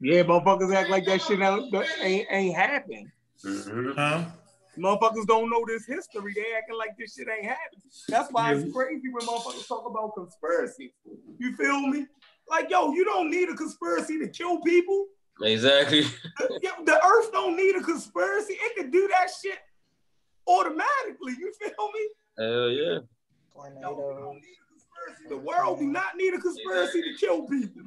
Yeah, motherfuckers act like that shit ain't happened. Mm-hmm. Huh? Motherfuckers don't know this history. They acting like this shit ain't happened. That's why it's crazy when motherfuckers talk about conspiracy. You feel me? Like, yo, you don't need a conspiracy to kill people. Exactly. The earth don't need a conspiracy. It can do that shit automatically. You feel me? Hell yeah. No, we don't need a conspiracy. The world do not need a conspiracy to kill people.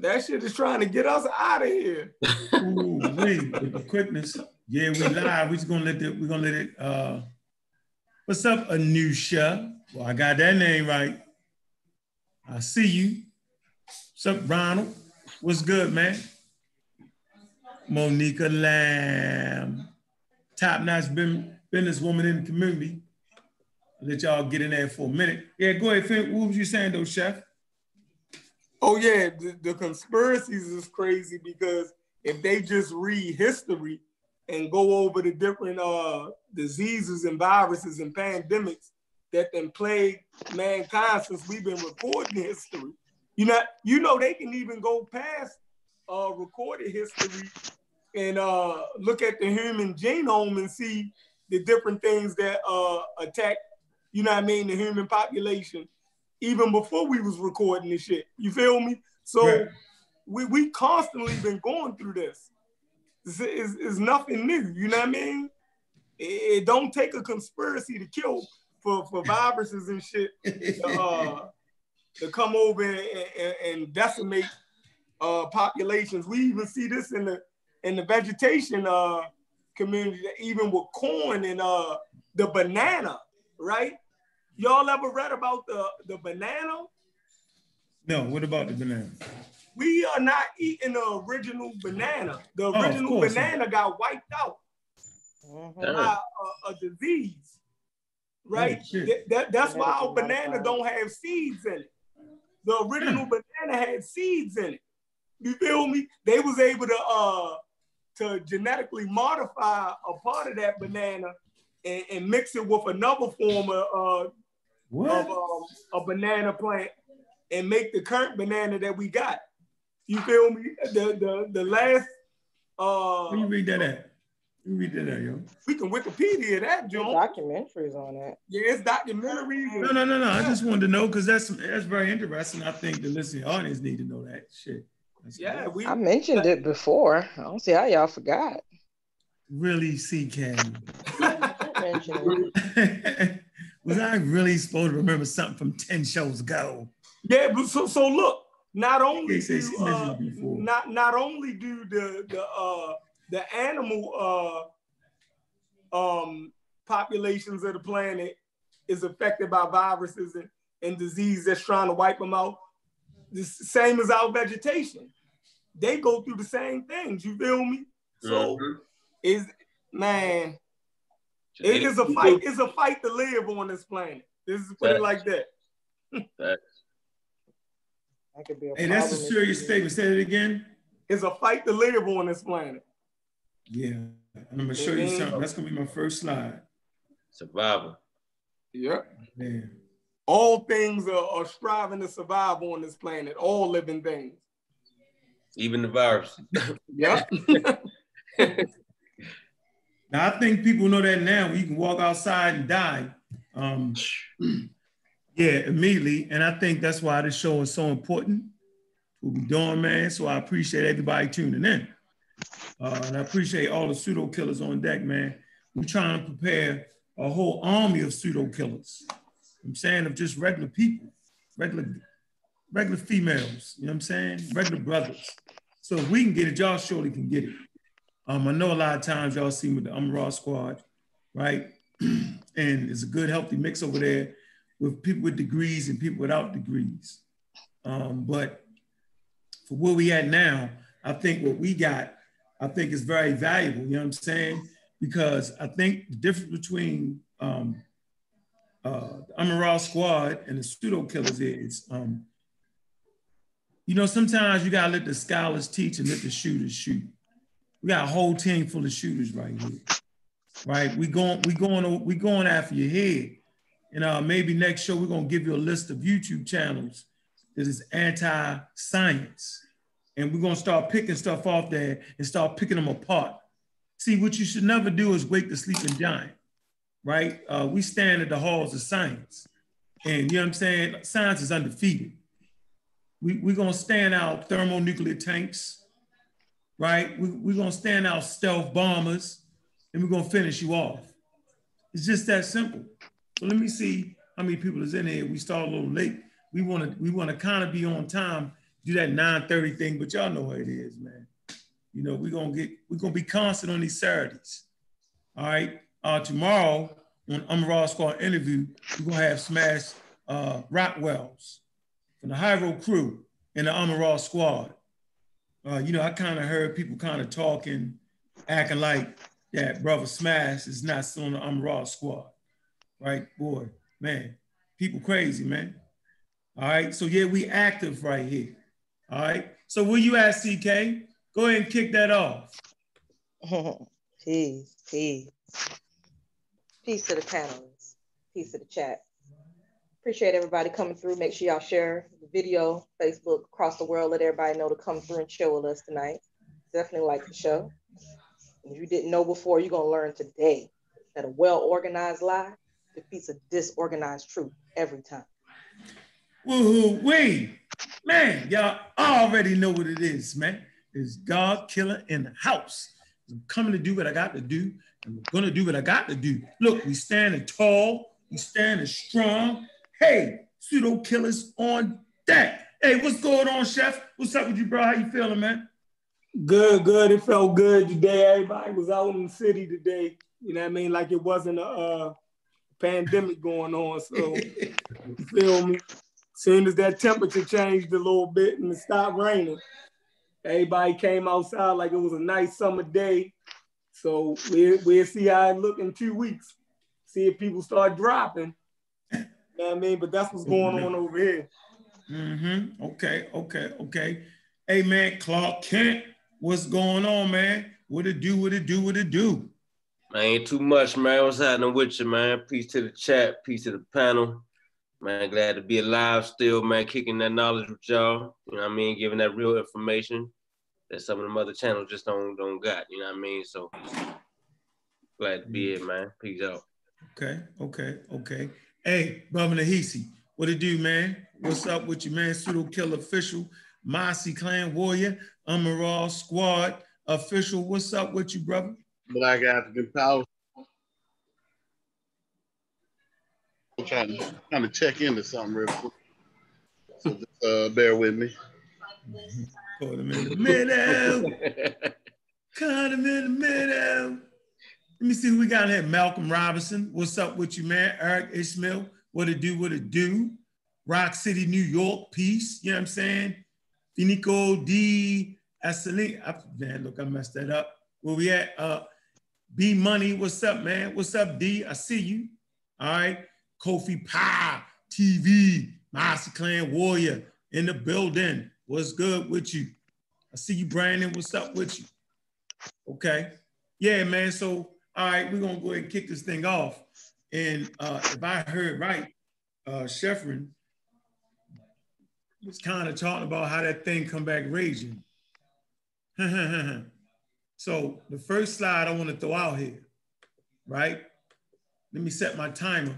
That shit is trying to get us out of here. Ooh, wait, with the quickness. Yeah, we live. We're gonna let it. What's up, Anusha? Well, I got that name right. I see you. What's up, Ronald? What's good, man? Monica Lamb, top-notch businesswoman in the community. I'll let y'all get in there for a minute. Yeah, go ahead, Finn. What was you saying, though, Chef? Oh, yeah, the conspiracies is crazy because if they just read history and go over the different diseases and viruses and pandemics that then plague mankind since we've been recording history, you know, they can even go past recorded history and look at the human genome and see the different things that attack, you know what I mean, the human population. Even before we was recording this shit. You feel me? So right. we constantly been going through this. It's nothing new, you know what I mean? It don't take a conspiracy to kill for viruses and shit to come over and decimate populations. We even see this in the vegetation community, even with corn and the banana, right? Y'all ever read about the banana? No, what about the banana? We are not eating the original banana. The original banana got wiped out by a disease, right? Oh, that's why our banana don't have seeds in it. The original banana had seeds in it. You feel me? They was able to genetically modify a part of that banana and mix it with another form of a banana plant and make the current banana that we got. You feel me? The last you read that at? You read that at, yo. We can Wikipedia that, John. Documentaries on that. Yeah, it's documentaries. No. I just wanted to know because that's very interesting. I think the listening audience need to know that shit. That's I mentioned it before. I don't see how y'all forgot. Really, CK. Was I really supposed to remember something from 10 shows ago? Yeah, but so look, not only do the animal populations of the planet is affected by viruses and disease that's trying to wipe them out, the same as our vegetation. They go through the same things, you feel me? So it is a fight. It's a fight to live on this planet. This is put it like that. That could be a that's a serious statement. Say it again. It's a fight to live on this planet. Yeah, I'm gonna show you something. That's gonna be my first slide. Survival. Yep. Yeah. All things are striving to survive on this planet. All living things. Even the virus. Yep. Now, I think people know that now. You can walk outside and die. Immediately. And I think that's why this show is so important. What we're doing, man. So I appreciate everybody tuning in. And I appreciate all the pseudo killers on deck, man. We're trying to prepare a whole army of pseudo killers. I'm saying of just regular people, regular females. You know what I'm saying? Regular brothers. So if we can get it, y'all surely can get it. I know a lot of times y'all see with the Amaral Squad, right? And it's a good, healthy mix over there with people with degrees and people without degrees. But for where we at now, I think what we got, I think is very valuable, you know what I'm saying? Because I think the difference between the Amaral Squad and the pseudo killers is, you know, sometimes you gotta let the scholars teach and let the shooters shoot. We got a whole team full of shooters right here, right? We going after your head. And maybe next show, we're gonna give you a list of YouTube channels This is anti-science. And we're gonna start picking stuff off there and start picking them apart. See, what you should never do is wake the sleeping giant, right? We stand at the halls of science. And you know what I'm saying? Science is undefeated. We're gonna stand out thermonuclear tanks, right? We're gonna stand out stealth bombers, and we're gonna finish you off. It's just that simple. So let me see how many people is in here. We start a little late. We wanna kind of be on time, do that 9:30 thing, but y'all know what it is, man. You know, we're gonna be constant on these Saturdays. All right. Tomorrow on Amaral Squad interview, we're gonna have Smash Rockwells from the High Road Crew and the Amaral Squad. You know, I kind of heard people kind of talking, acting like that brother Smash is not still on the Amaral Squad, right? Boy, man, people crazy, man. All right, so yeah, we active right here. All right, so where you at, CK? Go ahead and kick that off. Peace. Peace to the panelists. Peace to the chat. Appreciate everybody coming through. Make sure y'all share the video, Facebook, across the world. Let everybody know to come through and chill with us tonight. Definitely like the show. If you didn't know before, you're going to learn today that a well-organized lie defeats a disorganized truth every time. Woo-hoo-wee. Man, y'all already know what it is, man. It's God Killer in the house. I'm coming to do what I got to do. I'm going to do what I got to do. Look, we standing tall. We standing strong. Hey, Pseudo Killers on deck. Hey, what's going on, Chef? What's up with you, bro? How you feeling, man? Good. It felt good today. Everybody was out in the city today. You know what I mean? Like it wasn't a pandemic going on. So, you feel me? Soon as that temperature changed a little bit and it stopped raining, everybody came outside like it was a nice summer day. So we'll see how it look in 2 weeks. See if people start dropping. You know what I mean? But that's what's going on over here. Mm-hmm. Okay. Hey, man, Clark Kent, what's going on, man? What it do? Man, ain't too much, man. What's happening with you, man? Peace to the chat. Peace to the panel. Man, glad to be alive still, man, kicking that knowledge with y'all. You know what I mean? Giving that real information that some of them other channels just don't got. You know what I mean? So glad to be here, man. Peace out. Okay. Hey, Bubba Nahisi, what it do, man? What's up with you, man? Pseudo Killer Official, Master Clan Warrior, Amaral Squad Official. What's up with you, brother? Black African Power. I'm trying to check into something real quick. So just bear with me. Caught him in the middle. Let me see who we got here. Malcolm Robinson. What's up with you, man? Eric Ishmael. What it do? Rock City, New York. Peace. You know what I'm saying? Finico D. Asseline. Man, look, I messed that up. Where we at? B Money. What's up, man? What's up, D? I see you. All right. Kofi Pie TV, Master Clan Warrior in the building. What's good with you? I see you, Brandon. What's up with you? Okay. Yeah, man. So, all right, we're going to go ahead and kick this thing off. And if I heard right, Sheffrin was kind of talking about how that thing come back raging. So the first slide I want to throw out here, right? Let me set my timer.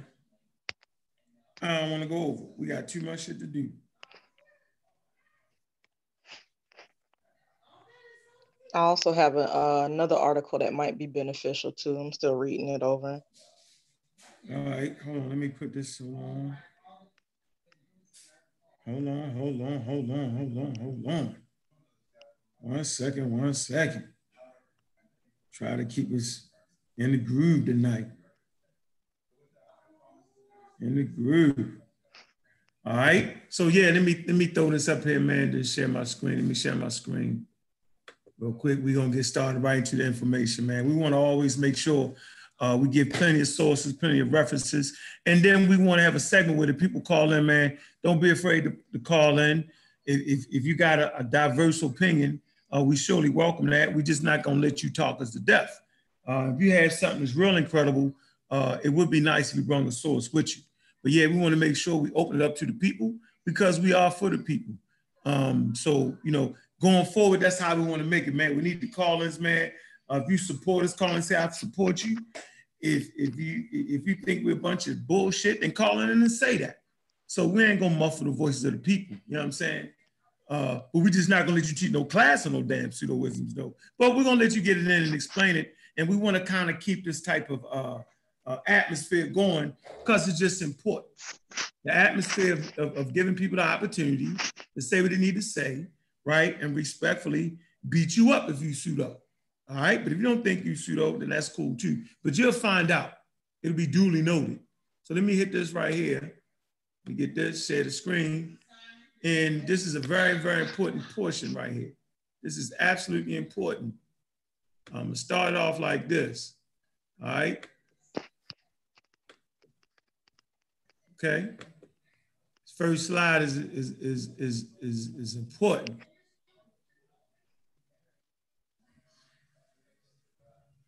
I don't want to go over. We got too much shit to do. I also have another article that might be beneficial too. I'm still reading it over. All right, hold on. Let me put this on. Hold on. 1 second. Try to keep us in the groove tonight. In the groove. All right. So yeah, let me throw this up here, man. Just share my screen. Let me share my screen real quick. We're gonna get started right into the information, man. We want to always make sure we give plenty of sources, plenty of references, and then we want to have a segment where the people call in, man. Don't be afraid to call in. If you got a diverse opinion, we surely welcome that. We're just not gonna let you talk us to death. If you have something that's real incredible, it would be nice if you brought a source with you. But yeah, we want to make sure we open it up to the people. because we are for the people. So, you know, going forward, that's how we want to make it, man. We need the call-ins, man. If you support us, call and say, I support you. If you think we're a bunch of bullshit, then call in and say that. So we ain't going to muffle the voices of the people. You know what I'm saying? But we're just not going to let you teach no class on no damn pseudo-wisdoms, though. But we're going to let you get it in and explain it. And we want to kind of keep this type of atmosphere going because it's just important. The atmosphere of giving people the opportunity to say what they need to say, right? And respectfully beat you up if you pseudo. All right? But if you don't think you pseudo, then that's cool too. But you'll find out. It'll be duly noted. So let me hit this right here. Let me get this, share the screen. And this is a very, very important portion right here. This is absolutely important. I'm gonna start off like this, all right? Okay. This first slide is important.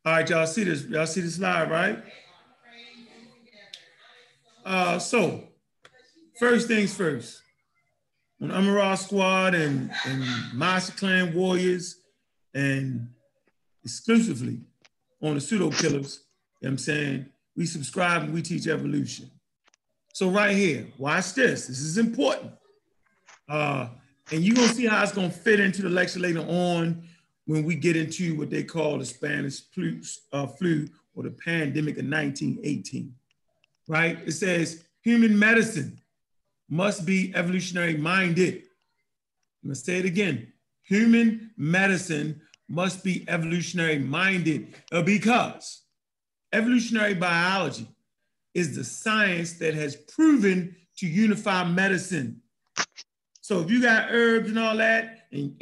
All right, y'all see this? Y'all see the slide, right? So, first things first. When Amaral Squad and Master Clan Warriors and exclusively on the Pseudo Killers, you know what I'm saying? We subscribe and we teach evolution. So right here, watch this. This is important. And you're going to see how it's going to fit into the lecture later on when we get into what they call the Spanish flu or the pandemic of 1918, right? It says human medicine must be evolutionary minded. I'm going to say it again. Human medicine must be evolutionary minded because evolutionary biology is the science that has proven to unify medicine. So if you got herbs and all that, and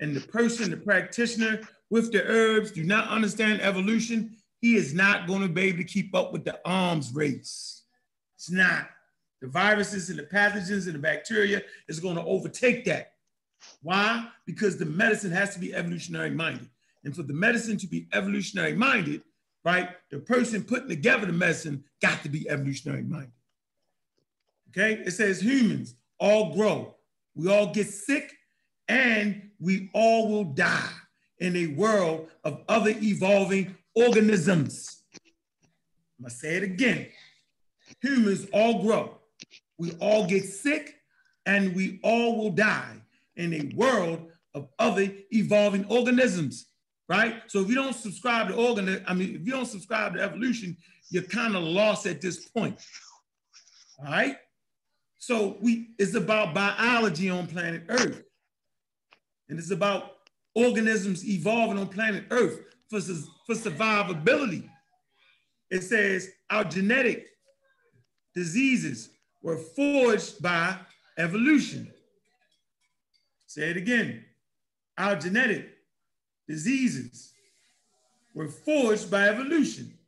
the person, the practitioner with the herbs do not understand evolution, he is not going to be able to keep up with the arms race. It's not. The viruses and the pathogens and the bacteria is going to overtake that. Why? Because the medicine has to be evolutionary minded. And for the medicine to be evolutionary minded, right? The person putting together the medicine got to be evolutionary minded. Okay, it says humans all grow. We all get sick and we all will die in a world of other evolving organisms. I'm gonna say it again. Humans all grow. We all get sick and we all will die in a world of other evolving organisms. Right? So if you don't subscribe to if you don't subscribe to evolution, you're kind of lost at this point. All right? So it's about biology on planet Earth. And it's about organisms evolving on planet Earth for survivability. It says our genetic diseases were forged by evolution. Say it again. Our genetic diseases were forged by evolution.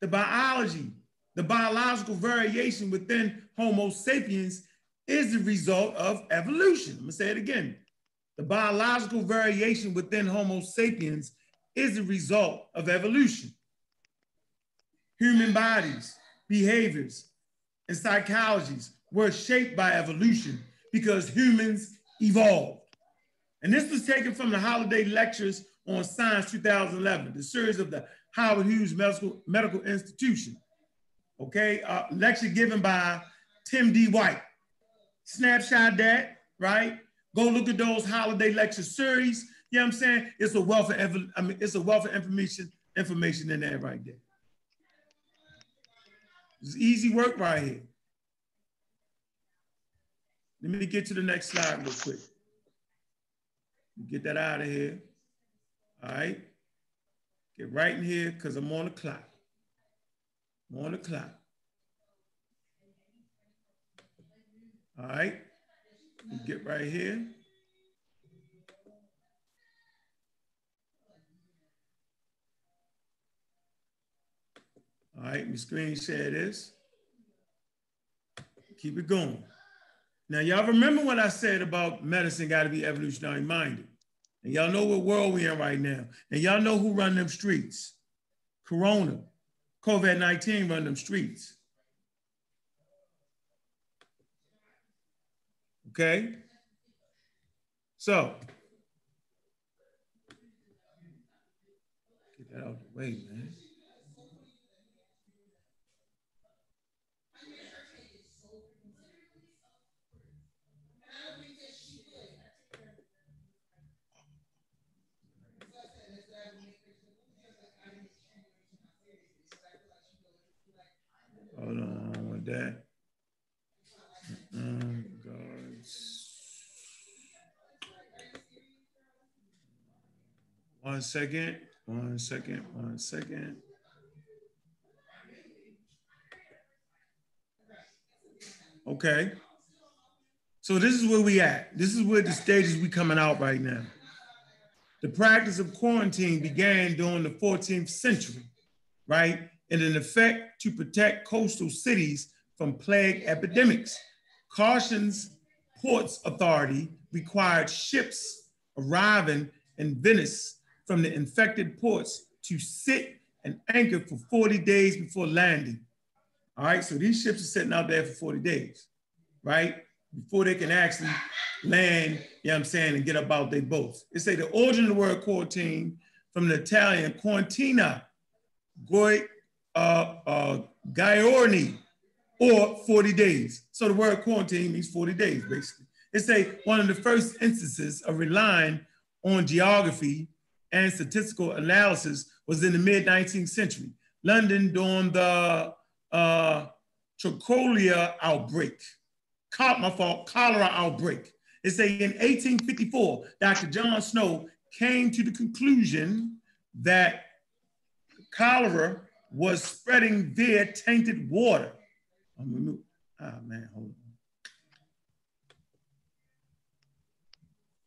The biology, the biological variation within Homo sapiens is the result of evolution. I'm gonna say it again. The biological variation within Homo sapiens is the result of evolution. Human bodies, behaviors, and psychologies were shaped by evolution because humans evolved. And this was taken from the holiday lectures on Science 2011, the series of the Howard Hughes Medical Institution. Okay, lecture given by Tim D. White. Snapshot that, right? Go look at those holiday lecture series. You know what I'm saying? It's a wealth of information in there right there. It's easy work right here. Let me get to the next slide real quick. Get that out of here, all right? Get right in here, because I'm on the clock. I'm on the clock. All right, get right here. All right, my screen share this. Keep it going. Now, y'all remember what I said about medicine got to be evolutionary minded. And y'all know what world we're in right now. And y'all know who run them streets. Corona, COVID-19 run them streets. Okay? So, get that out of the way, man. Hold on, I don't want that. One second. Okay. So this is where we at. This is where the stages we coming out right now. The practice of quarantine began during the 14th century, right? In an effect to protect coastal cities from plague epidemics. Cautions ports authority required ships arriving in Venice from the infected ports to sit and anchor for 40 days before landing. All right, so these ships are sitting out there for 40 days, right? Before they can actually land, you know what I'm saying, and get up out their boats. They say the origin of the word quarantine from the Italian quarantina, Giorni, or 40 days. So the word quarantine means 40 days, basically. They say one of the first instances of relying on geography and statistical analysis was in the mid-19th century. London during the cholera outbreak. They say in 1854, Dr. John Snow came to the conclusion that cholera was spreading via tainted water. Hold on.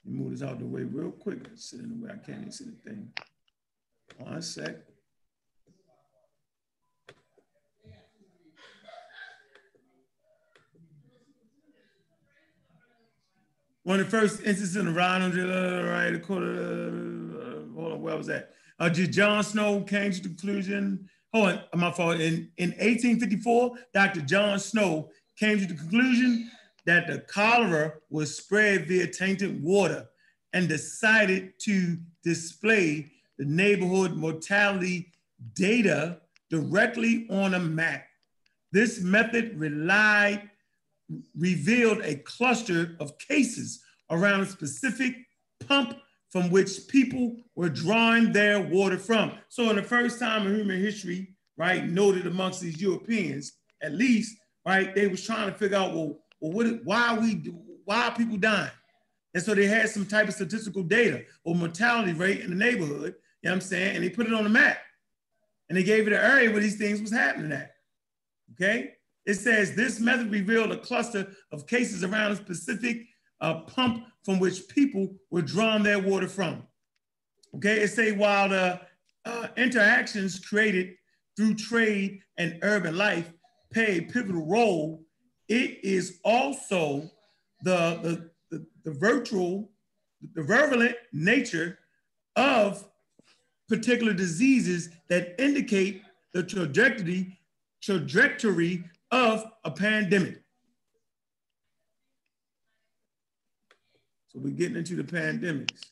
Move this out of the way real quick. It's sitting in the way. I can't even see the thing. One sec. One of the first instances in the round, right? Hold on, where was that? John Snow came to the conclusion. Hold on, my fault. In 1854, Dr. John Snow came to the conclusion that the cholera was spread via tainted water and decided to display the neighborhood mortality data directly on a map. This method revealed a cluster of cases around a specific pump from which people were drawing their water from. So in the first time in human history, right, noted amongst these Europeans, at least, right, they was trying to figure out, well, why are people dying? And so they had some type of statistical data or mortality rate in the neighborhood, you know what I'm saying? And they put it on the map. And they gave it an area where these things was happening at, okay? It says, this method revealed a cluster of cases around a specific pump from which people were drawing their water from, okay? It say, while the interactions created through trade and urban life play a pivotal role, it is also the virulent nature of particular diseases that indicate the trajectory of a pandemic. So we're getting into the pandemics.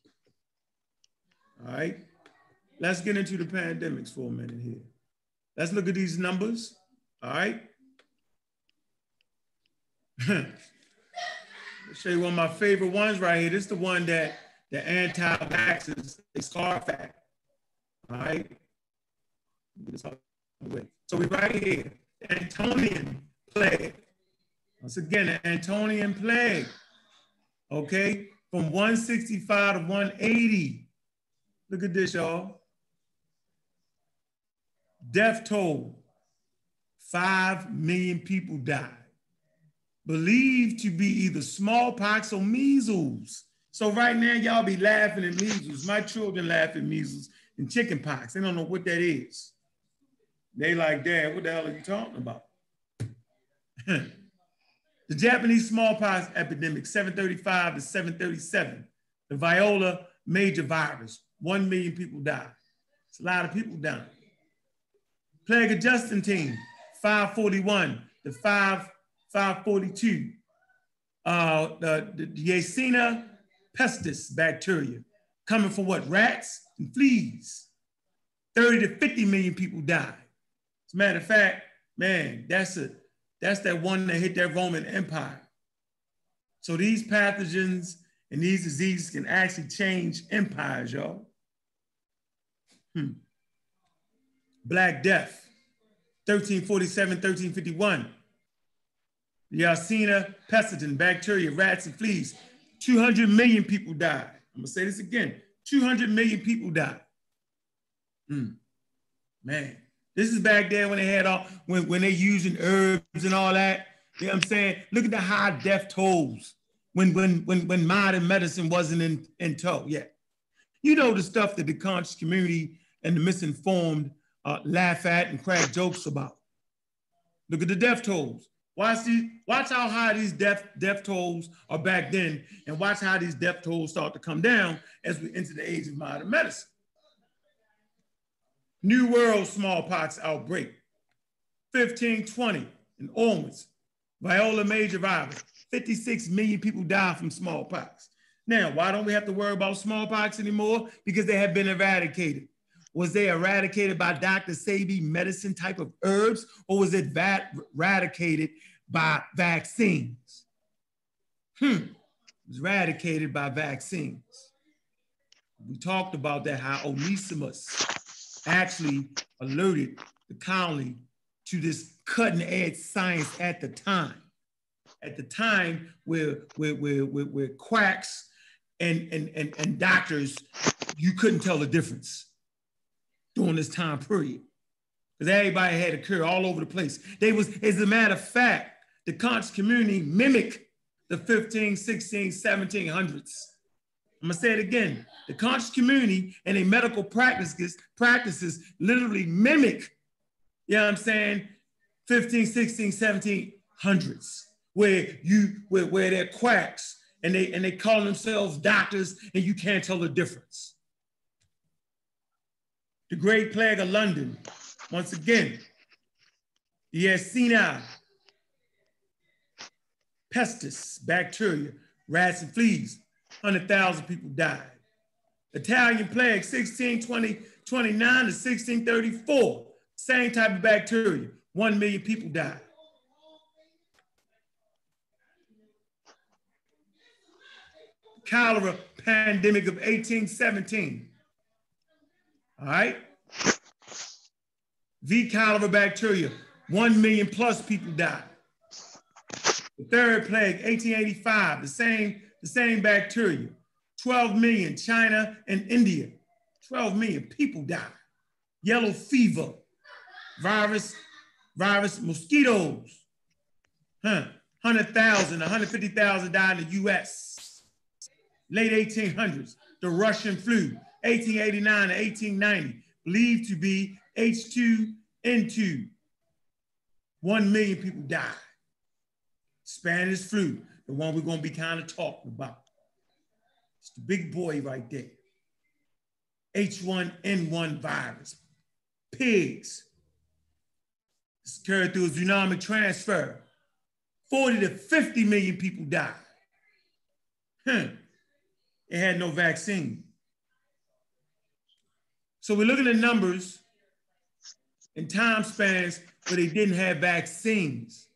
All right, let's get into the pandemics for a minute here. Let's look at these numbers, all right? I'll show you one of my favorite ones right here. This is the one that the anti-vaxxers is scarf at. All right. So we're right here. Antonian plague. Once again, the Antonian plague. Okay. From 165 to 180. Look at this, y'all. Death toll. 5 million people died. Believed to be either smallpox or measles. So right now, y'all be laughing at measles. My children laugh at measles and chickenpox. They don't know what that is. They like, Dad, what the hell are you talking about? The Japanese smallpox epidemic, 735 to 737. The Viola major virus, 1 million people died. It's a lot of people dying. Plague of Justinian, 541 to 542. the Yersinia pestis bacteria coming from what? Rats and fleas. 30 to 50 million people died. As a matter of fact, man, that's that one that hit that Roman Empire. So these pathogens and these diseases can actually change empires, y'all. Black Death, 1347, 1351. Yersinia pestis, bacteria, rats and fleas. 200 million people died. I'm gonna say this again, 200 million people died. Man, this is back there when they had all, when they using herbs and all that, you know what I'm saying? Look at the high death tolls when modern medicine wasn't in tow yet. You know the stuff that the conscious community and the misinformed laugh at and crack jokes about. Look at the death tolls. Watch how high these death tolls are back then, and watch how these death tolls start to come down as we enter the age of modern medicine. New World smallpox outbreak, 1520 and onwards. Viola major virus, 56 million people died from smallpox. Now, why don't we have to worry about smallpox anymore? Because they have been eradicated. Was they eradicated by Dr. Sebi medicine type of herbs, or was it eradicated by vaccines? It was eradicated by vaccines. We talked about that, how Onesimus actually alerted the colony to this cutting edge science at the time. At the time where quacks and doctors, you couldn't tell the difference during this time period. Because everybody had a cure all over the place. They was, as a matter of fact, the conscious community mimicked the 15, 16, 1700s. I'm gonna say it again. The conscious community and their medical practices literally mimic, you know what I'm saying, 15, 16, 1700s, where they're quacks and they call themselves doctors and you can't tell the difference. The Great Plague of London, once again, the Yersinia pestis, bacteria, rats and fleas, 100,000 people died. Italian plague, 1629 to 1634, same type of bacteria, 1 million people died. Cholera pandemic of 1817, all right? V cholera bacteria, 1 million plus people died. The third plague, 1885, the same bacteria, 12 million, China and India, 12 million people died. Yellow fever, virus mosquitoes, 100,000, 150,000 died in the US. Late 1800s, the Russian flu, 1889 to 1890, believed to be H2N2, 1 million people died. Spanish flu, the one we're gonna be kind of talking about. It's the big boy right there. H1N1 virus, pigs. It's carried through a zoonotic transfer. 40 to 50 million people died. It had no vaccine. So we're looking at numbers and time spans where they didn't have vaccines,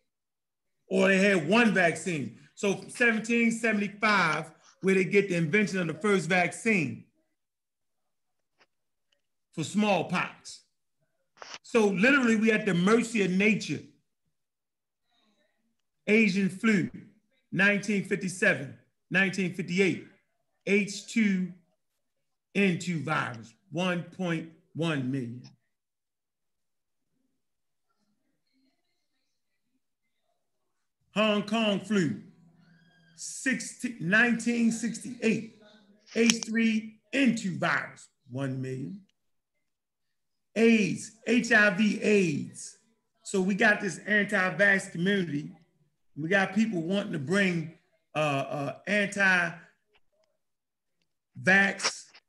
or they had one vaccine. So from 1775, where they get the invention of the first vaccine for smallpox. So literally we at the mercy of nature. Asian flu, 1957, 1958, H2N2 virus, 1.1 million. Hong Kong flu, 1968, H3N2 virus, 1 million. AIDS, HIV AIDS. So we got this anti-vax community. We got people wanting to bring anti-vax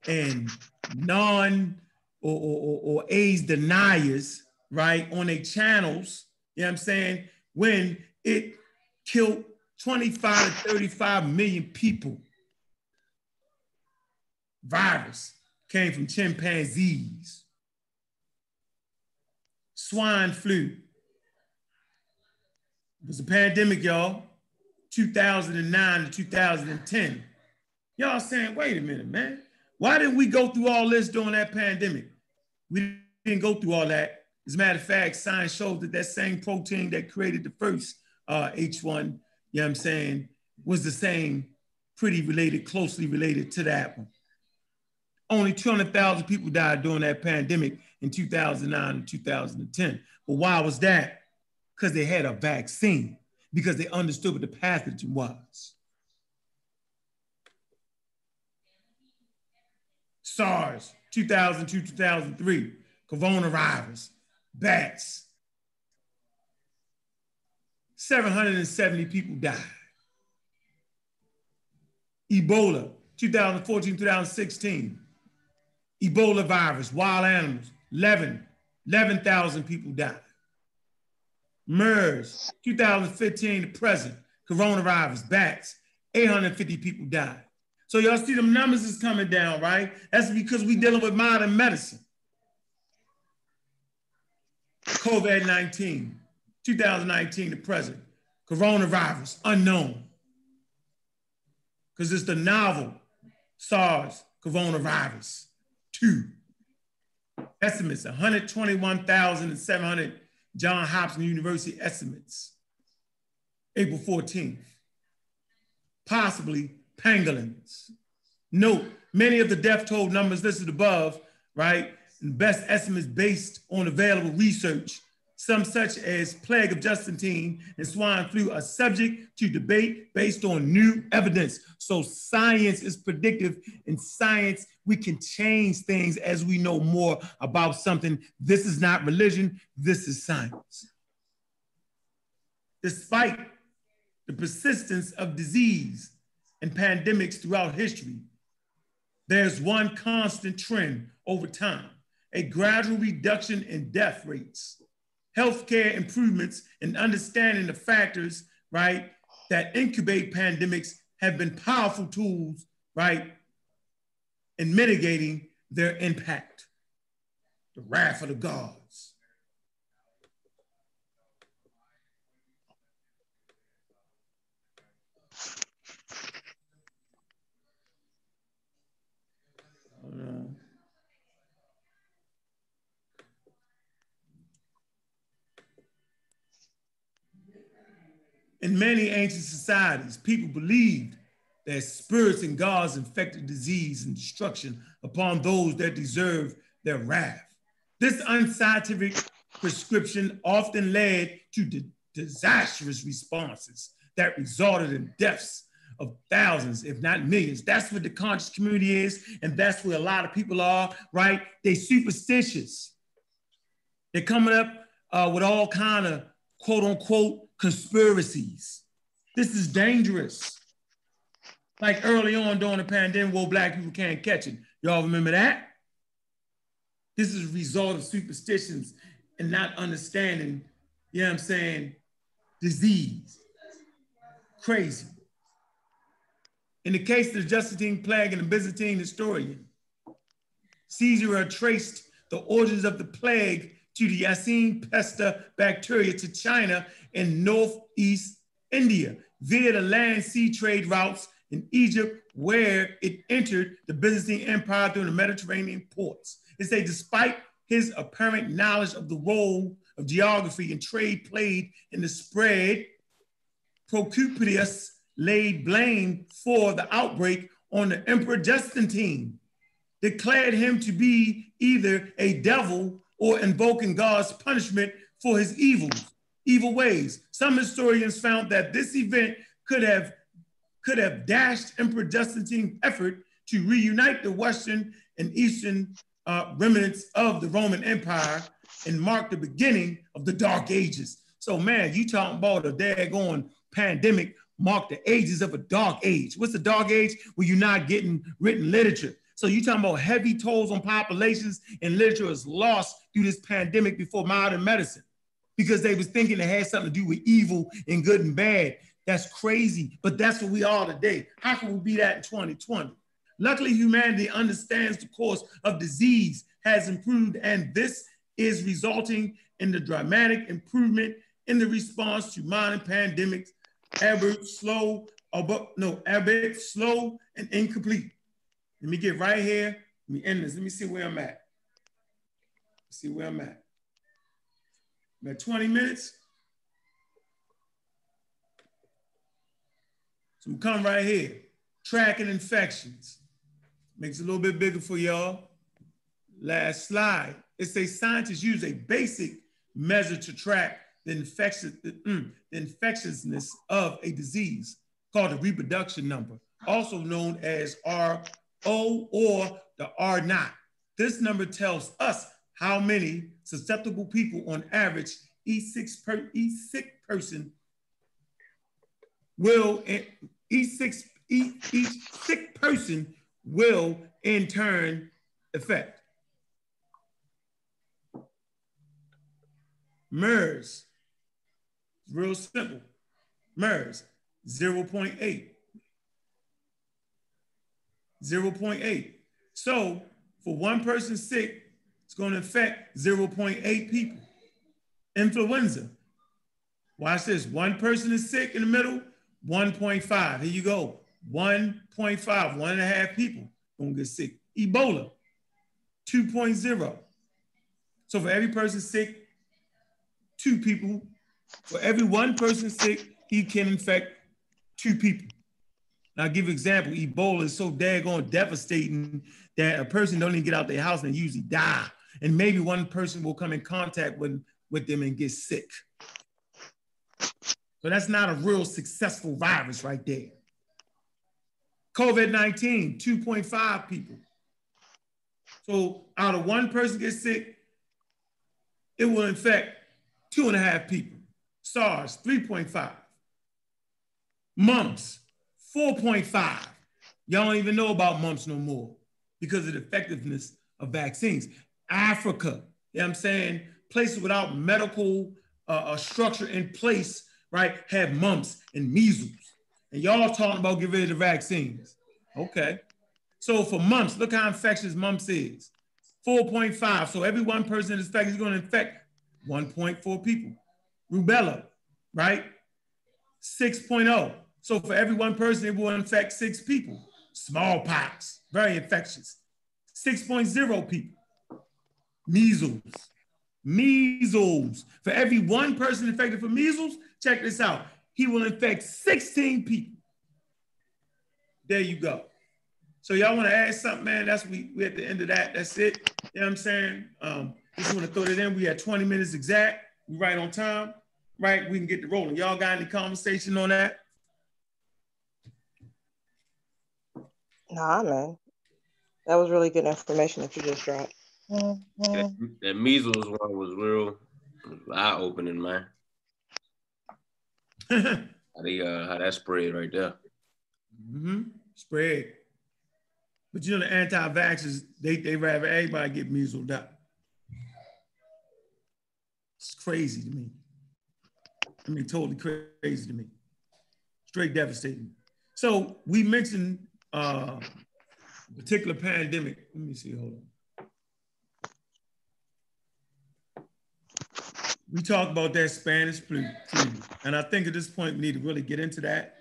and non or AIDS deniers, right, on their channels, you know what I'm saying, when it killed 25 to 35 million people. Virus came from chimpanzees. Swine flu. It was a pandemic, y'all, 2009 to 2010. Y'all saying, wait a minute, man. Why didn't we go through all this during that pandemic? We didn't go through all that. As a matter of fact, science showed that that same protein that created the first H1, you know what I'm saying, was the same, pretty related, closely related to that one. Only 200,000 people died during that pandemic in 2009 and 2010. But why was that? Because they had a vaccine, because they understood what the pathogen was. SARS, 2002, 2003, coronavirus, bats. 770 people died. Ebola, 2014, 2016. Ebola virus, wild animals, 11,000 people died. MERS, 2015 to present, coronavirus, bats, 850 people died. So y'all see them numbers is coming down, right? That's because we dealing with modern medicine. COVID-19, 2019 to present, coronavirus, unknown. Because it's the novel SARS-CoV-2. Estimates, 121,700 John Hopkins University estimates. April 14th. Possibly pangolins. Note, many of the death toll numbers listed above, right, and best estimates based on available research, some such as plague of Justinian and swine flu are subject to debate based on new evidence. So science is predictive. In science, we can change things as we know more about something. This is not religion, this is science. Despite the persistence of disease and pandemics throughout history, there's one constant trend over time, a gradual reduction in death rates. Healthcare improvements and understanding the factors, right, that incubate pandemics have been powerful tools, right, in mitigating their impact. The wrath of the gods. In many ancient societies, people believed that spirits and gods infected disease and destruction upon those that deserved their wrath. This unscientific prescription often led to disastrous responses that resulted in deaths of thousands, if not millions. That's what the conscious community is, and that's where a lot of people are, right? They superstitious. They're coming up with all kind of quote unquote conspiracies. This is dangerous. Like early on during the pandemic, well, black people can't catch it. Y'all remember that? This is a result of superstitions and not understanding, you know what I'm saying, disease. Crazy. In the case of the Justinian plague and the Byzantine historian, Caesar traced the origins of the plague to the Yersinia pestis bacteria to China and northeast India via the land sea trade routes in Egypt, where it entered the Byzantine Empire through the Mediterranean ports. It says, despite his apparent knowledge of the role of geography and trade played in the spread, Procopius laid blame for the outbreak on the Emperor Justinian, declared him to be either a devil or invoking God's punishment for his evil ways. Some historians found that this event could have dashed Emperor Justinian's effort to reunite the Western and Eastern remnants of the Roman Empire and mark the beginning of the Dark Ages. So man, you talking about a daggone pandemic marked the ages of a dark age. What's the dark age? Well, you're not getting written literature. So you're talking about heavy tolls on populations, and literature is lost through this pandemic before modern medicine, because they was thinking it had something to do with evil and good and bad. That's crazy, but that's what we are today. How can we be that in 2020? Luckily, humanity understands the course of disease has improved, and this is resulting in the dramatic improvement in the response to modern pandemics, albeit slow and incomplete. Let me get right here. Let me end this. Let me see where I'm at. Let's see where I'm at. I'm at 20 minutes. So I'm coming right here. Tracking infections. Makes it a little bit bigger for y'all. Last slide. It says scientists use a basic measure to track the infectiousness of a disease called the reproduction number, also known as R0 or the R0. This number tells us how many susceptible people on average each sick person will in turn affect. MERS, real simple. MERS, 0.8. 0.8. So for one person sick, it's going to affect 0.8 people. Influenza. Watch this. One person is sick in the middle, 1.5. Here you go. 1.5, 1.5 people going to get sick. Ebola, 2.0. So for every person sick, two people. For every one person sick, he can infect two people. Now, I'll give you an example. Ebola is so daggone devastating that a person don't even get out their house and usually die. And maybe one person will come in contact with them and get sick. So that's not a real successful virus right there. COVID-19, 2.5 people. So out of one person gets sick, it will infect 2.5 people. SARS, 3.5. Mumps, 4.5. Y'all don't even know about mumps no more because of the effectiveness of vaccines. Africa, you know what I'm saying? Places without medical structure in place, right, have mumps and measles. And y'all are talking about getting rid of the vaccines. Okay. So for mumps, look how infectious mumps is. 4.5. So every one person infected is going to infect 1.4 people. Rubella, right? 6.0. So for every one person, it will infect 6 people. Smallpox, very infectious. 6.0 people. Measles. Measles. For every one person infected for measles, check this out. He will infect 16 people. There you go. So y'all want to add something, man? That's we're at the end of that. That's it. You know what I'm saying? Just want to throw that in. We had 20 minutes exact. We're right on time, right? We can get the rolling. Y'all got any conversation on that? Nah, man. That was really good information that you just dropped. That measles one was real eye-opening, man. How that spread right there. Mm-hmm. Spread. But you know the anti-vaxxers, they rather everybody get measles out. It's crazy to me. I mean, totally crazy to me. Straight devastating. So we mentioned a particular pandemic. Let me see, hold on. We talked about that Spanish flu. And I think at this point, we need to really get into that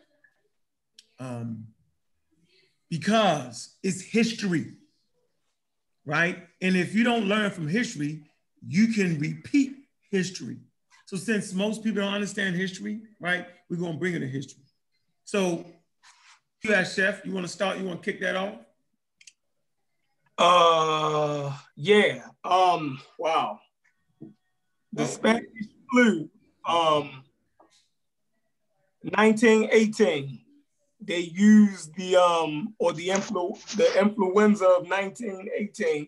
because it's history, right? And if you don't learn from history, you can repeat history. So since most people don't understand history, right, we're going to bring it to history. So you guys, Chef, you want to start? You want to kick that off? Yeah. Wow. The Spanish flu, 1918. They used the influenza of 1918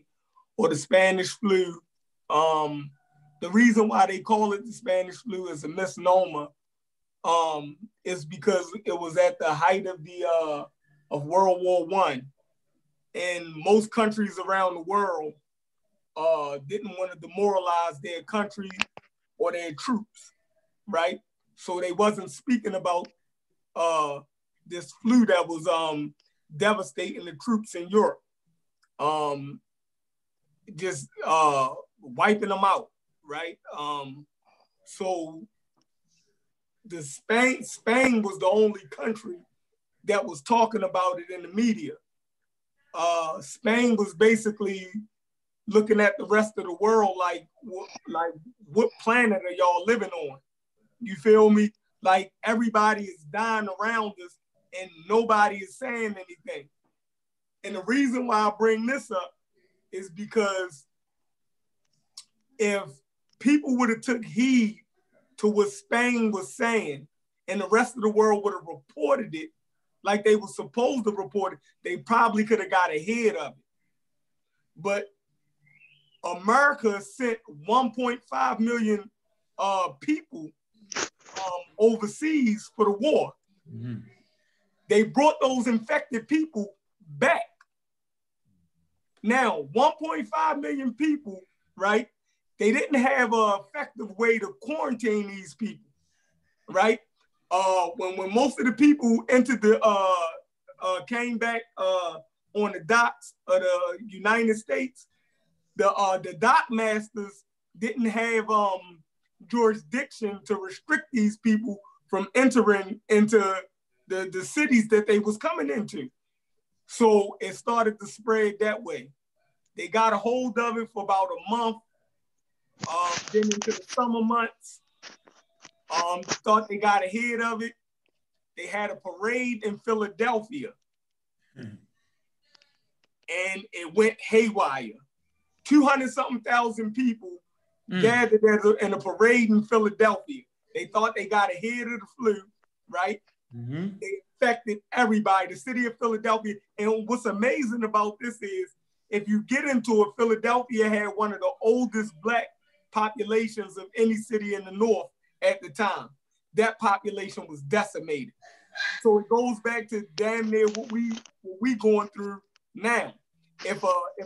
or the Spanish flu. The reason why they call it the Spanish flu is a misnomer. Is because it was at the height of the World War I, and most countries around the world didn't want to demoralize their country or their troops, right? So they wasn't speaking about this flu that was devastating the troops in Europe, just wiping them out, right? So the Spain was the only country that was talking about it in the media. Spain was basically looking at the rest of the world like what planet are y'all living on? You feel me? Like everybody is dying around us and nobody is saying anything. And the reason why I bring this up is because if people would have took heed to what Spain was saying and the rest of the world would have reported it like they were supposed to report it, they probably could have got ahead of it. But America sent 1.5 million people overseas for the war. Mm-hmm. They brought those infected people back. Now, 1.5 million people, right? They didn't have an effective way to quarantine these people, right? When most of the people entered the came back on the docks of the United States, the dock masters didn't have jurisdiction to restrict these people from entering into the cities that they was coming into. So it started to spread that way. They got a hold of it for about a month, then into the summer months. Thought they got ahead of it. They had a parade in Philadelphia. Mm. And it went haywire. 200-something thousand people gathered in a parade in Philadelphia. They thought they got ahead of the flu, right? Mm-hmm. They infected everybody, the city of Philadelphia. And what's amazing about this is, if you get into it, Philadelphia had one of the oldest Black populations of any city in the North at the time. That population was decimated. So it goes back to damn near what we going through now. If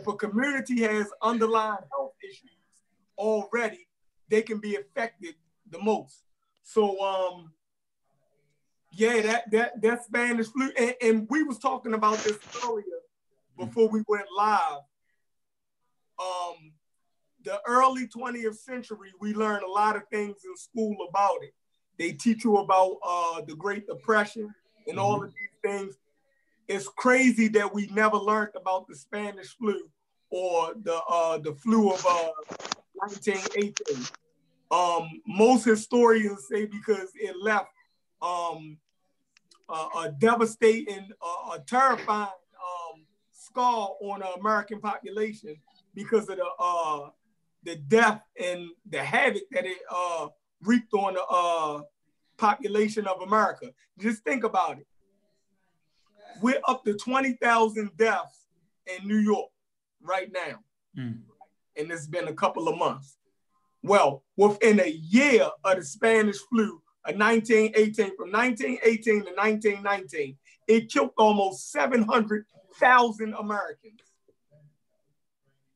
a community has underlying health issues already, they can be affected the most. So yeah, that Spanish flu, and we was talking about this earlier before we went live. The early 20th century, we learned a lot of things in school about it. They teach you about the Great Depression and all of these things. It's crazy that we never learned about the Spanish flu or the flu of 1918. Most historians say because it left a devastating, a terrifying scar on the American population because of the death and the havoc that it wreaked on the population of America. Just think about it. We're up to 20,000 deaths in New York right now. Mm. And it's been a couple of months. Well, within a year of the Spanish flu of 1918, from 1918 to 1919, it killed almost 700,000 Americans.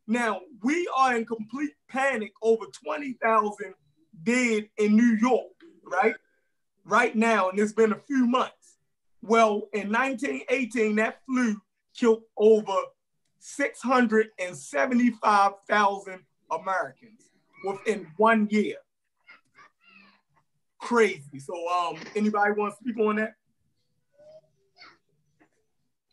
Now, we are in complete panic over 20,000 dead in New York, right? Right now, and it's been a few months. Well, in 1918, that flu killed over 675,000 Americans within 1 year. Crazy. So, anybody want to speak on that?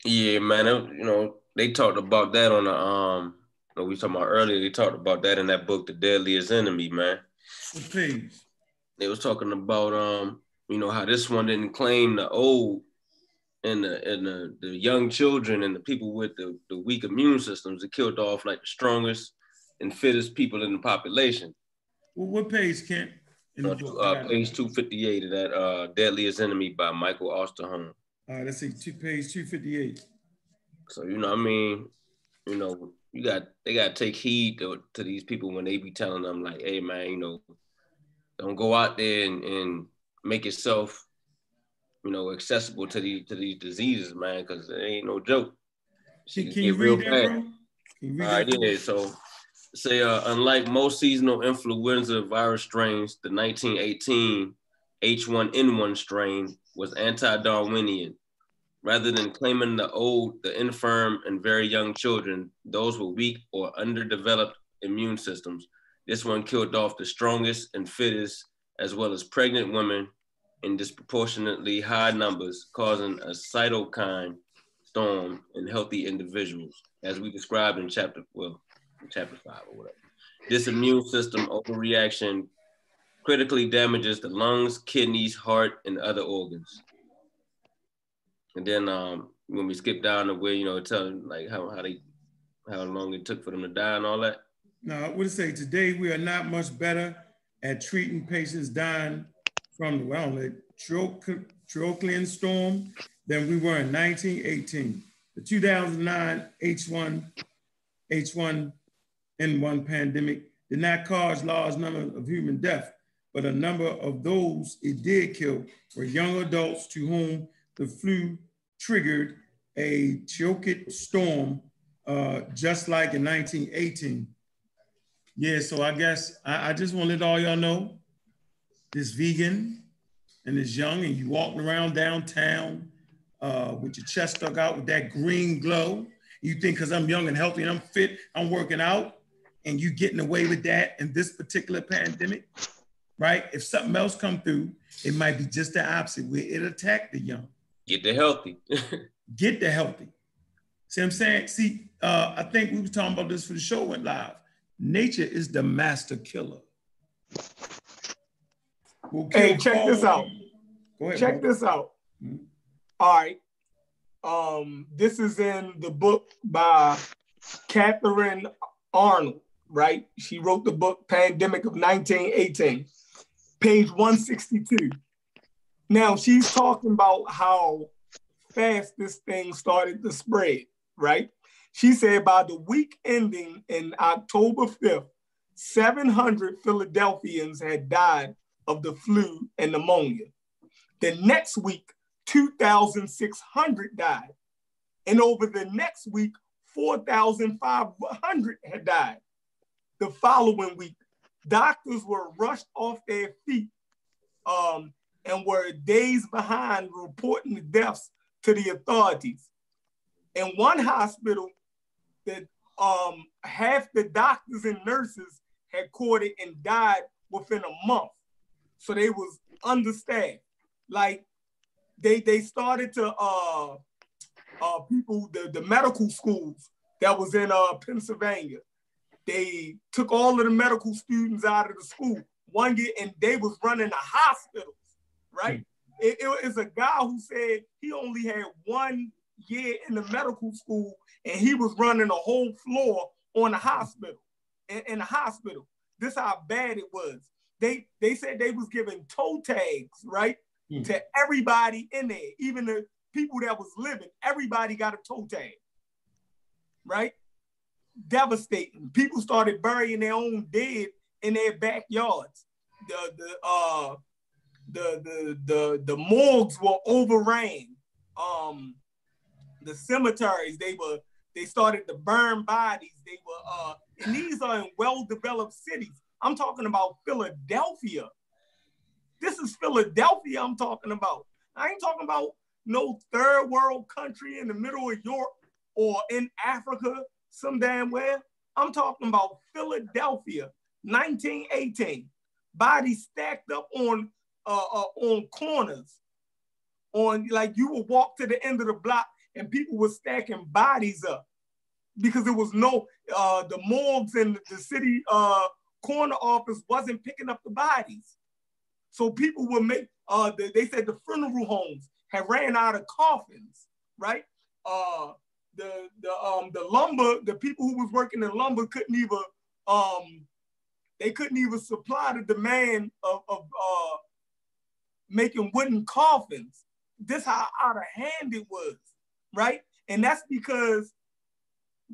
Yeah, man. You know, they talked about that on the no, we talking about earlier, they talked about that in that book, The Deadliest Enemy, man. Please. They was talking about you know, how this one didn't claim the old and the young children and the people with the weak immune systems. It killed off like the strongest and fittest people in the population. Well, what page, Kent? Page 258 of that Deadliest Enemy by Michael Osterholm. All right, let's see, page 258. So, you know what I mean? You know, they got to take heed to these people when they be telling them like, hey man, you know, don't go out there and make yourself, you know, accessible to these diseases, man, because it ain't no joke. Can you read that, bro? Yeah, so say unlike most seasonal influenza virus strains, the 1918 H1N1 strain was anti-Darwinian. Rather than claiming the old, the infirm, and very young children, those with weak or underdeveloped immune systems, this one killed off the strongest and fittest, as well as pregnant women in disproportionately high numbers, causing a cytokine storm in healthy individuals, as we described in chapter 5 or whatever. This immune system overreaction critically damages the lungs, kidneys, heart, and other organs. And then when we skip down to where, you know, tell them like how long it took for them to die and all that. Now, I would say today we are not much better at treating patients dying from the Trochilian storm than we were in 1918. The 2009 H1N1 pandemic did not cause large numbers of human death, but a number of those it did kill were young adults to whom the flu triggered a Trochilian storm, just like in 1918. Yeah, so I guess I just want to let all y'all know, this vegan and this young, and you walking around downtown with your chest stuck out with that green glow. You think because I'm young and healthy and I'm fit, I'm working out, and you getting away with that in this particular pandemic, right? If something else come through, it might be just the opposite, where it attack the young. Get the healthy. Get the healthy. See what I'm saying? See, I think we were talking about this for the show went live. Nature is the master killer. We'll kill hey, check this out. Go ahead, check this out. Mm-hmm. All right. This is in the book by Catherine Arnold, right? She wrote the book Pandemic of 1918, page 162. Now, she's talking about how fast this thing started to spread, right? She said by the week ending in October 5th, 700 Philadelphians had died of the flu and pneumonia. The next week, 2,600 died. And over the next week, 4,500 had died. The following week, doctors were rushed off their feet and were days behind reporting the deaths to the authorities. In one hospital, that half the doctors and nurses had caught it and died within a month. So they was understaffed. Like they started to people, the medical schools that was in Pennsylvania, they took all of the medical students out of the school one year, and they was running the hospitals, right? Mm-hmm. It was a guy who said he only had 1 year in the medical school, and he was running a whole floor on the hospital, in the hospital. This how bad it was. They said they was giving toe tags, right, to everybody in there, even the people that was living. Everybody got a toe tag, right? Devastating. People started burying their own dead in their backyards. The morgues were overran. The cemeteries, they started to burn bodies. They were, and these are in well-developed cities. I'm talking about Philadelphia. This is Philadelphia I'm talking about. I ain't talking about no third world country in the middle of Europe or in Africa, some damn where. I'm talking about Philadelphia, 1918. Bodies stacked up on corners. On, like, you would walk to the end of the block and people were stacking bodies up because there was no, the morgues in the city corner office wasn't picking up the bodies. So people would make, they said the funeral homes had ran out of coffins, right? The lumber, the people who was working in lumber couldn't even, they couldn't even supply the demand of making wooden coffins. This how out of hand it was, right? And that's because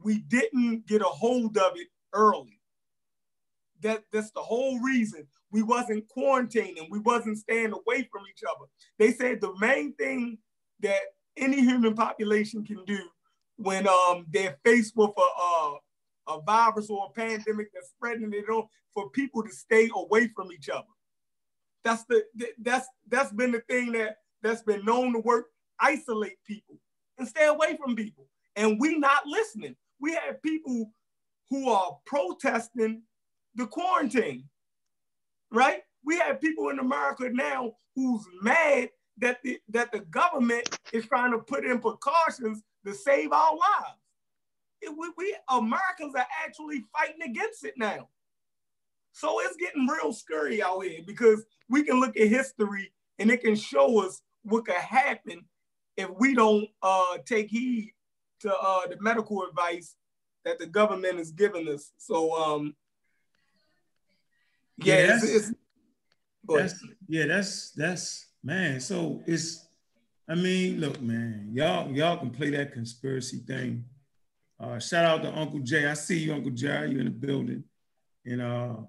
we didn't get a hold of it early. That's the whole reason. We wasn't quarantining. We wasn't staying away from each other. They said the main thing that any human population can do when they're faced with a virus or a pandemic that's spreading it on, for people to stay away from each other. That's been the thing that's been known to work. Isolate people and stay away from people. And we not listening. We have people who are protesting the quarantine, right? We have people in America now who's mad that the government is trying to put in precautions to save our lives. We Americans are actually fighting against it now. So it's getting real scary out here because we can look at history and it can show us what could happen if we don't take heed to the medical advice that the government is giving us. So, man. So it's, I mean, look, man, y'all can play that conspiracy thing. Shout out to Uncle Jay. I see you, Uncle Jay. You in the building, and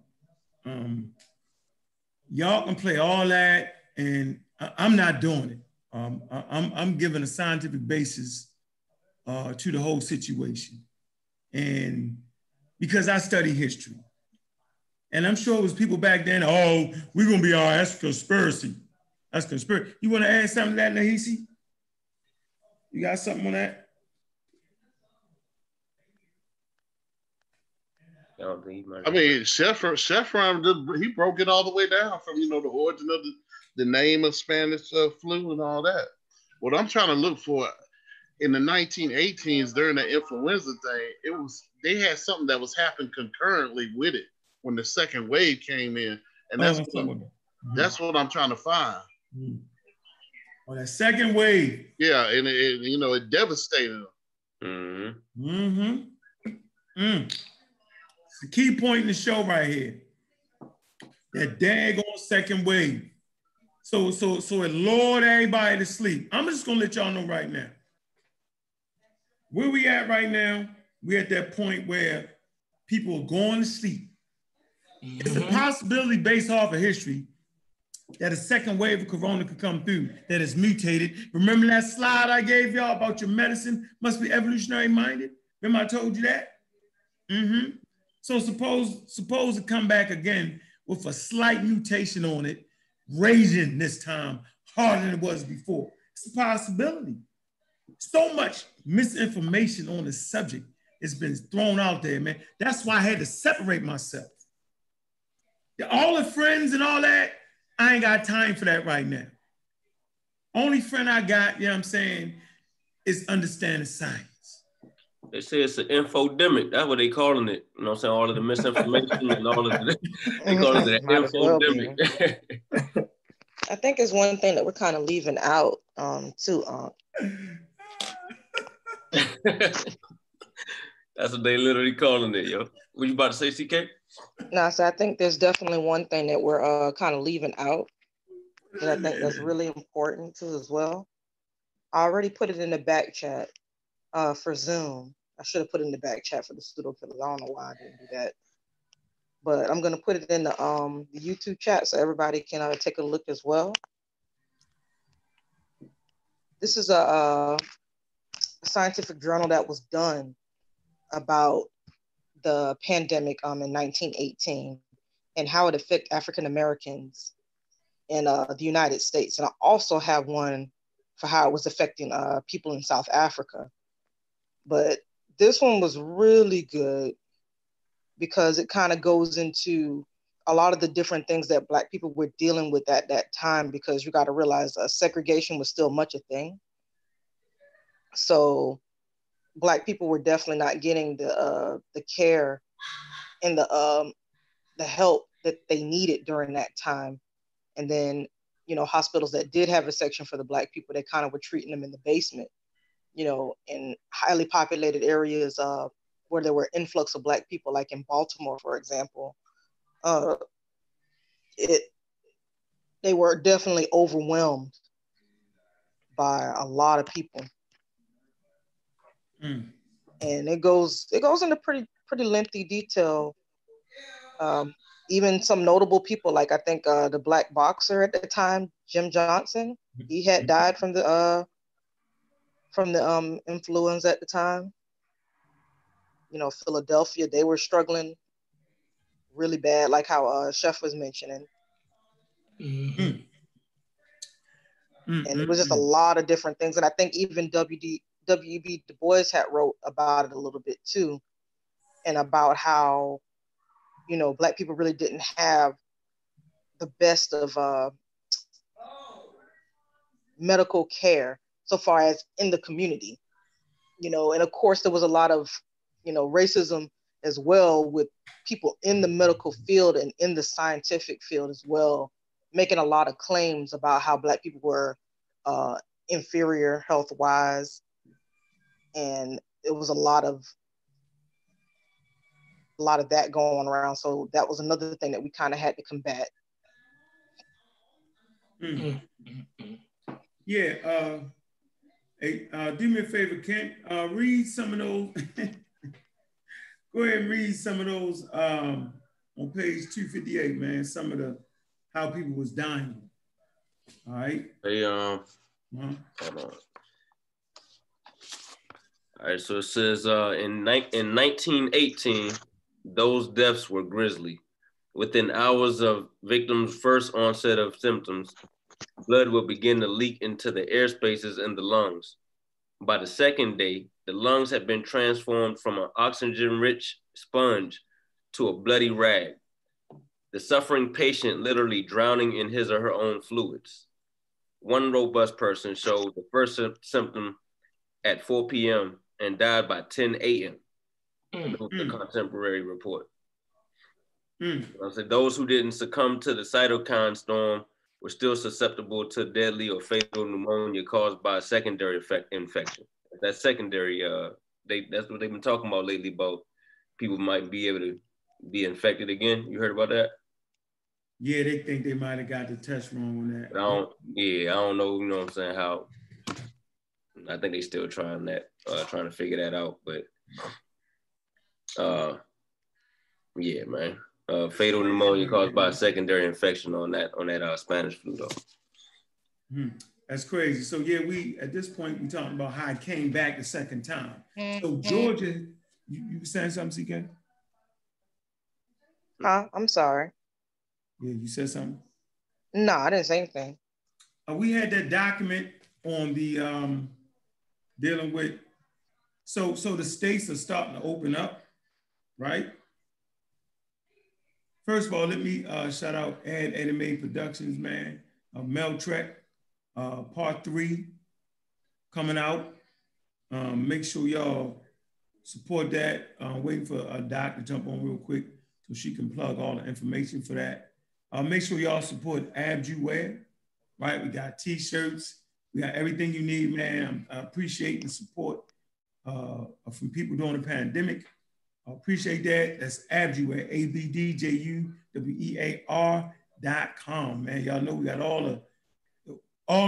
y'all can play all that, and I'm not doing it. I'm giving a scientific basis to the whole situation. And because I study history, and I'm sure it was people back then, oh, we're gonna be all right, that's conspiracy. That's conspiracy. You wanna add something to that, Nahisi? You got something on that? I mean, Sheffron, he broke it all the way down from, you know, the origin of the name of Spanish flu and all that. What I'm trying to look for in the 1918s during the influenza thing, it was they had something that was happening concurrently with it when the second wave came in, and that's what I'm trying to find. Oh, that second wave. Yeah, and it you know it devastated them. The key point in the show right here, that daggone second wave. So it lured everybody to sleep. I'm just gonna let y'all know right now. Where we at right now, we're at that point where people are going to sleep. It's a possibility based off of history that a second wave of corona could come through that is mutated. Remember that slide I gave y'all about your medicine must be evolutionary minded? Remember I told you that? So suppose it come back again with a slight mutation on it, raging this time harder than it was before. It's a possibility. So much misinformation on the subject has been thrown out there, man. That's why I had to separate myself. All the friends and all that, I ain't got time for that right now. Only friend I got, you know what I'm saying, is understanding science. They say it's an infodemic. That's what they calling it. You know what I'm saying? All of the misinformation and all of the, they call it an infodemic. I think it's one thing that we're kind of leaving out too. That's what they literally calling it, yo. What you about to say, CK? No, so I think there's definitely one thing that we're kind of leaving out that I think that's really important too as well. I already put it in the back chat. For Zoom. I should have put it in the back chat for the Pseudo Killers. I don't know why I didn't do that. But I'm going to put it in the YouTube chat so everybody can take a look as well. This is a scientific journal that was done about the pandemic in 1918 and how it affected African Americans in the United States. And I also have one for how it was affecting people in South Africa. But this one was really good because it kind of goes into a lot of the different things that Black people were dealing with at that time, because you got to realize segregation was still much a thing. So Black people were definitely not getting the care and the help that they needed during that time. And then, you know, hospitals that did have a section for the Black people, they kind of were treating them in the basement, you know, in highly populated areas where there were influx of Black people, like in Baltimore, for example. They were definitely overwhelmed by a lot of people. And it goes into pretty lengthy detail. Even some notable people, like I think the Black boxer at the time, Jim Johnson, he had died from the influenza at the time. You know, Philadelphia, they were struggling really bad, like how Chef was mentioning. And it was just a lot of different things. And I think even W.E.B. Du Bois had wrote about it a little bit too, and about how, you know, Black people really didn't have the best of medical care so far as in the community, you know. And of course there was a lot of, you know, racism as well with people in the medical field and in the scientific field as well, making a lot of claims about how Black people were inferior health-wise. And it was a lot of that going around. So that was another thing that we kind of had to combat. Yeah, do me a favor, Kent, read some of those. Go ahead and read some of those on page 258, man, some of the, how people was dying, all right? Hey, hold on. All right, so it says in 1918, those deaths were grisly. Within hours of victims' first onset of symptoms, blood will begin to leak into the air spaces in the lungs. By the second day, the lungs had been transformed from an oxygen-rich sponge to a bloody rag, the suffering patient literally drowning in his or her own fluids. One robust person showed the first symptom at 4 p.m. and died by 10 a.m. The contemporary report. I said those who didn't succumb to the cytokine storm were still susceptible to deadly or fatal pneumonia caused by a secondary infection. That secondary, that's what they've been talking about lately, about people might be able to be infected again. You heard about that? Yeah, they think they might have got the test wrong on that. I don't know, you know what I'm saying, how. I think they still trying that, trying to figure that out, but yeah, man. Fatal pneumonia caused by a secondary infection on that Spanish flu though. That's crazy. So yeah, we at this point we're talking about how it came back the second time. So Georgia, you saying something, CK? I'm sorry. Yeah, you said something? No, I didn't say anything. We had that document on the dealing with, so the states are starting to open up, right? First of all, let me shout out Ad Anime Productions, man. Mel Trek, Part 3 coming out. Make sure y'all support that. Waiting for Doc to jump on real quick so she can plug all the information for that. Make sure y'all support Abju Wear, right? We got t-shirts. We got everything you need, man. I appreciate the support from people during the pandemic. I appreciate that. That's Abjuwear, abdjuwear.com, man. Y'all know we got all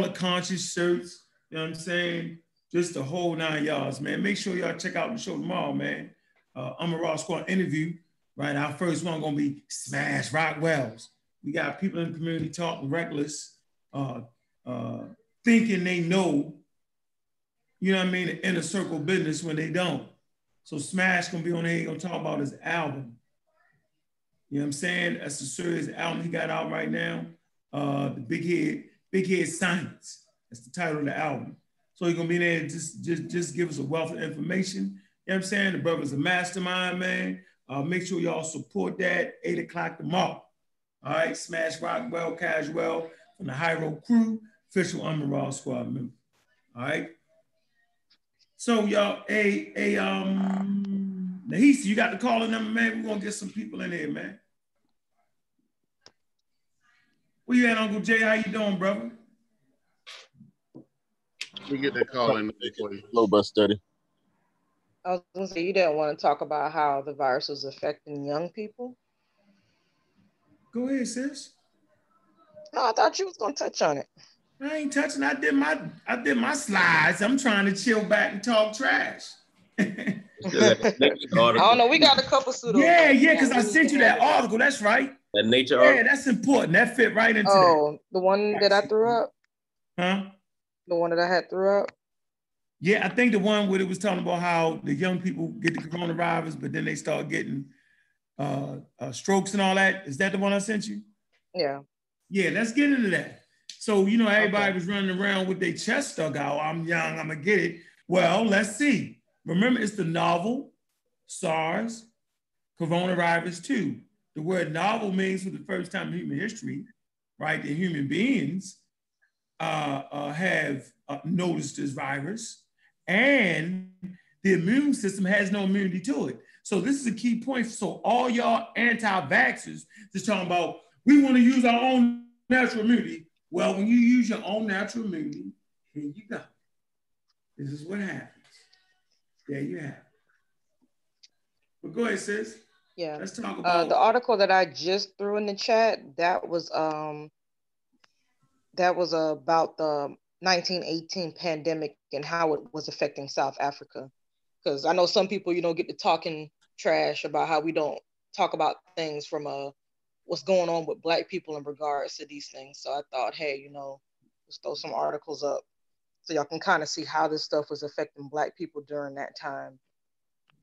the conscious shirts, you know what I'm saying? Just the whole 9 yards, man. Make sure y'all check out the show tomorrow, man. Amaral Squad interview, right? Our first one gonna be Smash Rockwells. We got people in the community talking reckless, thinking they know, you know what I mean, the inner circle business when they don't. So Smash gonna be on there, he gonna talk about his album. You know what I'm saying? That's a serious album he got out right now. The Big Head Science. That's the title of the album. So he's gonna be there and just give us a wealth of information. You know what I'm saying? The brother's a mastermind, man. Make sure y'all support that, 8 o'clock tomorrow. All right, Smash Rockwell, Casual from the High Road Crew, official Amaral Squad member. All right. So y'all, Nahisi, you got the calling number, man. We're gonna get some people in here, man. Where you at, Uncle Jay? How you doing, brother? We get that calling for you. Low bus study. I was gonna say, you didn't want to talk about how the virus was affecting young people. Go ahead, sis. No, I thought you was gonna touch on it. I ain't touching. I did my slides. I'm trying to chill back and talk trash. I don't know. We got a couple pseudo. Yeah, because I sent you that article. That's right. That nature article. Yeah, that's important. That fit right into. Oh, the one that I threw up. Huh? The one that I had threw up. Yeah, I think the one where it was talking about how the young people get the coronavirus, but then they start getting strokes and all that. Is that the one I sent you? Yeah. Yeah, let's get into that. So, you know, everybody was running around with their chest stuck out. I'm young, I'm going to get it. Well, let's see. Remember, it's the novel SARS coronavirus 2. The word novel means for the first time in human history, right, that human beings have noticed this virus, and the immune system has no immunity to it. So this is a key point. So all y'all anti-vaxxers just talking about, we want to use our own natural immunity. Well, when you use your own natural immunity, here you go. This is what happens. There you have it. But go ahead, sis. Yeah. Let's talk about the article that I just threw in the chat. That was about the 1918 pandemic and how it was affecting South Africa. Because I know some people, you know, get to talking trash about how we don't talk about things from what's going on with Black people in regards to these things. So I thought, hey, you know, let's throw some articles up so y'all can kind of see how this stuff was affecting Black people during that time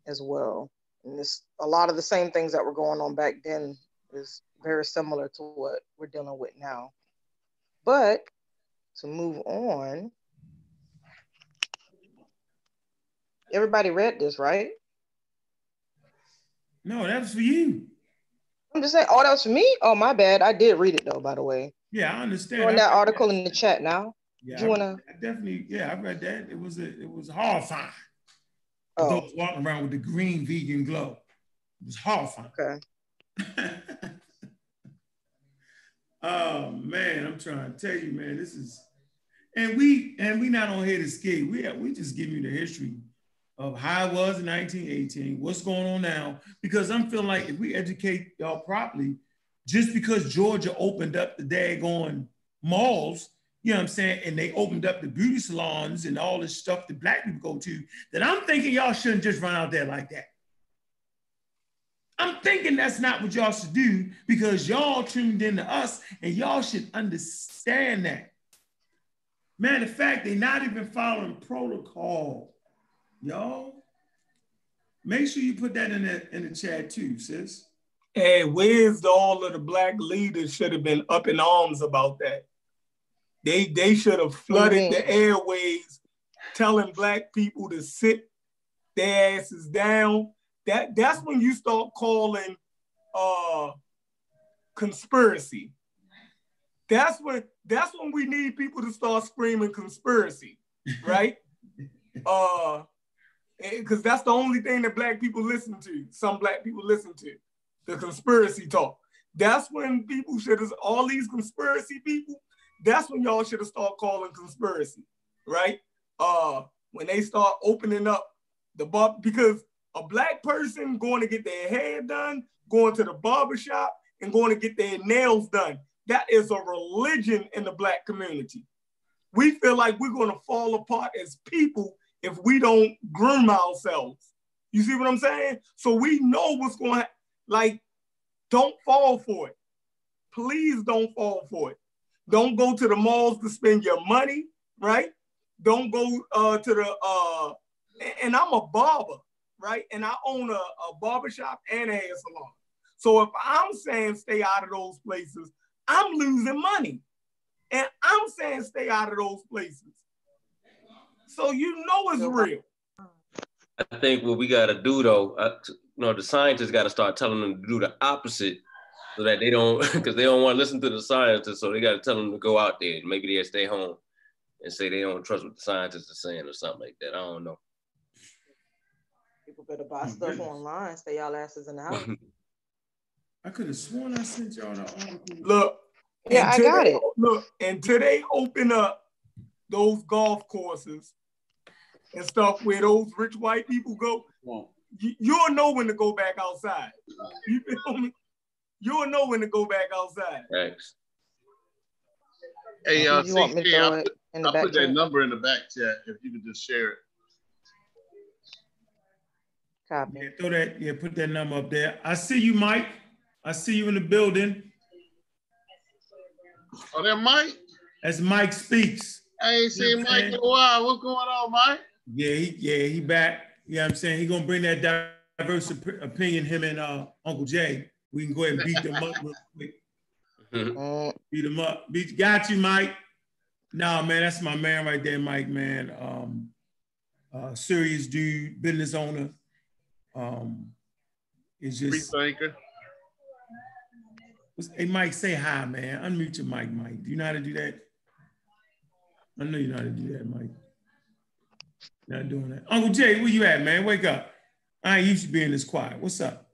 as well. And this, a lot of the same things that were going on back then is very similar to what we're dealing with now. But to move on, everybody read this, right? No, that was for you. I'm just saying, oh, that was for me? Oh, my bad. I did read it, though, by the way. Yeah, I understand. Throwing that article in the chat now. Yeah, do you wanna... I read that. It was horrifying. Oh. Those walking around with the green vegan glow. It was horrifying. Okay. Oh, man, I'm trying to tell you, man, this is... And we not on here to skate. We just give you the history of how it was in 1918, what's going on now, because I'm feeling like if we educate y'all properly, just because Georgia opened up the daggone malls, you know what I'm saying, and they opened up the beauty salons and all this stuff that Black people go to, that I'm thinking y'all shouldn't just run out there like that. I'm thinking that's not what y'all should do, because y'all tuned into us and y'all should understand that. Matter of fact, they're not even following protocol. Y'all, make sure you put that in the chat too, sis. Hey, where's all of the Black leaders should have been up in arms about that? They should have flooded the airways telling Black people to sit their asses down. That's when you start calling conspiracy. That's when we need people to start screaming conspiracy, right? Because that's the only thing that Black people listen to. Some Black people listen to the conspiracy talk. That's when people should have, all these conspiracy people, that's when y'all should have started calling conspiracy, right? When they start opening up the bar, because a Black person going to get their hair done, going to the barbershop, and going to get their nails done, that is a religion in the Black community. We feel like we're going to fall apart as people if we don't groom ourselves. You see what I'm saying? So we know what's going to happen. Like, don't fall for it. Please don't fall for it. Don't go to the malls to spend your money, right? Don't go to the, and I'm a barber, right? And I own a barbershop and a hair salon. So if I'm saying stay out of those places, I'm losing money. And I'm saying stay out of those places. So you know it's real. I think what we got to do, though, the scientists got to start telling them to do the opposite, so that they don't, because they don't want to listen to the scientists, so they got to tell them to go out there. And maybe they'll stay home and say they don't trust what the scientists are saying or something like that. I don't know. People better buy stuff online, stay y'all asses in the house. I could have sworn I sent y'all the article. Look. Yeah, I got it. Look, until they open up those golf courses and stuff where those rich white people go, you'll know when to go back outside. You feel me? You'll know when to go back outside. Thanks. Hey, CK, I'll put that number in the back chat if you could just share it. Copy. Yeah, throw that, yeah, put that number up there. I see you, Mike. I see you in the building. Oh, that Mike? That's Mike Speaks. I ain't seen Mike in a while. What's going on, Mike? Yeah, he back. You know what I'm saying? He gonna bring that diverse opinion, him and Uncle Jay. We can go ahead and beat them up real quick. Beat him up. Got you, Mike. Nah, man, that's my man right there, Mike, man. Serious dude, business owner. It's just. Rethinker. Hey, Mike, say hi, man. Unmute your mic, Mike. Do you know how to do that? I know you know how to do that, Mike. Not doing that. Uncle Jay, where you at, man? Wake up. I ain't used to being this quiet. What's up?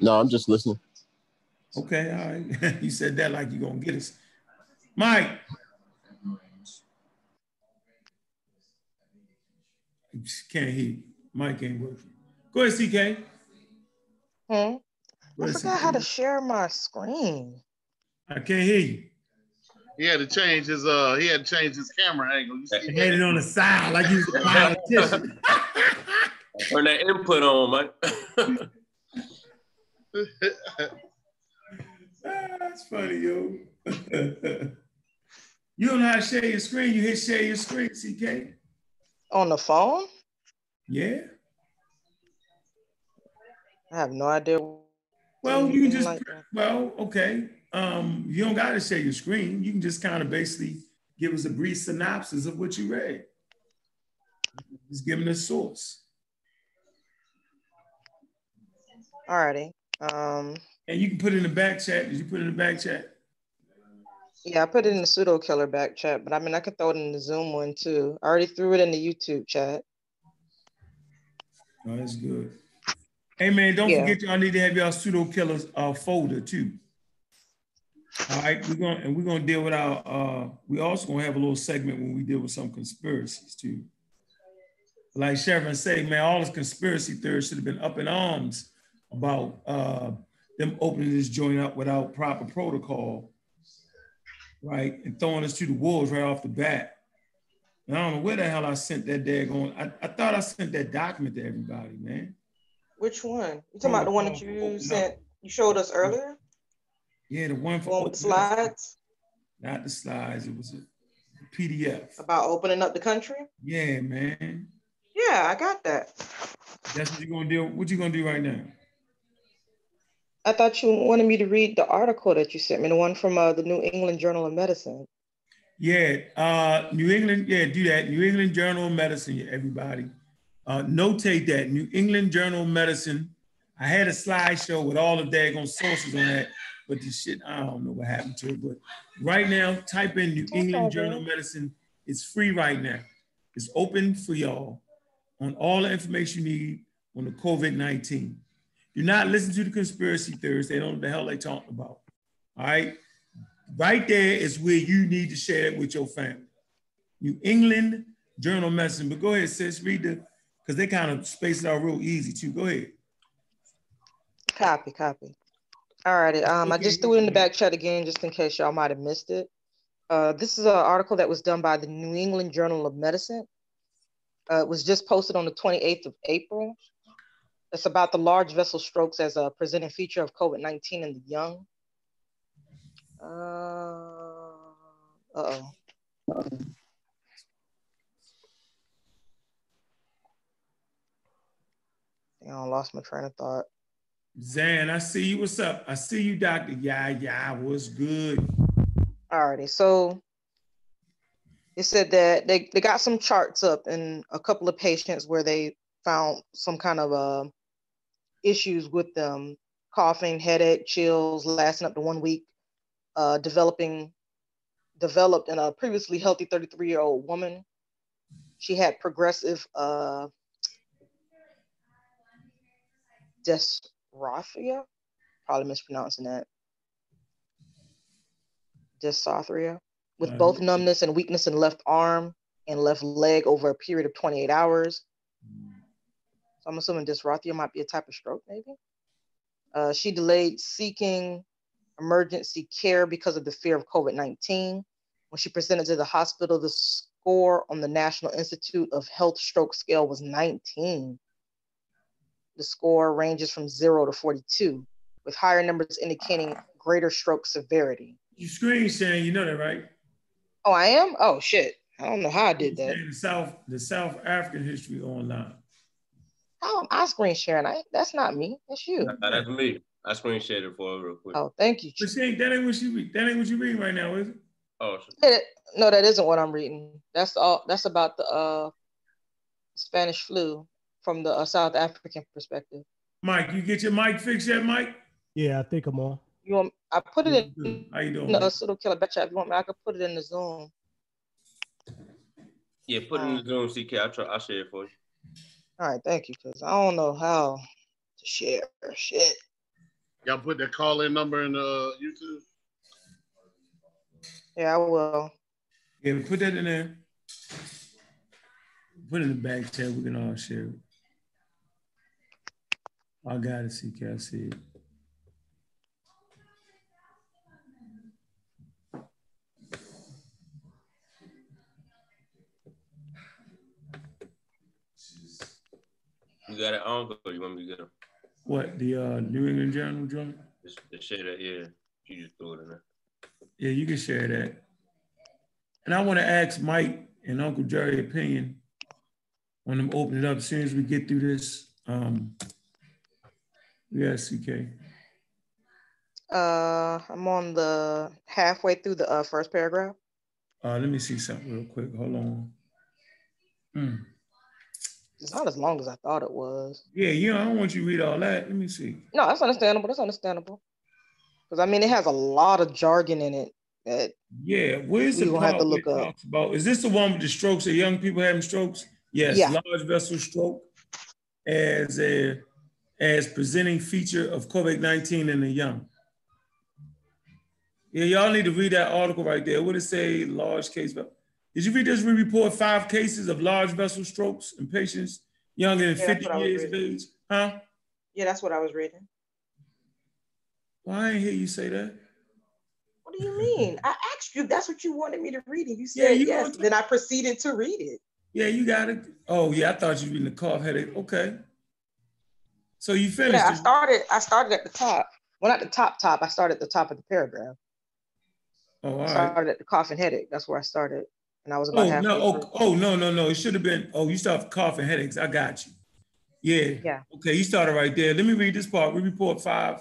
No, I'm just listening. Okay, all right. You said that like you're going to get us. Mike. Can't hear you. Mike ain't working. Go ahead, CK. Hmm? I forgot how to share my screen. I can't hear you. He had to change his camera angle. You see, he had it on the side like he was a politician. Turn that input on, Mike. That's funny, yo. You don't know how to share your screen. You hit share your screen, CK. On the phone? Yeah. I have no idea. Well, you can just, like okay. You don't got to share your screen. You can just kind of basically give us a brief synopsis of what you read. Just giving us source. All righty. And you can put it in the back chat. Did you put it in the back chat? Yeah, I put it in the Pseudo Killer back chat, but I mean, I could throw it in the Zoom one too. I already threw it in the YouTube chat. Oh, that's good. Hey man, don't forget y'all need to have y'all Pseudo Killers folder too. All right, we're gonna deal with our. We also gonna have a little segment when we deal with some conspiracies too. Like Chevron say, man, all this conspiracy theories should have been up in arms about them opening this joint up without proper protocol, right, and throwing us to the wolves right off the bat. And I don't know where the hell I sent that daggone. I thought I sent that document to everybody, man. Which one? You talking about the one that you sent? You showed us earlier. Yeah, the one for the slides. Not the slides. It was a PDF about opening up the country. Yeah, man. Yeah, I got that. That's what you're gonna do. What you gonna do right now? I thought you wanted me to read the article that you sent me, the one from the New England Journal of Medicine. Yeah, New England. Yeah, do that. New England Journal of Medicine. Everybody, notate that. New England Journal of Medicine. I had a slideshow with all the daggone sources on that. But this shit, I don't know what happened to it. But right now, type in New England Journal of Medicine. It's free right now. It's open for y'all on all the information you need on the COVID-19. Do not listen to the conspiracy theorists. They don't know the hell they talking about. All right? Right there is where you need to share it with your family. New England Journal of Medicine. But go ahead, sis, read the, because they kind of space it out real easy too. Go ahead. Copy, copy. All righty. I just threw it in the back chat again, just in case y'all might have missed it. This is an article that was done by the New England Journal of Medicine. It was just posted on the 28th of April. It's about the large vessel strokes as a presenting feature of COVID-19 in the young. Damn, I lost my train of thought. Zan, I see you. What's up? I see you, Dr. Yeah, what's good? Alrighty, so it said that they got some charts up in a couple of patients where they found some kind of issues with them, coughing, headache, chills, lasting up to 1 week, developed in a previously healthy 33-year-old woman. She had progressive dysarthria, probably mispronouncing that. Dysarthria, with both numbness and weakness in left arm and left leg over a period of 28 hours. So I'm assuming dysarthria might be a type of stroke, maybe. She delayed seeking emergency care because of the fear of COVID-19. When she presented to the hospital, the score on the National Institute of Health Stroke Scale was 19. The score ranges from 0 to 42, with higher numbers indicating greater stroke severity. You screen sharing, you know that, right? Oh, I am? Oh, shit. I don't know how I did that. The South African history online. How am I screen sharing? That's not me. That's you. That's me. I screen shared it for her real quick. Oh, thank you. But that ain't what she read. That ain't what you read right now, is it? Oh, sure. No, that isn't what I'm reading. That's all. That's about the Spanish flu from the South African perspective. Mike, you get your mic fixed yet, Mike? Yeah, I think I'm on. You want? I put it in. How you doing? No, Pseudo Killer betcha. If you want me, I could put it in the Zoom. Yeah, put it in the Zoom, CK. I'll share it for you. All right, thank you, because I don't know how to share shit. Y'all put the call-in number in YouTube? Yeah, I will. Yeah, put that in there. Put it in the back chat. We can all share it. I got it, CK. I see it. You got it on, or you want me to get it? What, the New England Journal joint? Just share that, yeah. You just throw it in there. Yeah, you can share that. And I want to ask Mike and Uncle Jerry's opinion on them opening up as soon as we get through this. Yeah, CK. I'm on the halfway through the first paragraph. Let me see something real quick. Hold on. It's not as long as I thought it was. Yeah, I don't want you to read all that. Let me see. No, that's understandable. That's understandable. Because, I mean, it has a lot of jargon in it. That yeah, where's the part have to look up. About? Is this the one with the strokes of young people having strokes? Yes, yeah. Large vessel stroke as presenting feature of COVID-19 in the young. Yeah, y'all need to read that article right there. What it say, large case vessel. Did you read this? We report 5 cases of large vessel strokes in patients younger than 50 years of age. Huh? Yeah, that's what I was reading. Well, I didn't hear you say that. What do you mean? I asked you. That's what you wanted me to read, and you said yes. Then I proceeded to read it. Yeah, you got it. Oh, yeah, I thought you were reading the cough headache. Okay. So you finished. Yeah, I started at the top. Well, not the top. I started at the top of the paragraph. Oh, all right. I started at the cough and headache. That's where I started. And I was about no. It should have been, you start coughing headaches. I got you. Yeah. Yeah. Okay, you started right there. Let me read this part. We report 5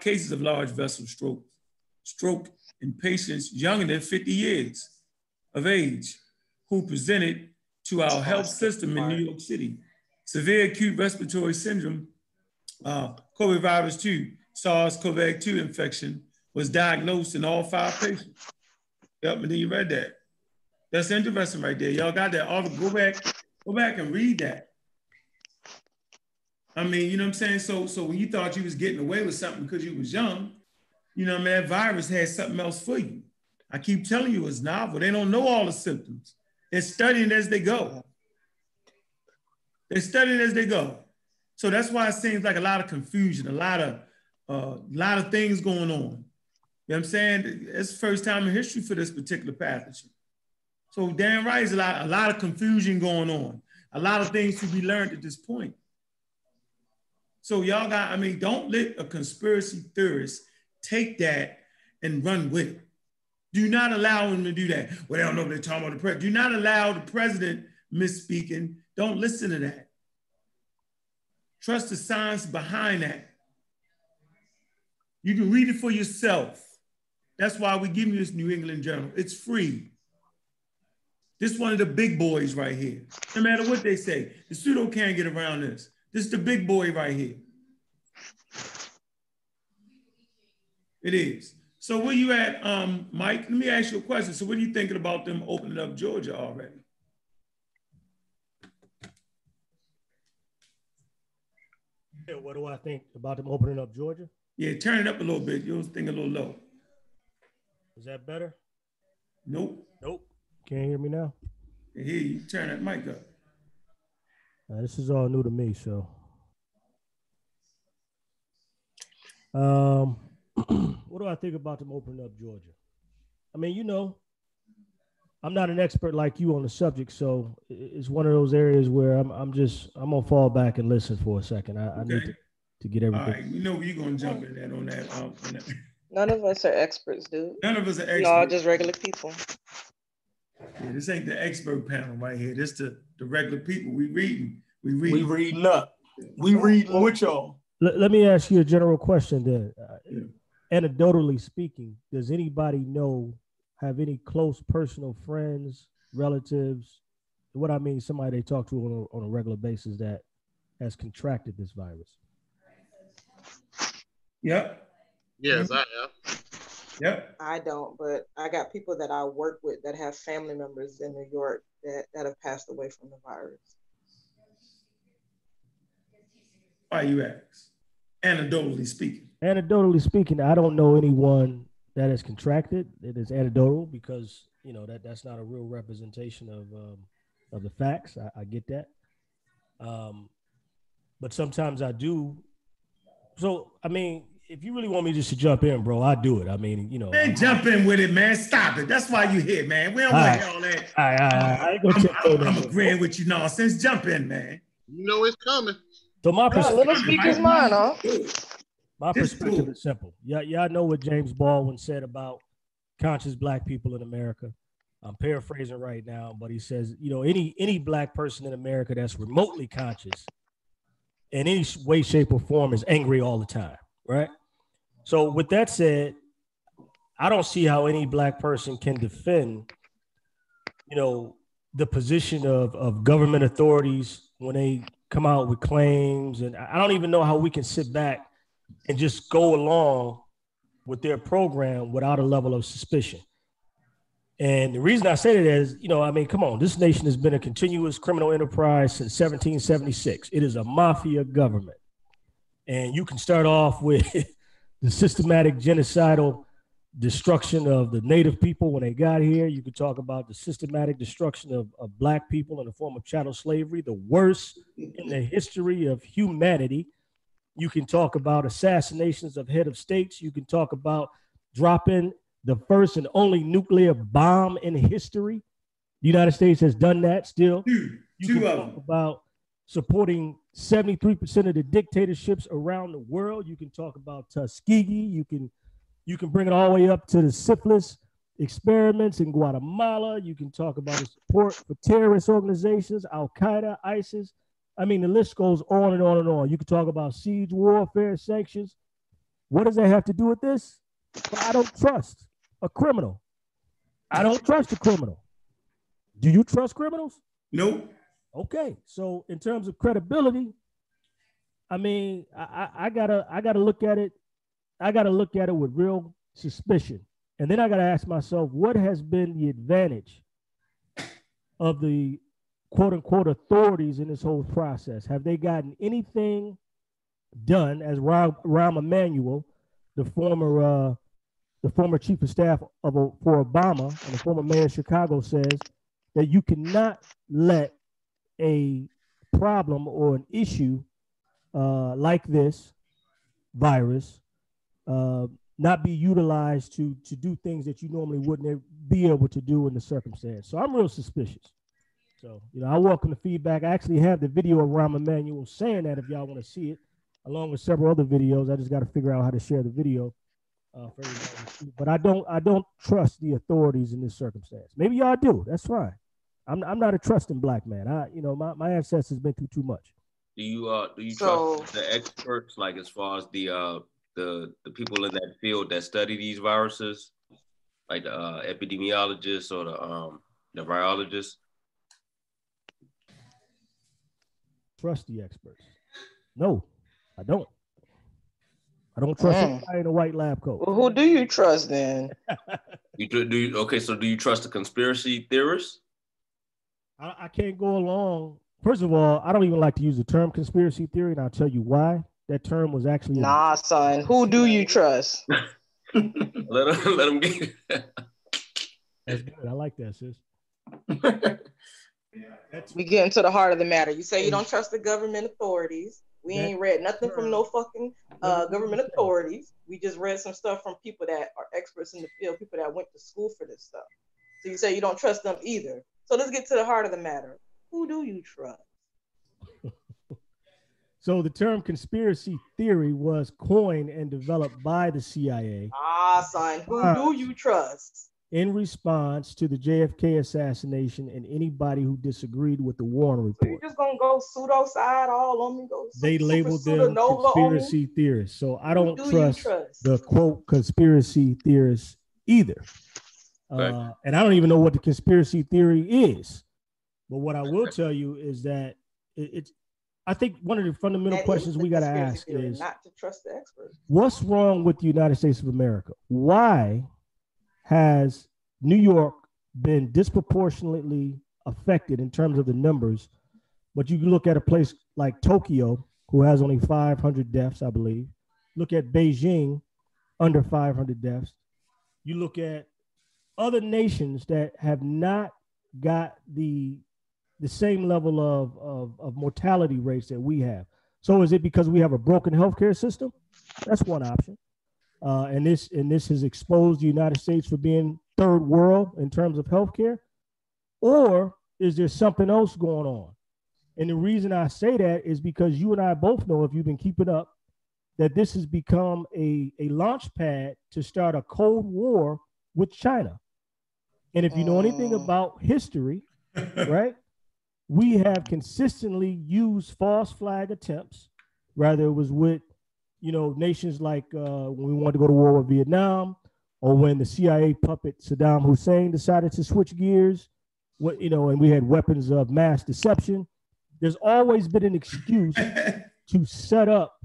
cases of large vessel stroke in patients younger than 50 years of age who presented to our health system in New York City. Severe acute respiratory syndrome, COVID virus 2, SARS-CoV-2 infection was diagnosed in all 5 patients. Yep, and then you read that. That's interesting right there. Y'all got that article. Go back and read that. I mean, you know what I'm saying? So when you thought you was getting away with something because you was young, you know, man, virus had something else for you. I keep telling you, it's novel. They don't know all the symptoms. They're studying as they go. So that's why it seems like a lot of confusion, a lot of things going on. You know what I'm saying? It's the first time in history for this particular pathogen. So damn right, there's a lot of confusion going on. A lot of things to be learned at this point. So y'all don't let a conspiracy theorist take that and run with it. Do not allow him to do that. Well, they don't know if they're talking about the president. Do not allow the president misspeaking. Don't listen to that. Trust the science behind that. You can read it for yourself. That's why we give you this New England Journal. It's free. This is one of the big boys right here. No matter what they say, the pseudo can't get around this. This is the big boy right here. It is. So where you at, Mike? Let me ask you a question. So what are you thinking about them opening up Georgia already? Yeah, what do I think about them opening up Georgia? Yeah, turn it up a little bit. You'll think a little low. Is that better? Nope. Can't hear me now? Hey, you turn that mic up. This is all new to me, so. What do I think about them opening up Georgia? I mean, I'm not an expert like you on the subject, so it's one of those areas where I'm going to fall back and listen for a second. I need to get everything. All right, you're going to jump in that on that. None of us are experts, dude. None of us are experts. We're all just regular people. Yeah, this ain't the expert panel right here. This the regular people. We reading up. We reading with y'all. Let me ask you a general question then. Anecdotally speaking, does anybody know, have any close personal friends, relatives? What I mean, somebody they talk to on a regular basis that has contracted this virus? Yep. Yes, I have. Yep. I don't, but I got people that I work with that have family members in New York that have passed away from the virus. Why you ask? Anecdotally speaking. Anecdotally speaking, I don't know anyone that has contracted. It is anecdotal because, you know, that's not a real representation of the facts. I get that. But sometimes I do. So, I mean, if you really want me just to jump in, bro, I'll do it. I mean, you know. Man, jump in with it, man. Stop it. That's why you here, man. We don't want to hear all that. I'm agreeing with you nonsense. Jump in, man. You know it's coming. So my perspective, let him speak his mind, huh? My perspective is simple. Y'all know what James Baldwin said about conscious black people in America. I'm paraphrasing right now, but he says, you know, any black person in America that's remotely conscious in any way, shape, or form is angry all the time, right? So with that said, I don't see how any black person can defend, you know, the position of government authorities when they come out with claims. And I don't even know how we can sit back and just go along with their program without a level of suspicion. And the reason I say that is, you know, I mean, come on, this nation has been a continuous criminal enterprise since 1776. It is a mafia government. And you can start off with the systematic genocidal destruction of the native people when they got here. You could talk about the systematic destruction of black people in the form of chattel slavery, the worst in the history of humanity. You can talk about assassinations of head of states. You can talk about dropping the first and only nuclear bomb in history. The United States has done that still. You can talk about supporting 73% of the dictatorships around the world. You can talk about Tuskegee. You can bring it all the way up to the syphilis experiments in Guatemala. You can talk about the support for terrorist organizations, Al-Qaeda, ISIS. I mean, the list goes on and on and on. You can talk about siege warfare, sanctions. What does that have to do with this? I don't trust a criminal. I don't trust a criminal. Do you trust criminals? No. Okay. So in terms of credibility, I mean, I gotta look at it. I got to look at it with real suspicion. And then I got to ask myself, what has been the advantage of the quote unquote authorities in this whole process? Have they gotten anything done, as Rahm Emanuel, the former chief of staff for Obama and the former mayor of Chicago, says that you cannot let a problem or an issue like this virus not be utilized to do things that you normally wouldn't be able to do in the circumstance. So I'm real suspicious. So, you know, I welcome the feedback. I actually have the video of Rahm Emanuel saying that if y'all want to see it, along with several other videos. I just got to figure out how to share the video. For everybody to see. But I don't trust the authorities in this circumstance. Maybe y'all do. That's fine. I'm not a trusting black man. My ancestors has been through too much. Do you trust the experts, like as far as the people in that field that study these viruses, like the epidemiologists or the virologists? Trust the experts. No, I don't. I don't trust anybody in a white lab coat. Well, who do you trust then? Do you trust the conspiracy theorists? I can't go along. First of all, I don't even like to use the term conspiracy theory, and I'll tell you why. That term was actually... Nah, son. Who do you trust? let him get it. That's good. I like that, sis. We get into the heart of the matter. You say you don't trust the government authorities. We ain't read nothing from no fucking government authorities. We just read some stuff from people that are experts in the field, people that went to school for this stuff. So you say you don't trust them either. So let's get to the heart of the matter. Who do you trust? So the term conspiracy theory was coined and developed by the CIA. Ah, son, who do you trust? in response to the JFK assassination and anybody who disagreed with the Warren Report. So you're just going to go pseudo-side all on me? Go they labeled them conspiracy theorists. So I don't trust the quote conspiracy theorists either. And I don't even know what the conspiracy theory is. But what I will tell you is that it's, I think one of the fundamental questions we got to ask is not to trust the experts. What's wrong with the United States of America? Why has New York been disproportionately affected in terms of the numbers? But you look at a place like Tokyo, who has only 500 deaths, I believe. Look at Beijing, under 500 deaths. You look at other nations that have not got the same level of mortality rates that we have. So is it because we have a broken healthcare system? That's one option. And this has exposed the United States for being third world in terms of healthcare. Or is there something else going on? And the reason I say that is because you and I both know, if you've been keeping up, that this has become a launch pad to start a Cold War with China. And if you know anything about history, right? We have consistently used false flag attempts, whether it was with, you know, nations like when we wanted to go to war with Vietnam, or when the CIA puppet Saddam Hussein decided to switch gears, what, you know, and we had weapons of mass deception. There's always been an excuse to set up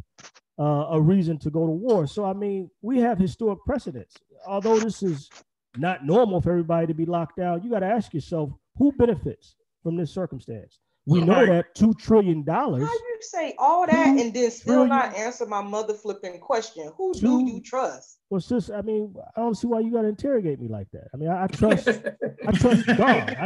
a reason to go to war. So, I mean, we have historic precedents. Although this is not normal for everybody to be locked down, you got to ask yourself, who benefits from this circumstance? We know that $2 trillion. How you say all that and then still not answer my mother flipping question? Who do you trust? Well, sis, I mean, I don't see why you gotta interrogate me like that. I mean, I trust God.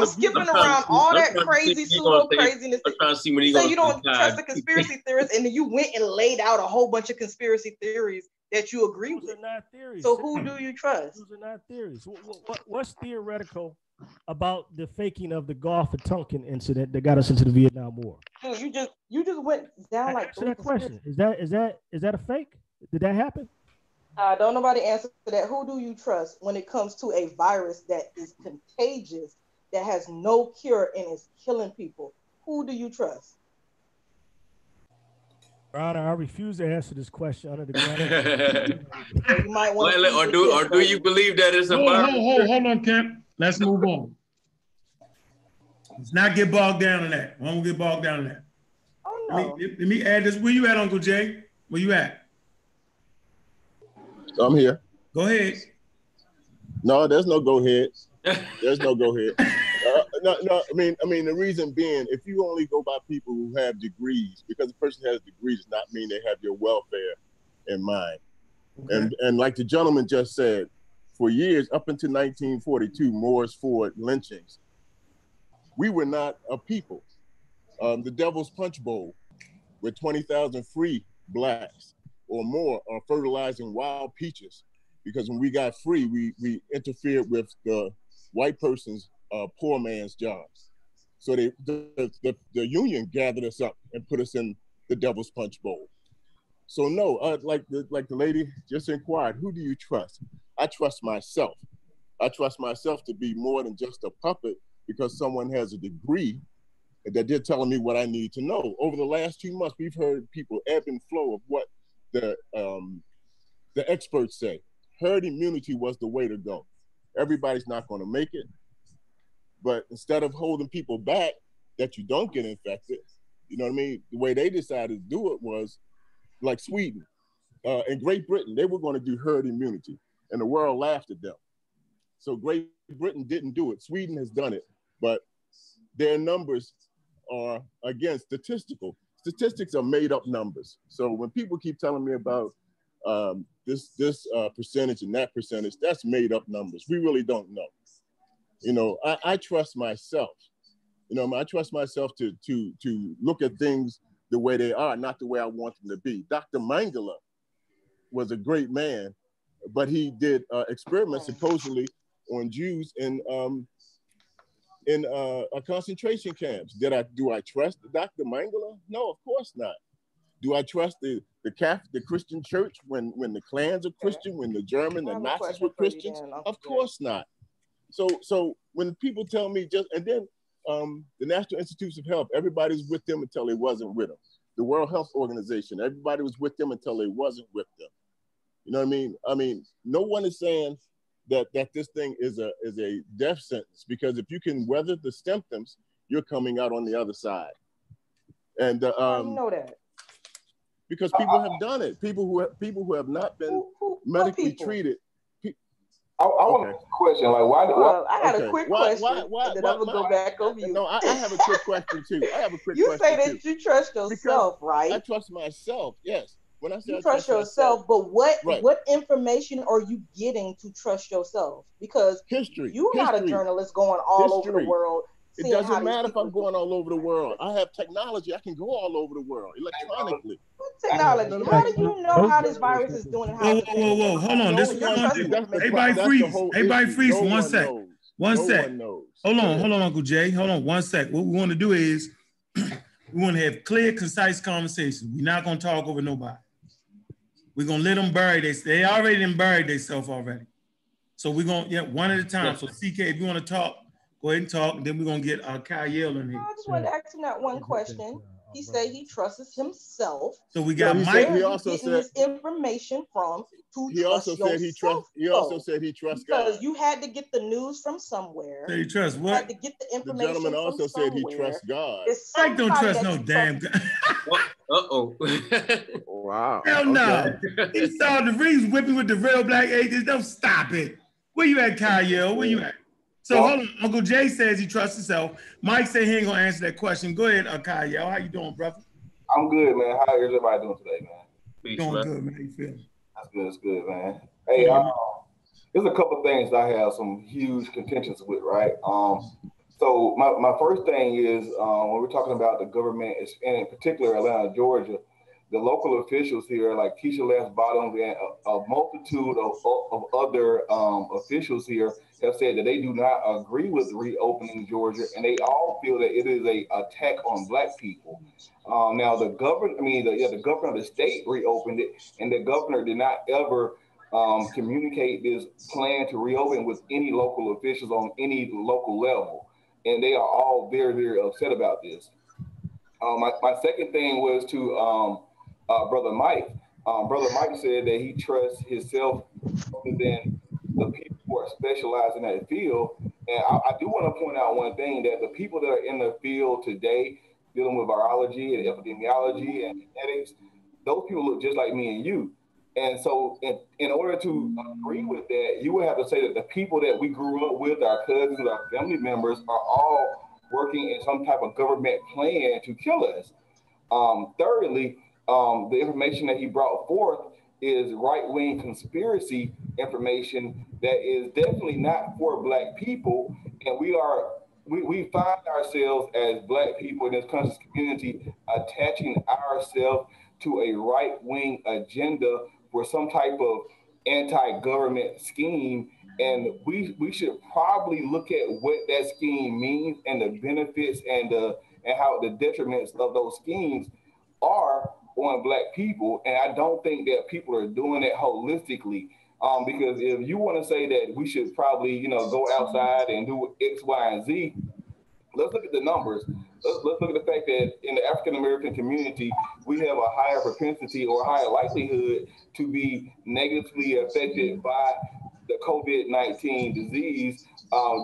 I'm skipping around all that crazy pseudo craziness. So you don't trust the conspiracy theorists, and then you went and laid out a whole bunch of conspiracy theories that you agree with. Those are not theories. So who do you trust? Those are not theories. What's theoretical about the faking of the Gulf of Tonkin incident that got us into the Vietnam War? Dude, you just went down like that question. Is that a fake? Did that happen? Don't nobody answer to that. Who do you trust when it comes to a virus that is contagious, that has no cure and is killing people? Who do you trust? Rhonda, I refuse to answer this question under the ground. You might want to or do you believe that it's a virus? Hold on, Kemp. Let's move on. Let's not get bogged down in that. We won't get bogged down in that. Oh, no. Let me add this. Where you at, Uncle Jay? Where you at? I'm here. Go ahead. No, there's no go aheads. There's no go ahead. No. I mean, the reason being, if you only go by people who have degrees, because a person has degrees does not mean they have your welfare in mind. Okay. And like the gentleman just said, for years, up until 1942, Moore's Ford lynchings, we were not a people. The Devil's Punch Bowl, where 20,000 free blacks or more are fertilizing wild peaches, because when we got free, we interfered with the white person's poor man's jobs. So the union gathered us up and put us in the Devil's Punch Bowl. So no, like the lady just inquired, who do you trust? I trust myself. I trust myself to be more than just a puppet because someone has a degree that they're telling me what I need to know. Over the last 2 months, we've heard people ebb and flow of what the experts say. Herd immunity was the way to go. Everybody's not going to make it. But instead of holding people back that you don't get infected, you know what I mean? The way they decided to do it was like Sweden and Great Britain. They were going to do herd immunity. And the world laughed at them. So Great Britain didn't do it. Sweden has done it, but their numbers are, again, statistical. Statistics are made up numbers. So when people keep telling me about this percentage and that percentage, that's made up numbers. We really don't know. You know, I trust myself. You know, I trust myself to look at things the way they are, not the way I want them to be. Dr. Mengele was a great man, but he did experiments supposedly on Jews in concentration camps. Do I trust Dr. Mengele? No, of course not. Do I trust the Christian church when the clans are Christian, when the German and Nazis were Christians? Of course not. So when people tell me just, and then the National Institutes of Health, everybody's with them until they wasn't with them. The World Health Organization, everybody was with them until they wasn't with them. You know what I mean? I mean, no one is saying that this thing is a death sentence, because if you can weather the symptoms, you're coming out on the other side. And I know that because people have done it. People who have not been medically treated. I want a question. Like, why? I had a quick question. Why I'm gonna go back over you. No, I have a quick question too. I have a quick question. You say that you trust yourself, right? I trust myself. Yes. When I say you trust yourself, but what information are you getting to trust yourself? Because you're not a journalist going all over the world. It doesn't matter if I'm going all over the world. I have technology. I can go all over the world electronically. Technology. How do you know how this virus is doing? And how whoa! Hold on. This everybody freeze. Everybody freeze for 1 sec. Hold on, Uncle Jay. Hold on 1 sec. What we want to do is we want to have clear, concise conversations. We're not going to talk over nobody. We're going to let them bury this. They already done buried themselves already. So we're going to, one at a time. So CK, if you want to talk, go ahead and talk, and then we're gonna get Kyle Yale in here. I just want to ask him that one question. He said he trusts himself. So we got Mike. He also said his information from. He also said he trusts God. Because you had to get the news from somewhere. So he trusts what? You had to get the information. The gentleman also said he trusts God. Mike don't trust no damn God. Uh-oh. Wow. Hell no. He saw the Reeves whipping with the real black agents. Don't stop it. Where you at, Kyle Yale? Where you at? So hold on, Uncle Jay says he trusts himself. Mike said he ain't gonna answer that question. Go ahead, Kyle. How you doing, brother? I'm good, man. How is everybody doing today, man? Peace, doing man. Good, man. How you feeling? That's good. It's good, man. Hey, there's a couple of things I have some huge contentions with, right? So my first thing is when we're talking about the government, and in particular Atlanta, Georgia, the local officials here, like Keisha Lance Bottoms and a multitude of other officials here, have said that they do not agree with reopening Georgia, and they all feel that it is a attack on black people. Now, the governor of the state reopened it, and the governor did not ever communicate this plan to reopen with any local officials on any local level, and they are all very, very upset about this. My second thing was to Brother Mike. Brother Mike said that he trusts himself more than the people who are specialized in that field. And I do want to point out one thing, that the people that are in the field today dealing with virology and epidemiology and genetics, those people look just like me and you. And so in order to agree with that, you would have to say that the people that we grew up with, our cousins, our family members, are all working in some type of government plan to kill us. Thirdly, the information that he brought forth is right-wing conspiracy information that is definitely not for black people, and we find ourselves as black people in this conscious community attaching ourselves to a right-wing agenda for some type of anti-government scheme, and we should probably look at what that scheme means and the benefits and how the detriments of those schemes are on black people. And I don't think that people are doing it holistically, because if you want to say that we should probably, go outside and do X, Y, and Z, let's look at the numbers. Let's look at the fact that in the African-American community, we have a higher propensity or higher likelihood to be negatively affected by the COVID-19 disease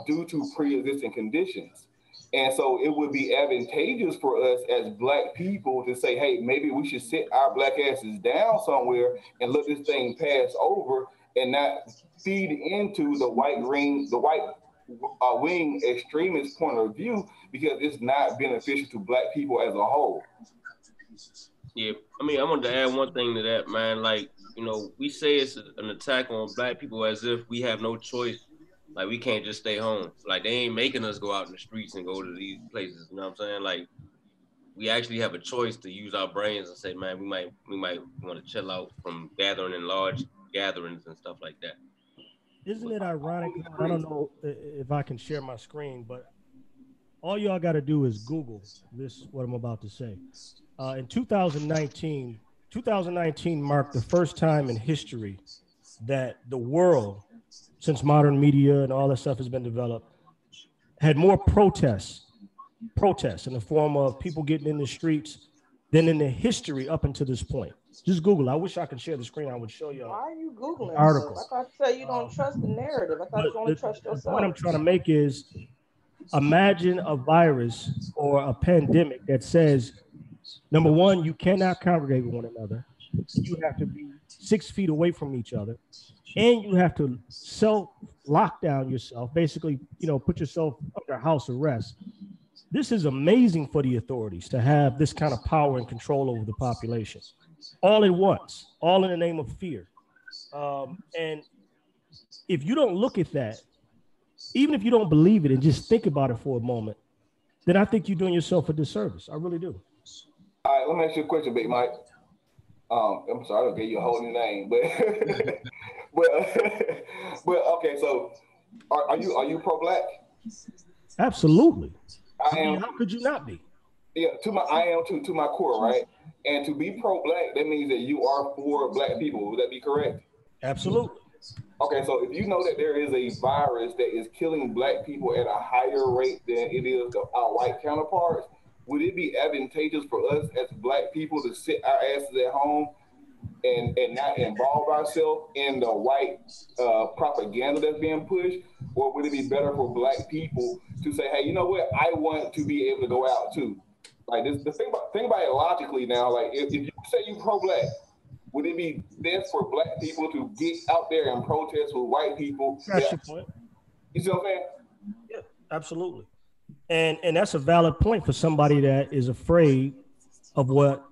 due to pre-existing conditions. And so it would be advantageous for us as black people to say, hey, maybe we should sit our black asses down somewhere and let this thing pass over and not feed into the white wing extremist point of view, because it's not beneficial to black people as a whole. Yeah, I wanted to add one thing to that, man. Like, we say it's an attack on black people as if we have no choice. Like, we can't just stay home. Like, they ain't making us go out in the streets and go to these places. You know what I'm saying? Like, we actually have a choice to use our brains and say, man, we might want to chill out from gathering in large gatherings and stuff like that. Isn't it ironic? I don't know if I can share my screen, but all y'all got to do is Google this, what I'm about to say. In 2019 marked the first time in history that the world, since modern media and all that stuff has been developed, had more protests in the form of people getting in the streets than in the history up until this point. Just Google. I wish I could share the screen. I would show you. Why are you Googling? Articles. I thought you said you don't trust the narrative. I thought you only trust yourself. The point I'm trying to make is, imagine a virus or a pandemic that says, number one, you cannot congregate with one another. You have to be 6 feet away from each other, and you have to self-lockdown yourself, basically, you know, put yourself under house arrest. This is amazing for the authorities to have this kind of power and control over the population, all at once, all in the name of fear. And if you don't look at that, even if you don't believe it and just think about it for a moment, then I think you're doing yourself a disservice. I really do. All right, let me ask you a question, Big Mike. I'm sorry, I don't get your whole new name, but but okay. So, are you pro-black? Absolutely. I am. I mean, how could you not be? Yeah, I am to my core, right? And to be pro-black, that means that you are for black people. Would that be correct? Absolutely. Okay, so if you know that there is a virus that is killing black people at a higher rate than it is our white counterparts, would it be advantageous for us as black people to sit our asses at home and not involve ourselves in the white propaganda that's being pushed? Or would it be better for black people to say, hey, you know what? I want to be able to go out too. Like, think about it logically now. Like, if you say you pro-black, would it be best for black people to get out there and protest with white people? That's your point. You see what I'm saying? Yeah, absolutely. And that's a valid point for somebody that is afraid of what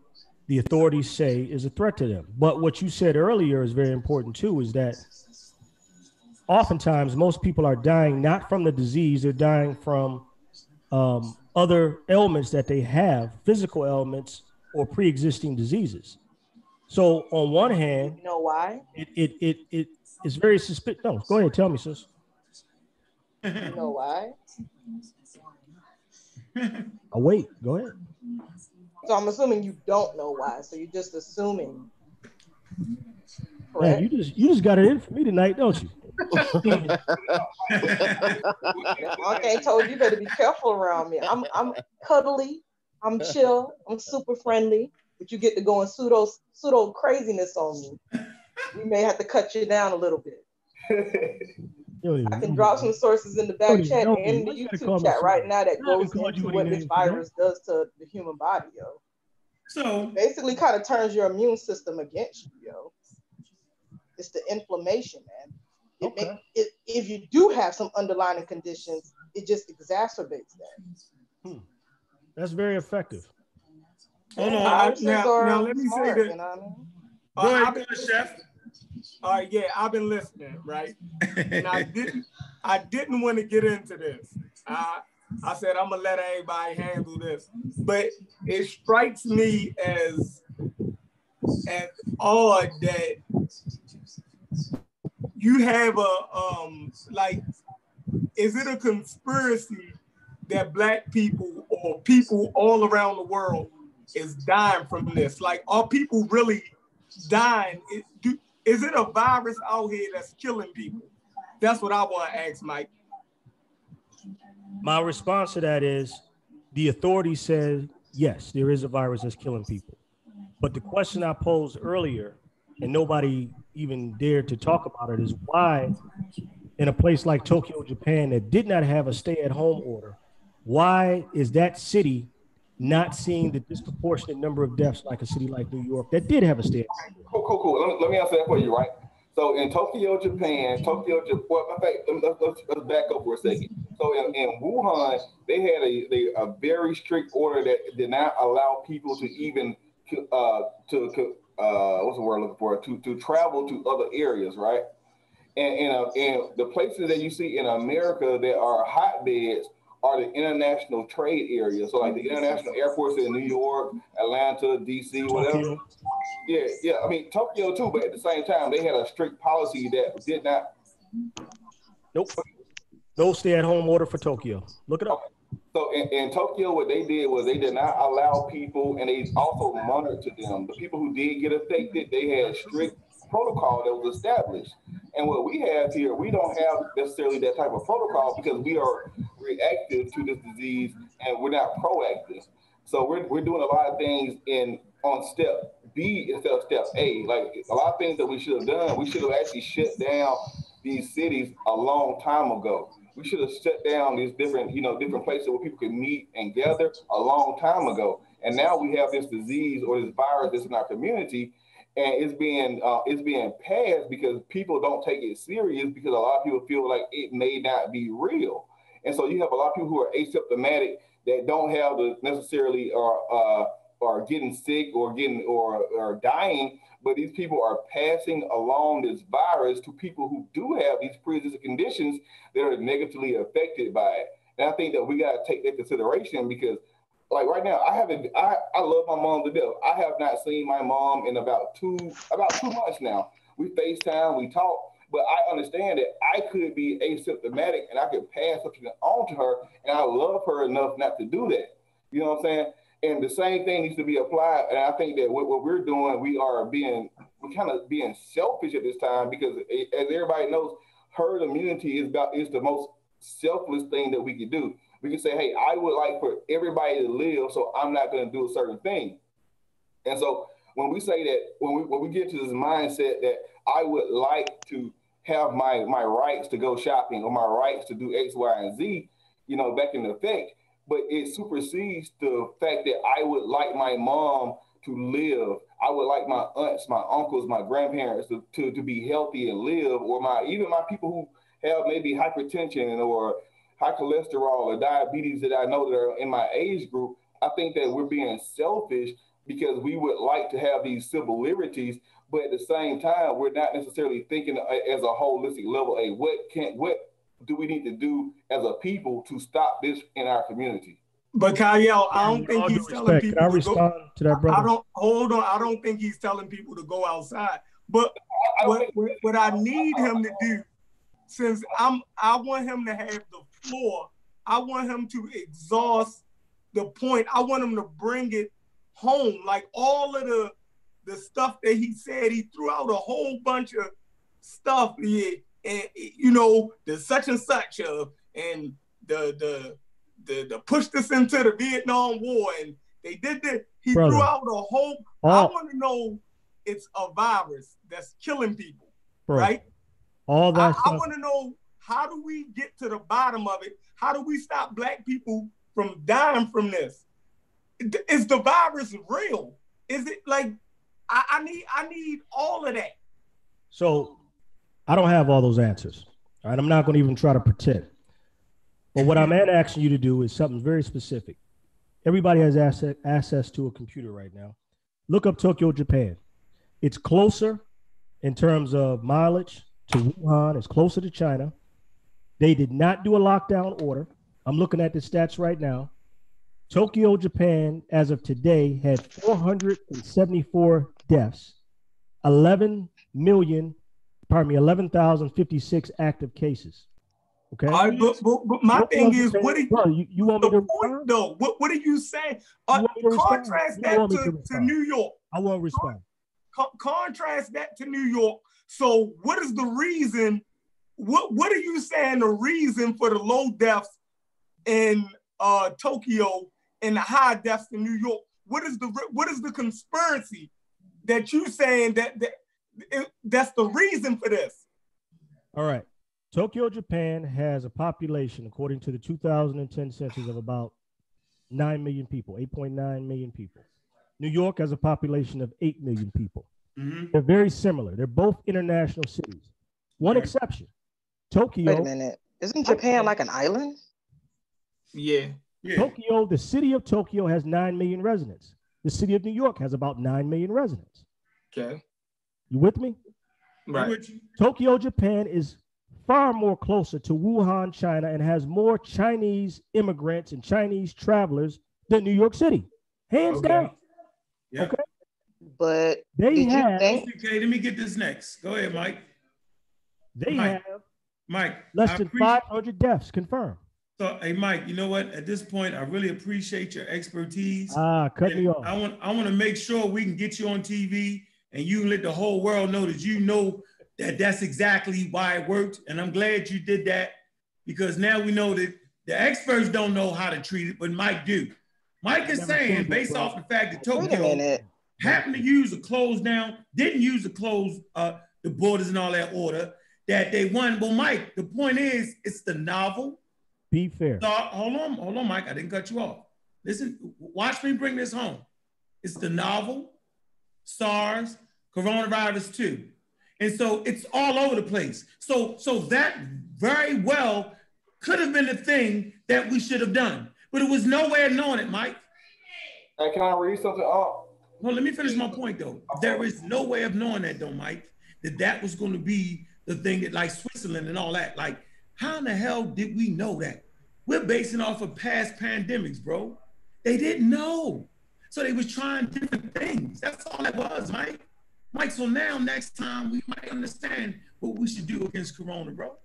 the authorities say is a threat to them. But what you said earlier is very important too, is that oftentimes most people are dying not from the disease, they're dying from other ailments that they have, physical ailments or pre-existing diseases. So on one hand, you know why? It is very suspicious. No, go ahead, tell me, sis. You know why? Oh, wait, go ahead. So I'm assuming you don't know why, so you're just assuming. Man, you just got it in for me tonight, don't you? Okay, told you better be careful around me. I'm cuddly, I'm chill, I'm super friendly, but you get to go in pseudo craziness on me. We may have to cut you down a little bit. I can drop some sources in the back chat and the YouTube chat right now that goes into what this virus does to the human body, yo. So basically kind of turns your immune system against you, yo. It's the inflammation, man. If you do have some underlying conditions, it just exacerbates that. That's very effective. Hold on. Now let me say this. Go ahead, Chef. All right, yeah, I've been listening, right? And I didn't want to get into this. I said I'm gonna let everybody handle this, but it strikes me as odd that you have a like, is it a conspiracy that black people or people all around the world is dying from this? Like, are people really dying? Is it a virus out here that's killing people? That's what I want to ask, Mike. My response to that is, the authorities said, yes, there is a virus that's killing people. But the question I posed earlier, and nobody even dared to talk about it, is why in a place like Tokyo, Japan, that did not have a stay-at-home order, why is that city not seeing the disproportionate number of deaths like a city like New York that did have a stay-at-home order? Cool. Let me answer that for you, right? So in Tokyo, Japan, let's back up for a second. So in Wuhan, they had a very strict order that did not allow people to even to travel to other areas, right? And the places that you see in America that are hotbeds are the international trade areas. So like the international airports in New York, Atlanta, DC, whatever. Yeah. I mean, Tokyo too, but at the same time, they had a strict policy that did not. Nope. No stay at home order for Tokyo. Look it up. So in Tokyo, what they did was they did not allow people, and they also monitored them. The people who did get affected, they had strict protocol that was established. And what we have here, we don't have necessarily that type of protocol because we are reactive to this disease and we're not proactive. So we're doing a lot of things on step B instead of step A. Like a lot of things that we should have done, we should have actually shut down these cities a long time ago. We should have shut down these different, different places where people could meet and gather a long time ago. And now we have this disease or this virus that's in our community, and it's being passed because people don't take it serious because a lot of people feel like it may not be real. And so you have a lot of people who are asymptomatic that don't have the necessarily or getting sick or dying, but these people are passing along this virus to people who do have these pre-existing conditions that are negatively affected by it. And I think that we gotta take that into consideration because like right now, I love my mom to death. I have not seen my mom in about two months now. We FaceTime, we talk, but I understand that I could be asymptomatic and I could pass something on to her, and I love her enough not to do that. You know what I'm saying? And the same thing needs to be applied. And I think that what we're doing, we're kind of being selfish at this time because, as everybody knows, herd immunity is the most selfless thing that we can do. We can say, hey, I would like for everybody to live, so I'm not going to do a certain thing. And so when we say that, when we get to this mindset that I would like to have my rights to go shopping or my rights to do X, Y, and Z, back in effect, but it supersedes the fact that I would like my mom to live. I would like my aunts, my uncles, my grandparents to be healthy and live, or even my people who have maybe hypertension or high cholesterol or diabetes that I know that are in my age group. I think that we're being selfish because we would like to have these civil liberties, but at the same time, we're not necessarily thinking as a holistic level, hey, what do we need to do as a people to stop this in our community? But Kyle, I don't think he's telling people. I respond to that, brother. I don't think he's telling people to go outside. But what I need him to do, since I want him to have the floor, I want him to exhaust the point. I want him to bring it home, like all of the stuff that he said. He threw out a whole bunch of stuff. Yeah. And the such and such and the pushed us into the Vietnam War, and they did that. He Brother. Threw out a whole. Oh. I want to know it's a virus that's killing people, Bro. Right? All that. I want to know, how do we get to the bottom of it? How do we stop Black people from dying from this? Is the virus real? Is it like I need all of that? So. I don't have all those answers, all right? I'm not gonna even try to pretend. But what I'm asking you to do is something very specific. Everybody has access to a computer right now. Look up Tokyo, Japan. It's closer in terms of mileage to Wuhan, it's closer to China. They did not do a lockdown order. I'm looking at the stats right now. Tokyo, Japan, as of today, had 474 deaths, 11,056 active cases. Okay. All right, but my thing is, what do you want me to point though? What do you say? Contrast that to New York. I won't respond. Contrast that to New York. So what is the reason? What are you saying the reason for the low deaths in Tokyo and the high deaths in New York? What is the conspiracy that you saying that that's the reason for this? All right. Tokyo, Japan has a population, according to the 2010 census, of about 9 million people, 8.9 million people. New York has a population of 8 million people. Mm-hmm. They're very similar. They're both international cities. One exception, Tokyo. Wait a minute. Isn't Japan like an island? Yeah. Tokyo, the city of Tokyo has 9 million residents. The city of New York has about 9 million residents. Okay. You with me? Right. Tokyo, Japan is far more closer to Wuhan, China, and has more Chinese immigrants and Chinese travelers than New York City. Hands down. Yeah. Okay. But they have. Okay, let me get this next. Go ahead, Mike. They have less than 500 deaths confirmed. So, hey, Mike, you know what? At this point, I really appreciate your expertise. Cut me off. I want to make sure we can get you on TV and you can let the whole world know that you know that that's exactly why it worked. And I'm glad you did that, because now we know that the experts don't know how to treat it, but Mike do. Mike is saying, based off the fact that Tokyo happened to use a close down, didn't use the close, the borders and all that order, that they won. Well, Mike, the point is, it's the novel. Be fair. So, hold on, Mike, I didn't cut you off. Listen, watch me bring this home. It's the novel, SARS, coronavirus 2. And so it's all over the place. So that very well could have been the thing that we should have done, but it was nowhere known it, Mike. Hey, can I read something? Oh. Well, let me finish my point though. There is no way of knowing that though, Mike, that was going to be the thing that, like Switzerland and all that, like, how in the hell did we know that? We're basing off of past pandemics, bro. They didn't know. So they was trying different things. That's all it was, Mike. Mike, so now next time we might understand what we should do against Corona, bro.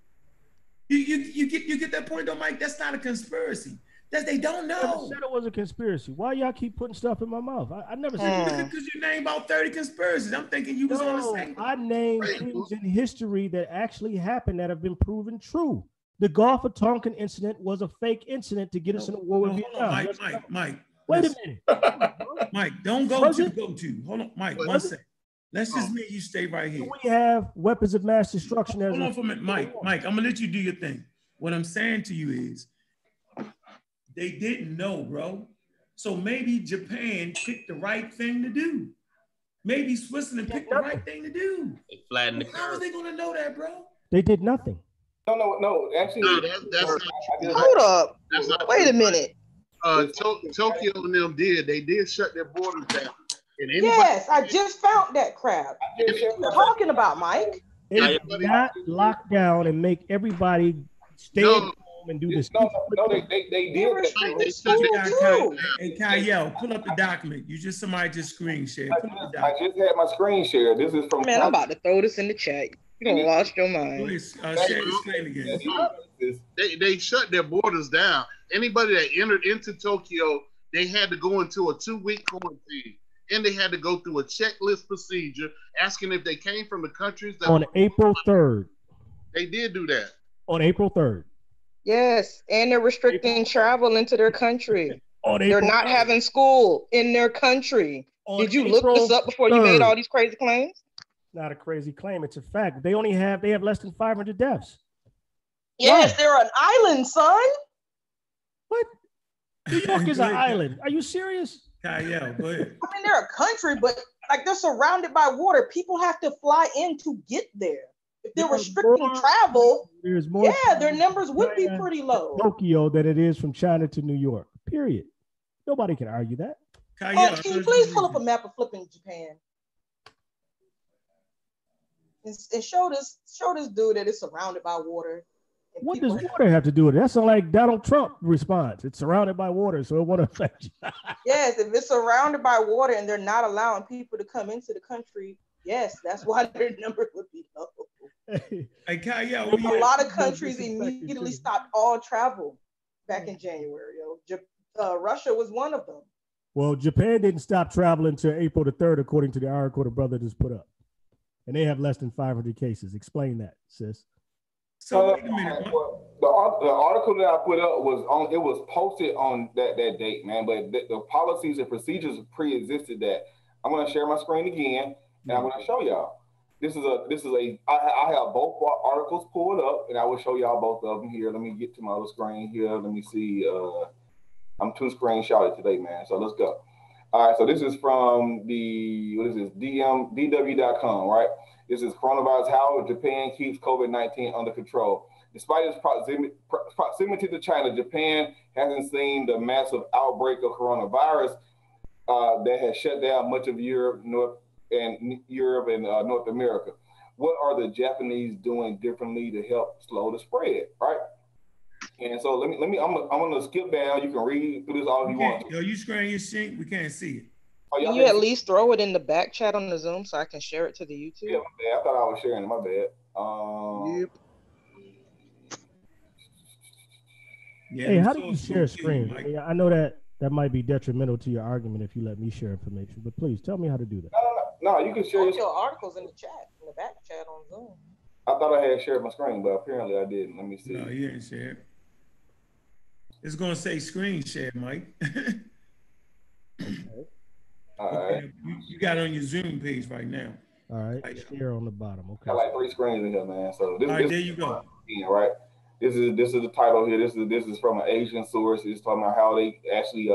You get that point though, Mike? That's not a conspiracy. That they don't know. I never said it was a conspiracy. Why y'all keep putting stuff in my mouth? I never said it. Because you named about 30 conspiracies. I'm thinking you was on the same. I named things in history that actually happened that have been proven true. The Gulf of Tonkin incident was a fake incident to get us in a war with Vietnam. Mike. Wait a minute. Mike, don't go to. Hold on, Mike, one second. Let's just make you stay right here. We have weapons of mass destruction. Hold on for a minute, Mike, I'm gonna let you do your thing. What I'm saying to you is, they didn't know, bro. So maybe Japan picked the right thing to do. Maybe Switzerland picked the right thing to do. They flattened the curve. How are they gonna know that, bro? They did nothing. No, actually. No, that's not true. Hold up. Wait a minute. Tokyo and them did. They did shut their borders down. Yes, I just found that crap. You're talking about, Mike. They did not lock down and make everybody stay at home and do this. No, they did. Hey, Kyle, pull up the document. Somebody just screen share. I just had my screen share. This is from. Man, I'm about to throw this in the chat. You done lost your mind. Please, share the screen again. They shut their borders down. Anybody that entered into Tokyo, they had to go into a 2-week quarantine. And they had to go through a checklist procedure asking if they came from the countries that on April 3rd. They did do that. On April 3rd. Yes, and they're restricting travel into their country. They're not having school in their country. Did you look this up before you made all these crazy claims? Not a crazy claim, it's a fact. They only have less than 500 deaths. Yes, they're an island, son. What? New York is an island. Are you serious? Yeah, go ahead. I mean, they're a country, but like they're surrounded by water. People have to fly in to get there. If they're restricting travel, their numbers would be pretty low. Tokyo than it is from China to New York. Period. Nobody can argue that. Can you please pull up a map of flipping Japan? And show this dude that it's surrounded by water. What does water have to do with it? That's like Donald Trump response. It's surrounded by water, so it won't affect you. Yes, if it's surrounded by water and they're not allowing people to come into the country, yes, that's why their number would be low. Hey, Kyle, a lot of countries immediately stopped all travel back in January. Russia was one of them. Well, Japan didn't stop traveling until April the 3rd, according to the Iron Quarter Brother just put up. And they have less than 500 cases. Explain that, sis. So wait a minute. The article that I put up was on. It was posted on that date, man. But the policies and procedures pre-existed that. I'm gonna share my screen again, and I'm gonna show y'all. This is a. I have both articles pulled up, and I will show y'all both of them here. Let me get to my other screen here. Let me see. I'm two screenshotted today, man. So let's go. All right. So this is from the DW.com, right? This is coronavirus, how Japan keeps COVID-19 under control. Despite its proximity to China, Japan hasn't seen the massive outbreak of coronavirus that has shut down much of Europe and North America. What are the Japanese doing differently to help slow the spread, right? And so let me I'm going to skip down. You can read through this all you want. Yo, you screen your shit? We can't see it. Can you at least throw it in the back chat on the Zoom so I can share it to the YouTube? Yeah, my bad. I thought I was sharing it. My bad. Yep. Yeah, hey, how do you share screens? Like, I know that might be detrimental to your argument if you let me share information, but please tell me how to do that. No, you can share your articles in the chat, in the back chat on Zoom. I thought I had shared my screen, but apparently I didn't. Let me see. No, you didn't share. It's going to say screen share, Mike. Okay. All right. You got on your Zoom page right now. All right. Like, share on the bottom. Okay. I got like 3 screens in here, man. So this, all right, there you go. Right. This is the title here. This is from an Asian source. It's talking about how they actually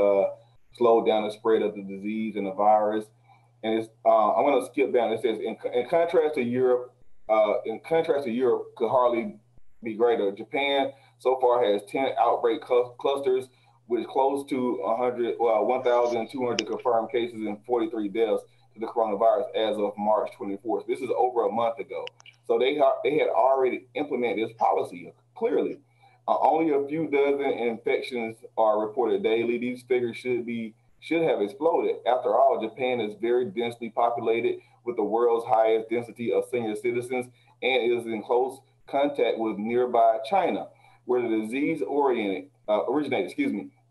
slowed down the spread of the disease and the virus. And it's I'm going to skip down. It says in contrast to Europe could hardly be greater. Japan so far has 10 outbreak clusters with close to 1,200 confirmed cases and 43 deaths to the coronavirus as of March 24th. This is over a month ago. So they had already implemented this policy, clearly. Only a few dozen infections are reported daily. These figures should have exploded. After all, Japan is very densely populated with the world's highest density of senior citizens and is in close contact with nearby China, where the disease originated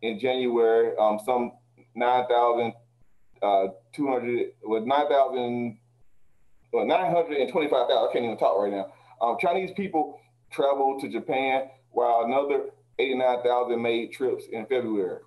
in January. Some 925,000, I can't even talk right now. Chinese people traveled to Japan, while another 89,000 made trips in February.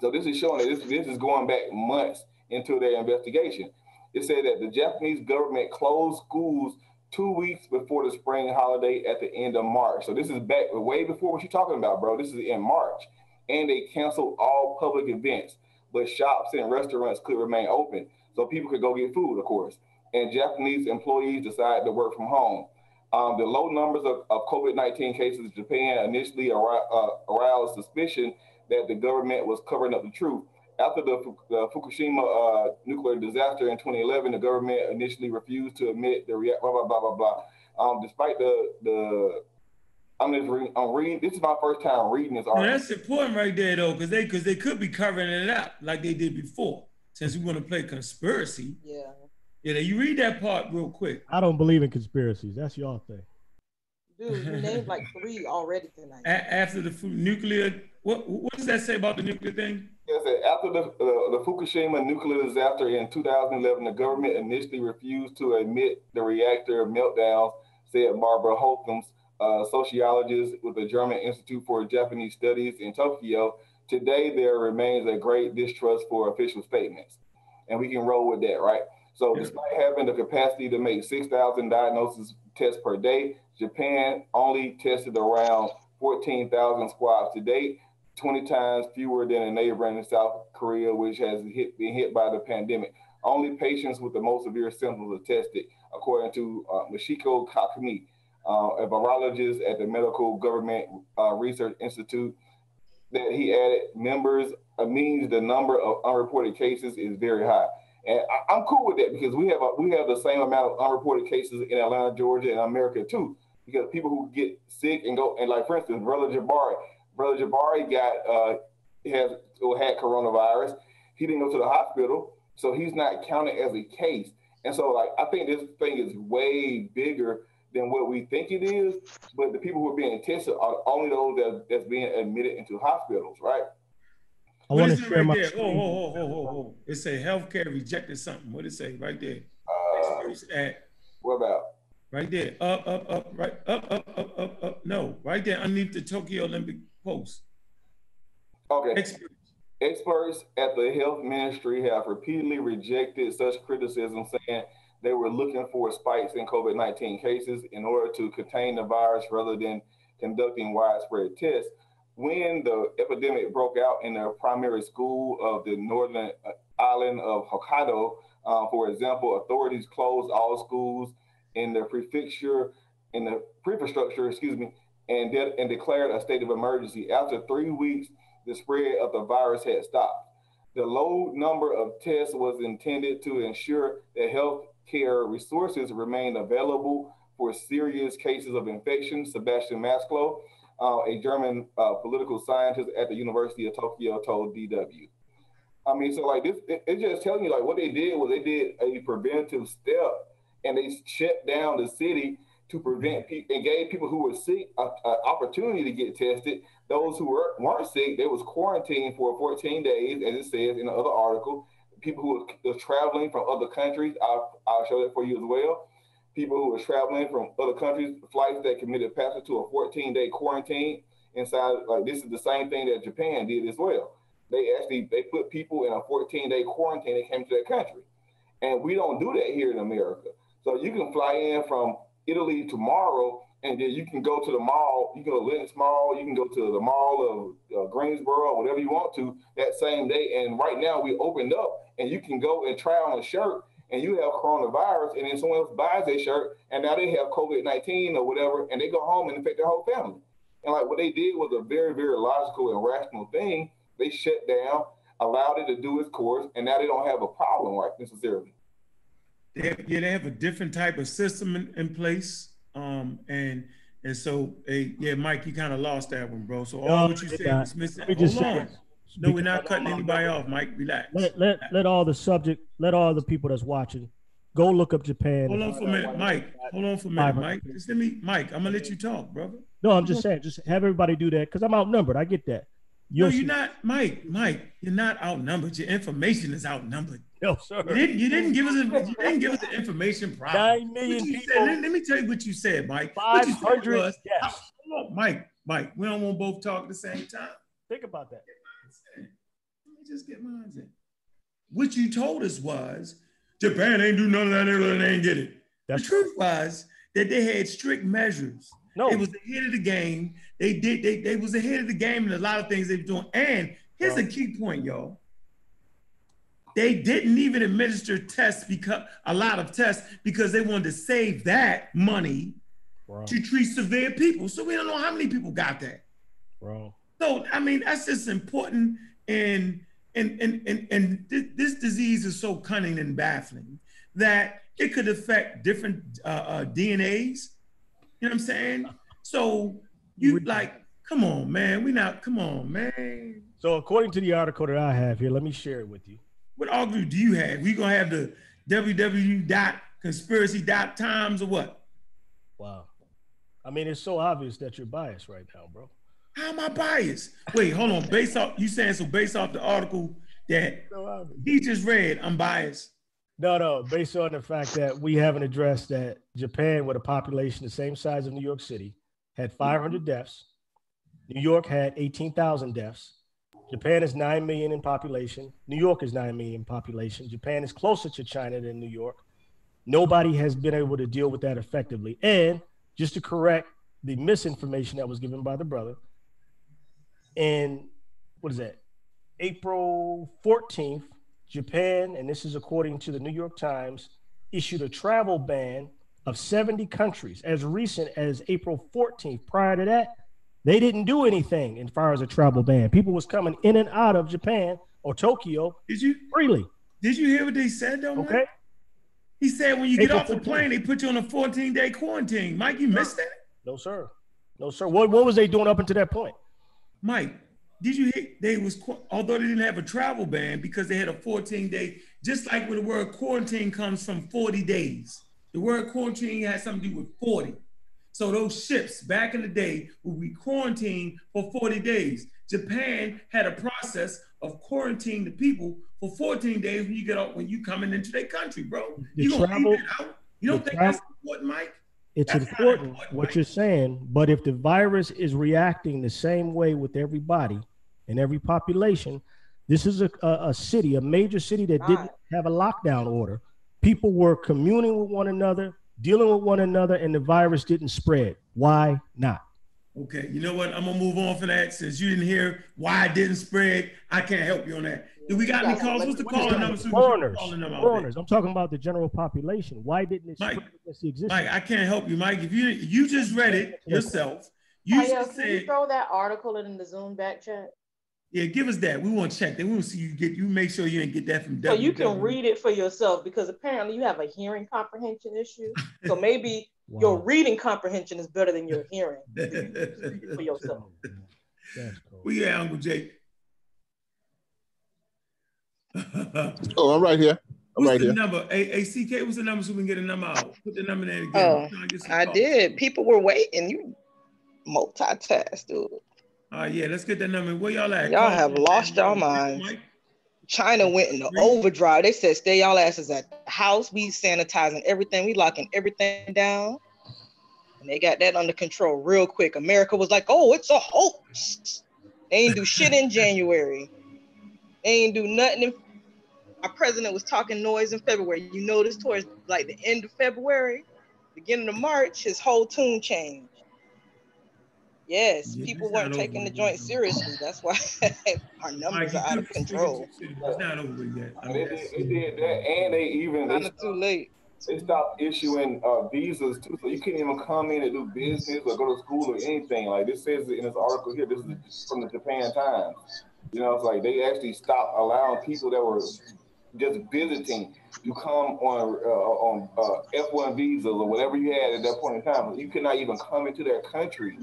So this is showing that this is going back months into their investigation. It said that the Japanese government closed schools 2 weeks before the spring holiday at the end of March. So this is back way before what you're talking about, bro. This is in March. And they canceled all public events, but shops and restaurants could remain open. So people could go get food, of course. And Japanese employees decided to work from home. The low numbers of COVID-19 cases in Japan initially aroused suspicion that the government was covering up the truth. After the Fukushima nuclear disaster in 2011, the government initially refused to admit the despite the I'm reading. This is my first time reading this article. Now that's important right there though, because they could be covering it up like they did before. Since we want to play conspiracy, yeah. You read that part real quick. I don't believe in conspiracies. That's y'all thing. Dude, you named like 3 already tonight. After the nuclear. What does that say about the nuclear thing? Yes, after the Fukushima nuclear disaster in 2011, the government initially refused to admit the reactor meltdowns, said Barbara Holcombs, sociologist with the German Institute for Japanese Studies in Tokyo. Today, there remains a great distrust for official statements. And we can roll with that, right? So despite having the capacity to make 6,000 diagnosis tests per day, Japan only tested around 14,000 squads to date. 20 times fewer than a neighbor in South Korea, which has been hit by the pandemic. Only patients with the most severe symptoms are tested, according to Mashiko Kakami, a virologist at the Medical Government Research Institute. That he added, means the number of unreported cases is very high, and I'm cool with that because we have the same amount of unreported cases in Atlanta, Georgia, and America too. Because people who get sick and go, and like for instance, Brother Jabari had coronavirus. He didn't go to the hospital, so he's not counted as a case. And so, like, I think this thing is way bigger than what we think it is. But the people who are being tested are only those that's being admitted into hospitals, right? I want to share my screen. Oh. It say healthcare rejected something. What it say right there? What about? Right there. Up. No, right there underneath the Tokyo Olympic post. Okay. Experts at the health ministry have repeatedly rejected such criticism, saying they were looking for spikes in COVID-19 cases in order to contain the virus rather than conducting widespread tests. When the epidemic broke out in the primary school of the northern island of Hokkaido, for example, authorities closed all schools in the prefecture, and declared a state of emergency. After 3 weeks, the spread of the virus had stopped. The low number of tests was intended to ensure that health care resources remained available for serious cases of infection. Sebastian Masklow, a German political scientist at the University of Tokyo, told DW. I mean, so like this, it's just telling you like what they did was they did a preventive step. And they shut down the city to prevent and gave people who were sick an opportunity to get tested. Those who weren't sick, they was quarantined for 14 days, as it says in the other article. People who were traveling from other countries, I'll show that for you as well. People who were traveling from other countries, flights that committed passengers to a 14-day quarantine inside. Like, this is the same thing that Japan did as well. They put people in a 14-day quarantine that came to that country. And we don't do that here in America. So you can fly in from Italy tomorrow, and then you can go to the mall, you can go to Lenox Mall, you can go to the mall of Greensboro, whatever you want to, that same day. And right now we opened up, and you can go and try on a shirt, and you have coronavirus, and then someone else buys their shirt, and now they have COVID-19 or whatever, and they go home and infect their whole family. And like, what they did was a very, very logical and rational thing. They shut down, allowed it to do its course, and now they don't have a problem, right, necessarily. They have a different type of system in place, and so Mike, you kind of lost that one, bro. So all what you said was missing. Hold on. No, we're not cutting anybody off, Mike. Relax. Let all the subject, let all the people that's watching, go look up Japan. Hold on for a minute, Mike. Hold on for a minute, Mike. Just let me, Mike. I'm gonna let you talk, brother. No, I'm just saying, just have everybody do that because I'm outnumbered. I get that. No, you're not, Mike. Mike, you're not outnumbered. Your information is outnumbered. No, sir. You didn't give us the information properly. 9 million people. Said, let me tell you what you said, Mike. 500. Yes. Mike, we don't want both talk at the same time. Think about that. Let me just get mine in. What you told us was Japan ain't do none of that, and they ain't get it. That's the truth was that they had strict measures. No. It was ahead of the game. They was ahead of the game in a lot of things they were doing. And here's a key point, y'all. They didn't even administer tests because they wanted to save that money to treat severe people. So we don't know how many people got that. Bro. So I mean, that's just important. And this disease is so cunning and baffling that it could affect different DNAs. You know what I'm saying? So you like, come on, man. Come on, man. So according to the article that I have here, let me share it with you. What article do you have? We gonna have the www.conspiracy.times or what? Wow. I mean, it's so obvious that you're biased right now, bro. How am I biased? Wait, hold on. Based off, you saying so based off the article that he just read, I'm biased. No, based on the fact that we haven't addressed that Japan, with a population the same size of New York City, had 500 deaths. New York had 18,000 deaths. Japan is 9 million in population. New York is 9 million in population. Japan is closer to China than New York. Nobody has been able to deal with that effectively. And just to correct the misinformation that was given by the brother, in, what is that, April 14th, Japan, and this is according to the New York Times, issued a travel ban of 70 countries as recent as April 14th. Prior to that, they didn't do anything as far as a travel ban. People was coming in and out of Japan or Tokyo freely. Did you hear what they said, though, Mike? Okay. He said when you get off the plane, they put you on a 14-day quarantine. Mike, you missed that? No, sir. No, sir. What was they doing up until that point? Mike, did you hear although they didn't have a travel ban because they had a 14-day, just like where the word quarantine comes from, 40 days. The word quarantine has something to do with 40. So those ships back in the day would be quarantined for 40 days. Japan had a process of quarantining the people for 14 days when you coming into their country, bro. You don't leave that out? You don't think that's important, Mike? It's important what you're saying, but if the virus is reacting the same way with everybody and every population, this is a city, a major city that didn't have a lockdown order. People were communing with one another, dealing with one another, and the virus didn't spread. Why not? Okay, you know what? I'm gonna move on for that. Since you didn't hear why it didn't spread, I can't help you on that. Do we got any calls? What's the calling number? Foreigners. I'm talking about the general population. Why didn't it spread against the existence? Mike, I can't help you, Mike. If you just read it yourself, you just said. Can you throw that article in the Zoom back chat? Yeah, give us that. We want to check that. We want to see you get. You make sure you didn't get that from. So you can read it for yourself because apparently you have a hearing comprehension issue. So maybe your reading comprehension is better than your hearing. Read it for yourself. That's cool. Well, yeah, Uncle Jake. Oh, I'm right here. What's the number? ACK, what's the number so we can get a number out? Put the number in there again. Oh, I did. People were waiting. You multitask, dude. Yeah, let's get that number. Where y'all at? Y'all have lost y'all minds. China went into overdrive. They said, stay y'all asses at the house. We sanitizing everything. We locking everything down. And they got that under control real quick. America was like, oh, it's a hoax. They ain't do shit in January. They ain't do nothing. Our president was talking noise in February. You notice towards like the end of February, beginning of March, his whole tune changed. Yes, people weren't taking the joint seriously. That's why our numbers are out of control. It's not over yet. I mean, they did that, and they even they stopped issuing visas too, so you can't even come in and do business or go to school or anything. Like this says in this article here, this is from the Japan Times. You know, it's like they actually stopped allowing people that were just visiting to come on F1 visas or whatever you had at that point in time. You could not even come into their country.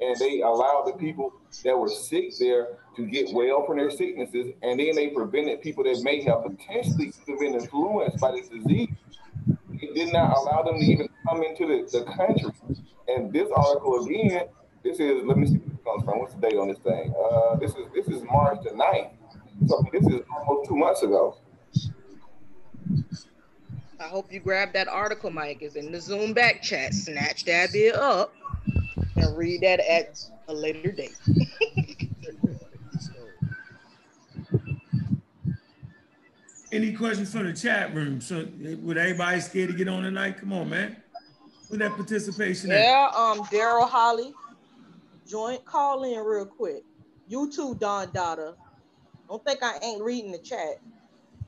And they allowed the people that were sick there to get well from their sicknesses, and then they prevented people that may have potentially been influenced by this disease. It did not allow them to even come into the country. And this article again, this is, let me see where it comes from. What's the date on this thing? This is March the 9th. So this is almost 2 months ago. I hope you grabbed that article, Mike. It's in the Zoom back chat. Snatch that bit up and read that at a later date. Any questions from the chat room? So, would everybody scared to get on tonight? Come on, man. With that participation. Yeah, Daryl Holly, joint, call in real quick. You too, Don Dada. Don't think I ain't reading the chat.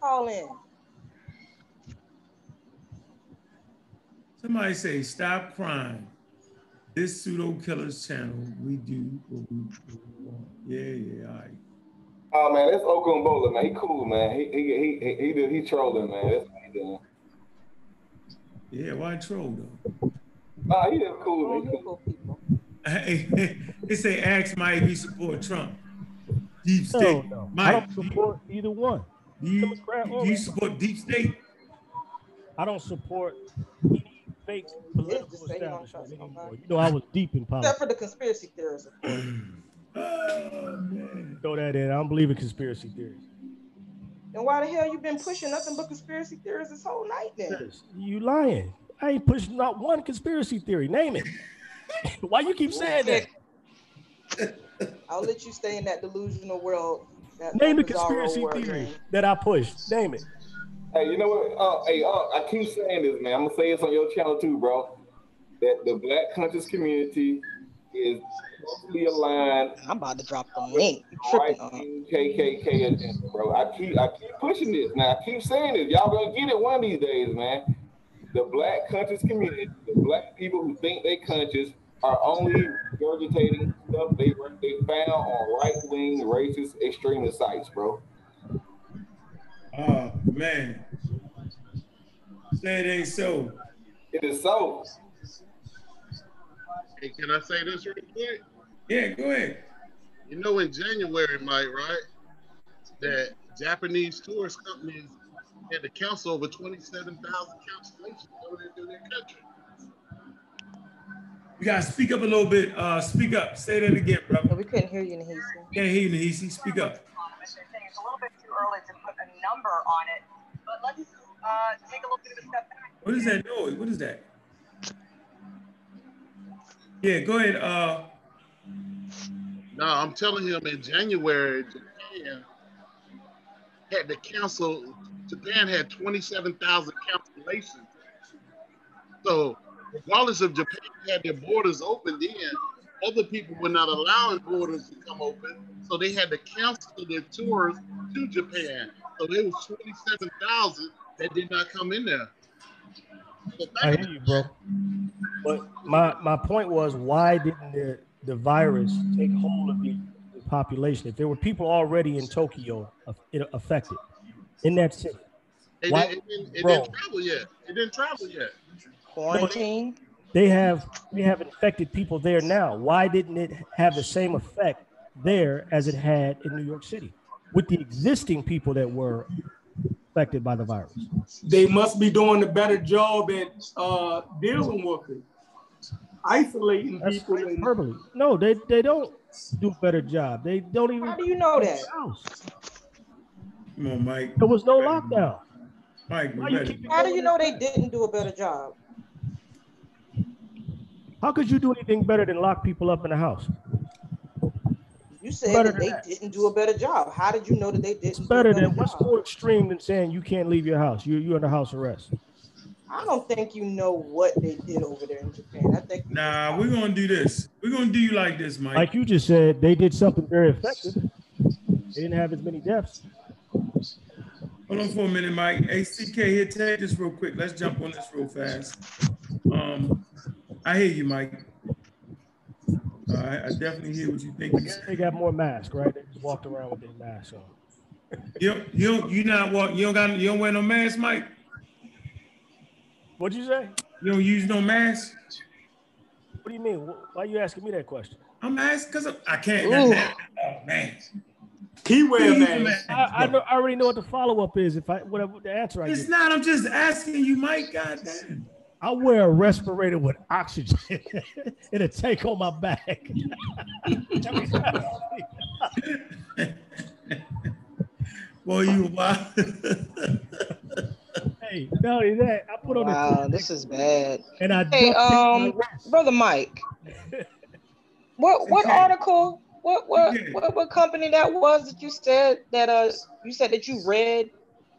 Call in. Somebody say, stop crying. This Pseudo Killers channel, we do what we want. Yeah, all right. Oh man, that's Okumbola, man. He cool, man. He trolling, man. That's what he doing. Yeah, why troll though? Nah, he just cool, man. Cool. Hey, they say ask Mike if he support Trump. Deep state. No, Mike, I don't support either one. Do you support deep state? I don't support political establishment anymore. You know, I was deep in politics. Except for the conspiracy theories, of course. Oh, man. Throw that in. I don't believe in conspiracy theories. Then why the hell you been pushing nothing but conspiracy theories this whole night then? You lying. I ain't pushing not one conspiracy theory. Name it. Why you keep saying that? I'll let you stay in that delusional world. Name the conspiracy theory that I pushed. Name it. Hey, you know what? I keep saying this, man. I'm gonna say this on your channel too, bro. That the Black conscious community is totally aligned. I'm about to drop the link. Right, KKK agenda, bro. I keep pushing this, man. I keep saying this. Y'all gonna get it one of these days, man. The Black conscious community, the Black people who think they conscious, are only regurgitating stuff they found on right-wing racist extremist sites, bro. Oh, man. Say it ain't so. It is so. Hey, can I say this real quick? Yeah, go ahead. You know, in January, Mike, right, that Japanese tourist companies had to cancel over 27,000 cancellations in their country. You got to speak up a little bit. Speak up. Say that again, brother. No, we couldn't hear you, Nahisi. Can't hear you, Nahisi. Speak up. It's a little bit too early to put a number on it, but let's take a little bit of a step back. What is that noise? What is that? Yeah, go ahead. No, I'm telling him in January, Japan had to cancel. Japan had 27,000 cancellations. So regardless of Japan had their borders open then, other people were not allowing borders to come open, so they had to cancel their tours to Japan. So there was 27,000 that did not come in there. I hear you, bro. But my point was, why didn't the virus take hold of the population? If there were people already in Tokyo affected in that city, it didn't travel yet. It didn't travel yet. Quarantine. We have infected people there now. Why didn't it have the same effect there as it had in New York City with the existing people that were affected by the virus. They must be doing a better job at dealing with it. Isolating that's people. Hyperbole. No, they don't do a better job. They don't even. How do you know that? Come on, Mike. There was no lockdown. Mike, how do you know they didn't do a better job? How could you do anything better than lock people up in the house? You said that they didn't do a better job. How did you know that they didn't? It's better than what's more extreme than saying you can't leave your house. You're under house arrest. I don't think you know what they did over there in Japan. I think we're gonna do this. We're gonna do you like this, Mike. Like you just said, they did something very effective. They didn't have as many deaths. Hold on for a minute, Mike. ACK here, take this real quick. Let's jump on this real fast. I hear you, Mike. I definitely hear what you think. They got more masks, right? They just walked around with their masks on. You don't wear no mask, Mike. What'd you say? You don't use no mask. What do you mean? Why are you asking me that question? I'm asking because I can't. Oh, man. He wears masks. I already know what the follow up is. It's not. I'm just asking you, Mike. God damn. I wear a respirator with oxygen and a tank on my back. Boy, you wild. Hey, not only that, I put on a this is bad. And I Brother Mike. what article? What company that was that you said that you read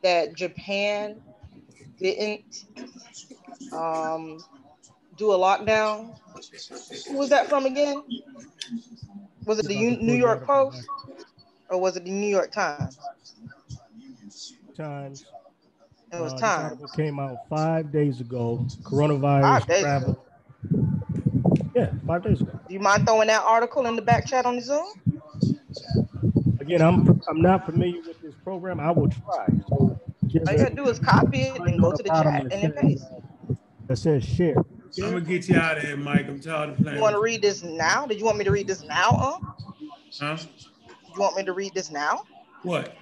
that Japan didn't do a lockdown? Who was that from again? Was it the New York Post or was it the New York Times? Times. It was Times. It came out 5 days ago. Coronavirus travel. Yeah, 5 days ago. Do you mind throwing that article in the back chat on the Zoom? Again, I'm not familiar with this program. I will try. All you gotta do is copy it and go to the chat and then paste it. That says share. I'm gonna get you out of here, Mike. I'm tired of playing. You want to read this now? Did you want me to read this now? Huh? You want me to read this now? What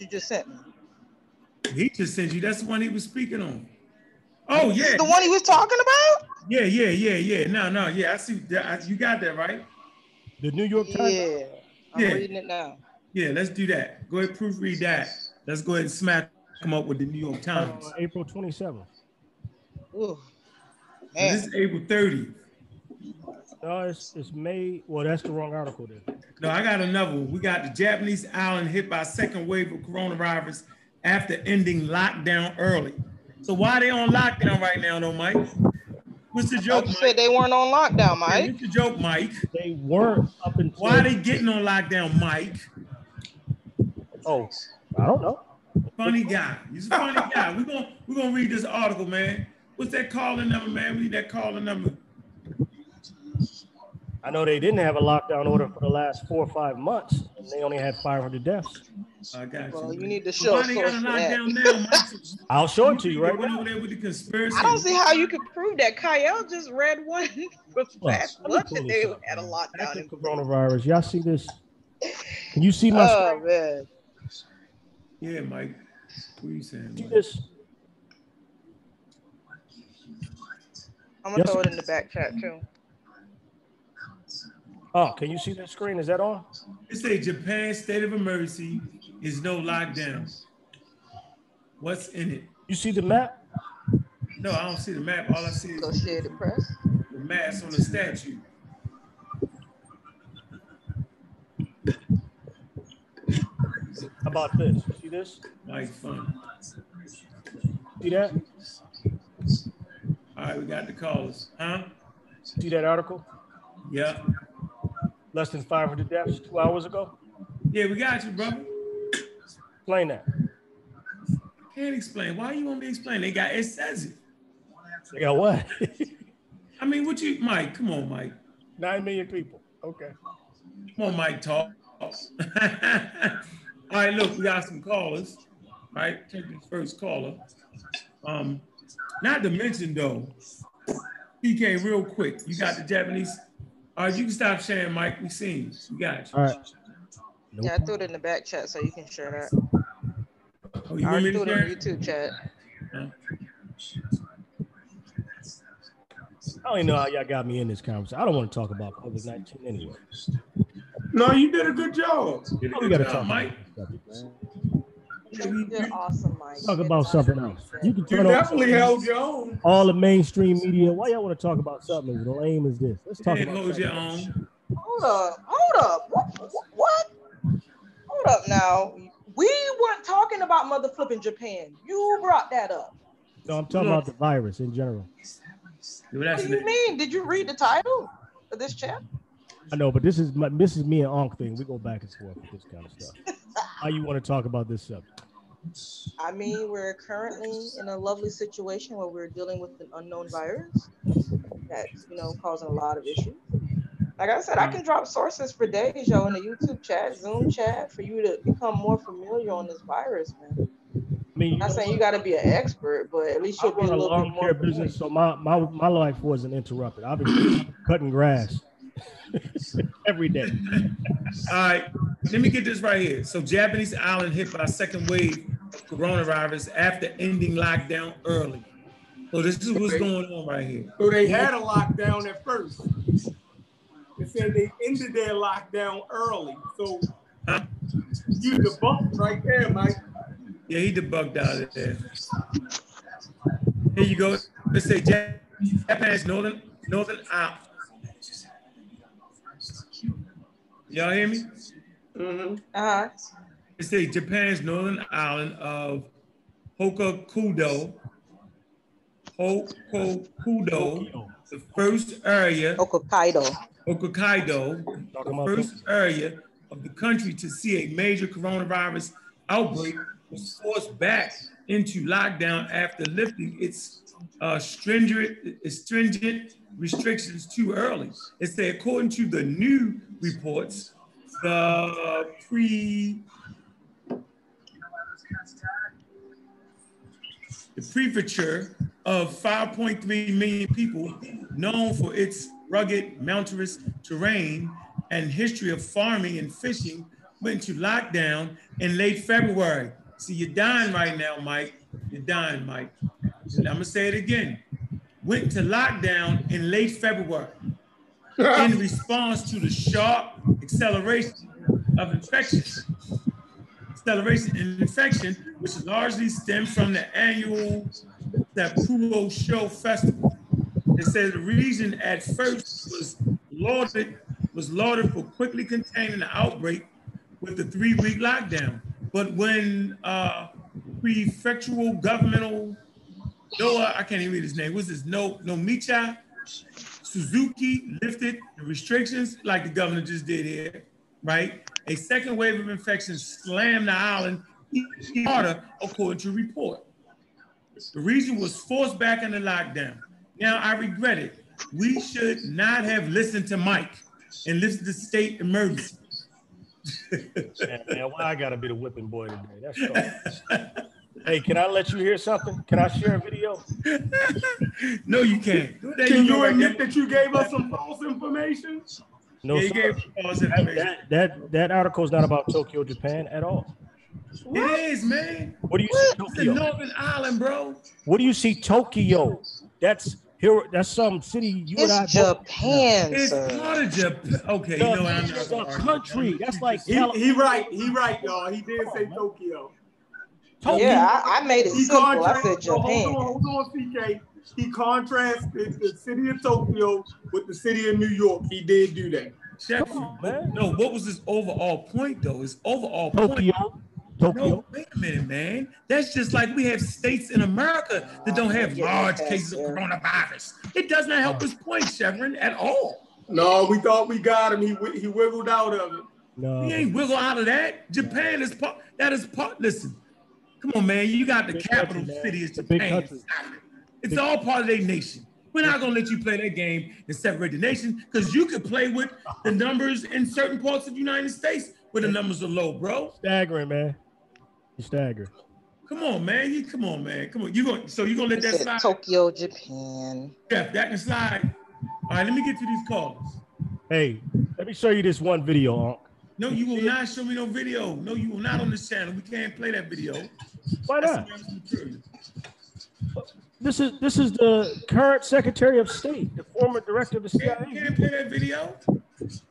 you just sent me. He just sent you. That's the one he was speaking on. Oh yeah. The one he was talking about? Yeah. No. Yeah, I see. You got that right. The New York Times. Yeah. I'm reading it now. Yeah, let's do that. Go ahead, proofread that. Let's go ahead and smack them up with the New York Times. April 27th. Ooh, man. This is April 30th. No, it's May. Well, that's the wrong article then. No, I got another one. We got the Japanese island hit by second wave of coronavirus after ending lockdown early. So why are they on lockdown right now, though, Mike? What's the joke, Mike? You said they weren't on lockdown, Mike. Yeah, what's the joke, Mike? They weren't up until... Why are they getting on lockdown, Mike? Oh, I don't know. Funny guy. He's a funny guy. We're gonna read this article, man. What's that calling number, man? We need that calling number. I know they didn't have a lockdown order for the last 4 or 5 months, and they only had 500 deaths. I got you. Well, you need to show that. I'll show it to you right now. With the conspiracy. I don't see how you could prove that. Kyle just read one from last month that they had a lockdown. The coronavirus. Y'all see this? Can you see my screen? Oh, man. Yeah, Mike. What are you saying? Mike? I'm gonna throw it in the back chat too. Oh, can you see that screen? Is that on? It says Japan state of emergency is no lockdown. What's in it? You see the map? No, I don't see the map. All I see is Associated Press. The mask on the statue. How about this? See this? Mike, fun. See that? All right, we got the callers. Huh? See that article? Yeah. Less than 500 deaths 2 hours ago? Yeah, we got you, brother. Explain that. I can't explain. Why you want me to explain? It says it. They got what? I mean, Mike, come on, Mike. 9 million people. Okay. Come on, Mike, talk. All right, look, we got some callers. All right, take the first caller. Not to mention, though, PK, real quick, you got the Japanese. All right, you can stop sharing, Mike. We seen you. We got you. All right. Yeah, I threw it in the back chat so you can share that. Oh, you want me to share? YouTube chat. Okay. I don't even know how y'all got me in this conversation. I don't want to talk about COVID-19 anyway. No, you did a good job. You got to talk, Mike. You did awesome, Mike. Talk about something else. You can turn definitely held your own. All the mainstream media. Why y'all want to talk about something as lame as this? Let's talk about hold your own. Hold up. What? Hold up now. We weren't talking about motherfucking Japan. You brought that up. No, I'm talking about the virus in general. What do you mean? Did you read the title of this chat? I know, but this is me and Ankh thing. We go back and forth with this kind of stuff. How you want to talk about this subject? I mean, we're currently in a lovely situation where we're dealing with an unknown virus that's, you know, causing a lot of issues. Like I said, I can drop sources for days, yo, in the YouTube chat, Zoom chat, for you to become more familiar on this virus, man. I mean, I'm not saying you got to be an expert, but at least you'll be a little bit more. Business, so my life wasn't interrupted. I've been cutting grass every day. All right, let me get this right here. So Japanese island hit by second wave of coronavirus after ending lockdown early. So this is what's going on right here. So they had a lockdown at first. They said they ended their lockdown early. So you debunked right there, Mike. Yeah, he debunked out of there. Here you go. Let's say Japan's northern island. Y'all hear me? Mm-hmm. Uh-huh. Let's say Japan's northern island of Hokkaido, the first area. Hokkaido, the first area of the country to see a major coronavirus outbreak, was forced back into lockdown after lifting its stringent restrictions too early. It said, according to the new reports, the prefecture of 5.3 million people, known for its rugged mountainous terrain and history of farming and fishing, went into lockdown in late February. See, you're dying right now, Mike. You're dying, Mike. I'm going to say it again. Went to lockdown in late February in response to the sharp acceleration in infection, which largely stemmed from the annual Sapporo Show Festival. It says the region at first was lauded for quickly containing the outbreak with the 3-week lockdown. But when prefectural governmental Noah, I can't even read his name. What's his Nomichi Suzuki lifted the restrictions like the governor just did here, right? A second wave of infections slammed the island even harder, according to report. The region was forced back into lockdown. Now I regret it. We should not have listened to Mike and listened to state emergency. Man, why I gotta be the whipping boy today? That's cool. Hey, can I let you hear something? Can I share a video? No, you can't. Can you admit that you gave us some false information? No, yeah, you gave false information. That article is not about Tokyo, Japan at all. What? It is, man. What do you see? Tokyo? It's a northern island, bro. What do you see? Tokyo. That's here. That's some city. It's Japan. It's part of Japan. Okay, you know what I mean. It's a country. That's like he right. He right, y'all. He did say Tokyo. Yeah, I made it simple. I said Japan. Hold on, CK. He contrasted the city of Tokyo with the city of New York. He did do that. No, what was his overall point, though? His overall point. Tokyo. No, wait a minute, man. That's just like we have states in America that don't have large cases of coronavirus. It does not help his point, Chevron, at all. No, we thought we got him. He wiggled out of it. No. He ain't wiggled out of that. Japan is part. That is part. Listen. Come on, man. You got the capital city is Japan. It's all part of their nation. We're not going to let you play that game and separate the nation because you could play with the numbers in certain parts of the United States where the numbers are low, bro. Staggering, man. You stagger. Come on, man. Come on. You're going to let that slide? Tokyo, Japan. Yeah, that can slide. All right, let me get to these calls. Hey, let me show you this one video, Unc. No, you will not show me no video. No, you will not on this channel. We can't play that video. Why not? This is the current Secretary of State, the former director of the CIA. You can't play that video.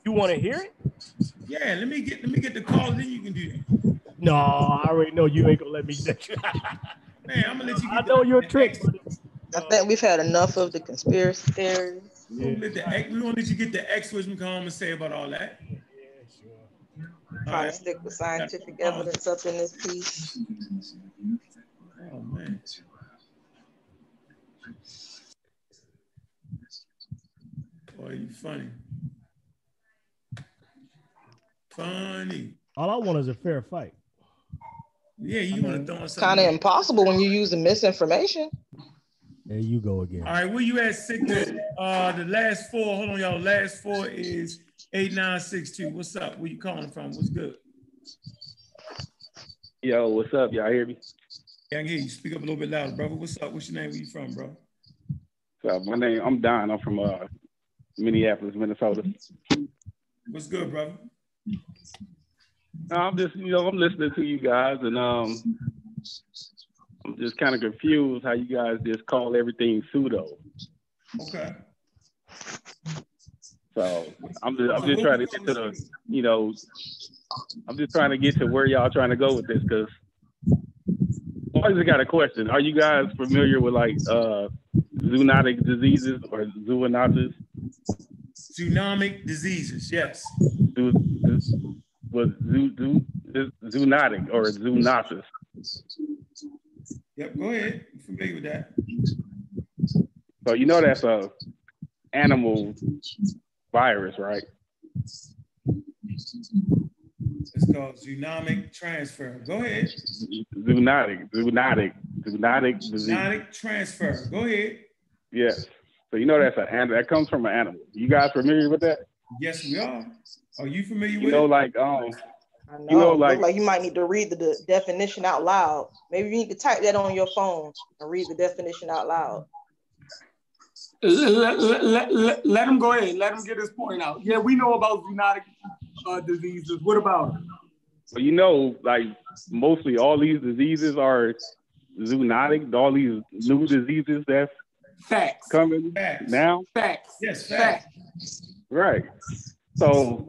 You want to hear it? Yeah, let me get the call, then you can do that. No, I already know you ain't gonna let me get you. Man, I'm gonna let you. I know your tricks. I think we've had enough of the conspiracy theories. Yeah. We won't let you get the X, which we come and say about all that. Yeah, sure. Trying to stick with scientific evidence up in this piece. Oh man. Boy, you funny. Funny. All I want is a fair fight. Yeah, you want to throw something. Kind of impossible when you use the misinformation. There you go again. All right, where you at, sickness? The last four, hold on, y'all. Last four is 8962. What's up? Where you calling from? What's good? Yo, what's up? Y'all hear me? Yeah, I can hear you. Speak up a little bit louder, brother. What's up? What's your name? Where you from, bro? So my name, I'm Don. I'm from Minneapolis, Minnesota. What's good, brother? I'm just, I'm listening to you guys, and I'm just kind of confused how you guys just call everything pseudo. Okay. So I'm just trying to get to the, I'm just trying to get to where y'all trying to go with this, because I always got a question. Are you guys familiar with like zoonotic diseases or zoonoses? Zoonotic diseases, yes. Zoonotic or zoonosis. Yep, go ahead. I'm familiar with that. So that's a animal virus, right? It's called zoonotic transfer. Go ahead. Zoonotic disease. Zoonotic transfer. Go ahead. Yes. So that's that comes from an animal. You guys familiar with that? Yes, we are. Are you familiar with it? I know. You might need to read the definition out loud. Maybe you need to type that on your phone and read the definition out loud. Let him go ahead. Let him get his point out. Yeah, we know about zoonotic diseases. What about it? Well, mostly all these diseases are zoonotic. All these new diseases that's coming now. Facts. Yes, facts. Right. So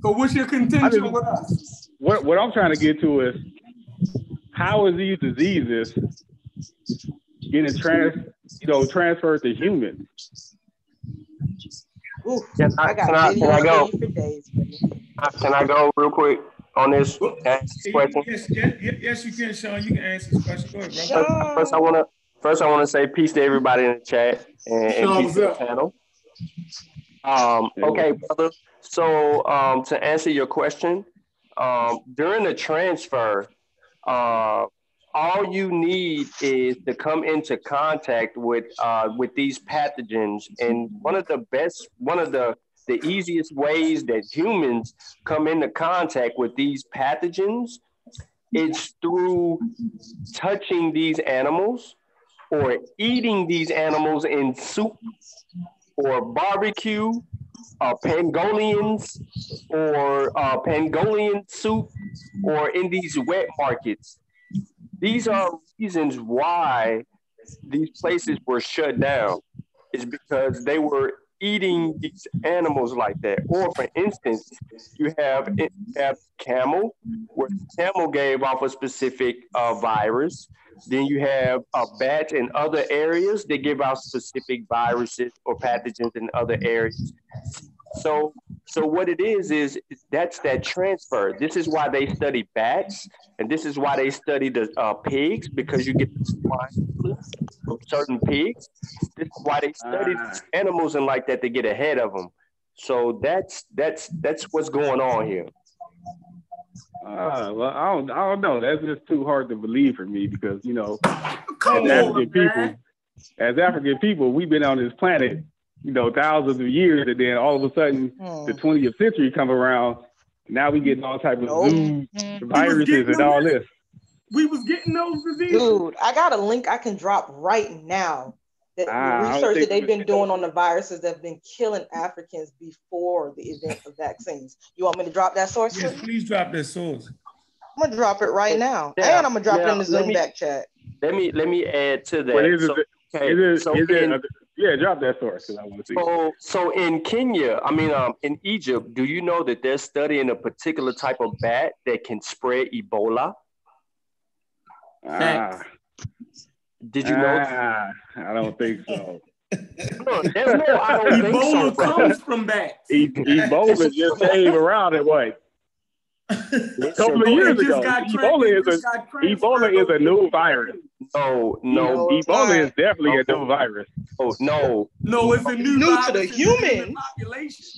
what's your contention with us? What I'm trying to get to is, how is these diseases getting transferred to humans? Ooh, can I go real quick on this question? Yes, you can, Sean. You can answer this question. Go ahead, bro. First, I want to say peace to everybody in the chat and peace to the panel. Okay, brother. So to answer your question, during the transfer, all you need is to come into contact with these pathogens. And one of the easiest ways that humans come into contact with these pathogens, it's through touching these animals or eating these animals in soup or barbecue, pangolins, or pangolin soup, or in these wet markets. These are reasons why these places were shut down, is because they were eating these animals like that. Or for instance, you have camel, where camel gave off a specific virus. Then you have a bat in other areas. They give out specific viruses or pathogens in other areas. So what it is that's that transfer. This is why they study bats, and this is why they study the pigs, because you get the swine flu from certain pigs. This is why they study animals and like that, to get ahead of them. So that's what's going on here. Well, I don't know. That's just too hard to believe for me, because as African people, we've been on this planet, thousands of years, and then all of a sudden the 20th century come around. Now we getting all type of viruses and all this. We was getting those diseases. Dude, I got a link I can drop right now. Research that they've been doing on the viruses that have been killing Africans before the event of vaccines. You want me to drop that source? Yes, please drop that source. I'm gonna drop it right now, and I'm gonna drop it in the Zoom back chat. Let me add to that. Yeah, drop that source. I want to see. So in Kenya, in Egypt, do you know that they're studying a particular type of bat that can spread Ebola? Did you know? I don't think so. Ebola comes from bats. Ebola just came around at what? A couple of years ago. Ebola is a new virus. No. Ebola is definitely a new virus. Oh no. No, it's a new virus to the human population.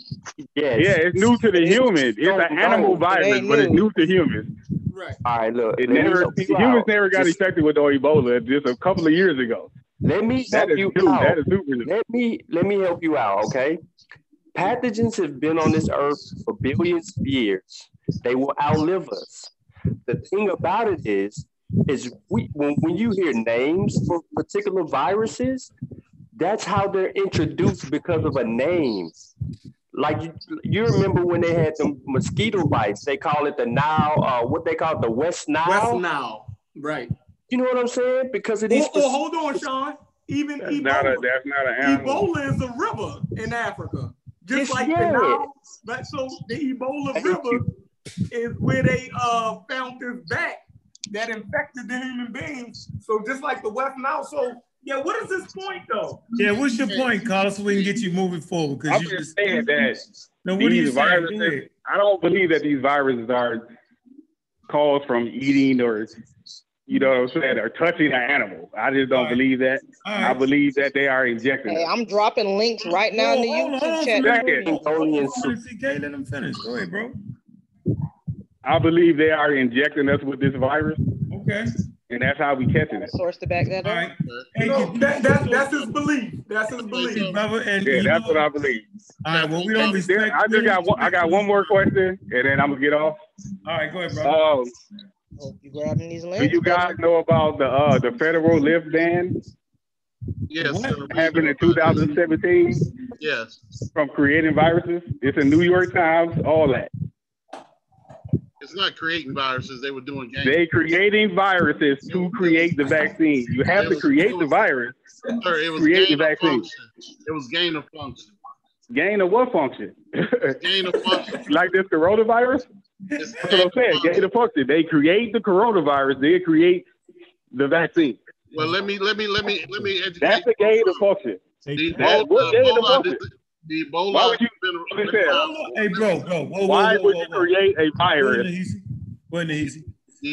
Yes. Yeah, it's new to the human. It's an animal virus, but it's new to humans. Right. All right, look. Humans never got infected with Ebola just a couple of years ago. Let me help you out, okay? Pathogens have been on this earth for billions of years. They will outlive us. The thing about it is when you hear names for particular viruses, that's how they're introduced, because of a name. Like you remember when they had the mosquito bites, they call it the Nile, the West Nile. West Nile, right. You know what I'm saying? Because it is. Well, hold on, Sean. Even Ebola. That's not an animal. Ebola is a river in Africa. Just like the Nile. But so the Ebola river is where they found this bat that infected the human beings. So just like the West Nile. So yeah, what is this point though? Yeah, what's your point, Carlos? So we can get you moving forward. I'm just saying that. No, what are you saying? I don't believe that these viruses are caused from eating or, you know what I'm saying, or touching an animal. I just don't believe that. I believe that they are injected. Hey, I'm dropping links right now in the YouTube chat. Let them finish. Go ahead, bro. I believe they are injecting us with this virus. Okay. And that's how we catching it. Source to back that up. All right. Hey, that's his belief. That's his belief. Yeah, that's what I believe. All right. Well, we don't respect. I got one more question, and then I'm gonna get off. All right. Go ahead, bro. Hope you grabbing these links. Do you guys know about the federal lift ban? Yes. Happened in 2017. Yes. From creating viruses. It's in New York Times. All that. It's not creating viruses. They were doing games. They creating viruses to create the vaccine. You have to create the virus. It was create the vaccine. It was gain of function. Gain of what function? Gain of function. Like this coronavirus. That's what I'm saying. Gain of function. They create the coronavirus. They create the vaccine. Well, let me educate. That's a gain of function. What gain of function? The Ebola. Why would you? Hey, bro, go. Why would you create a virus? Wasn't easy.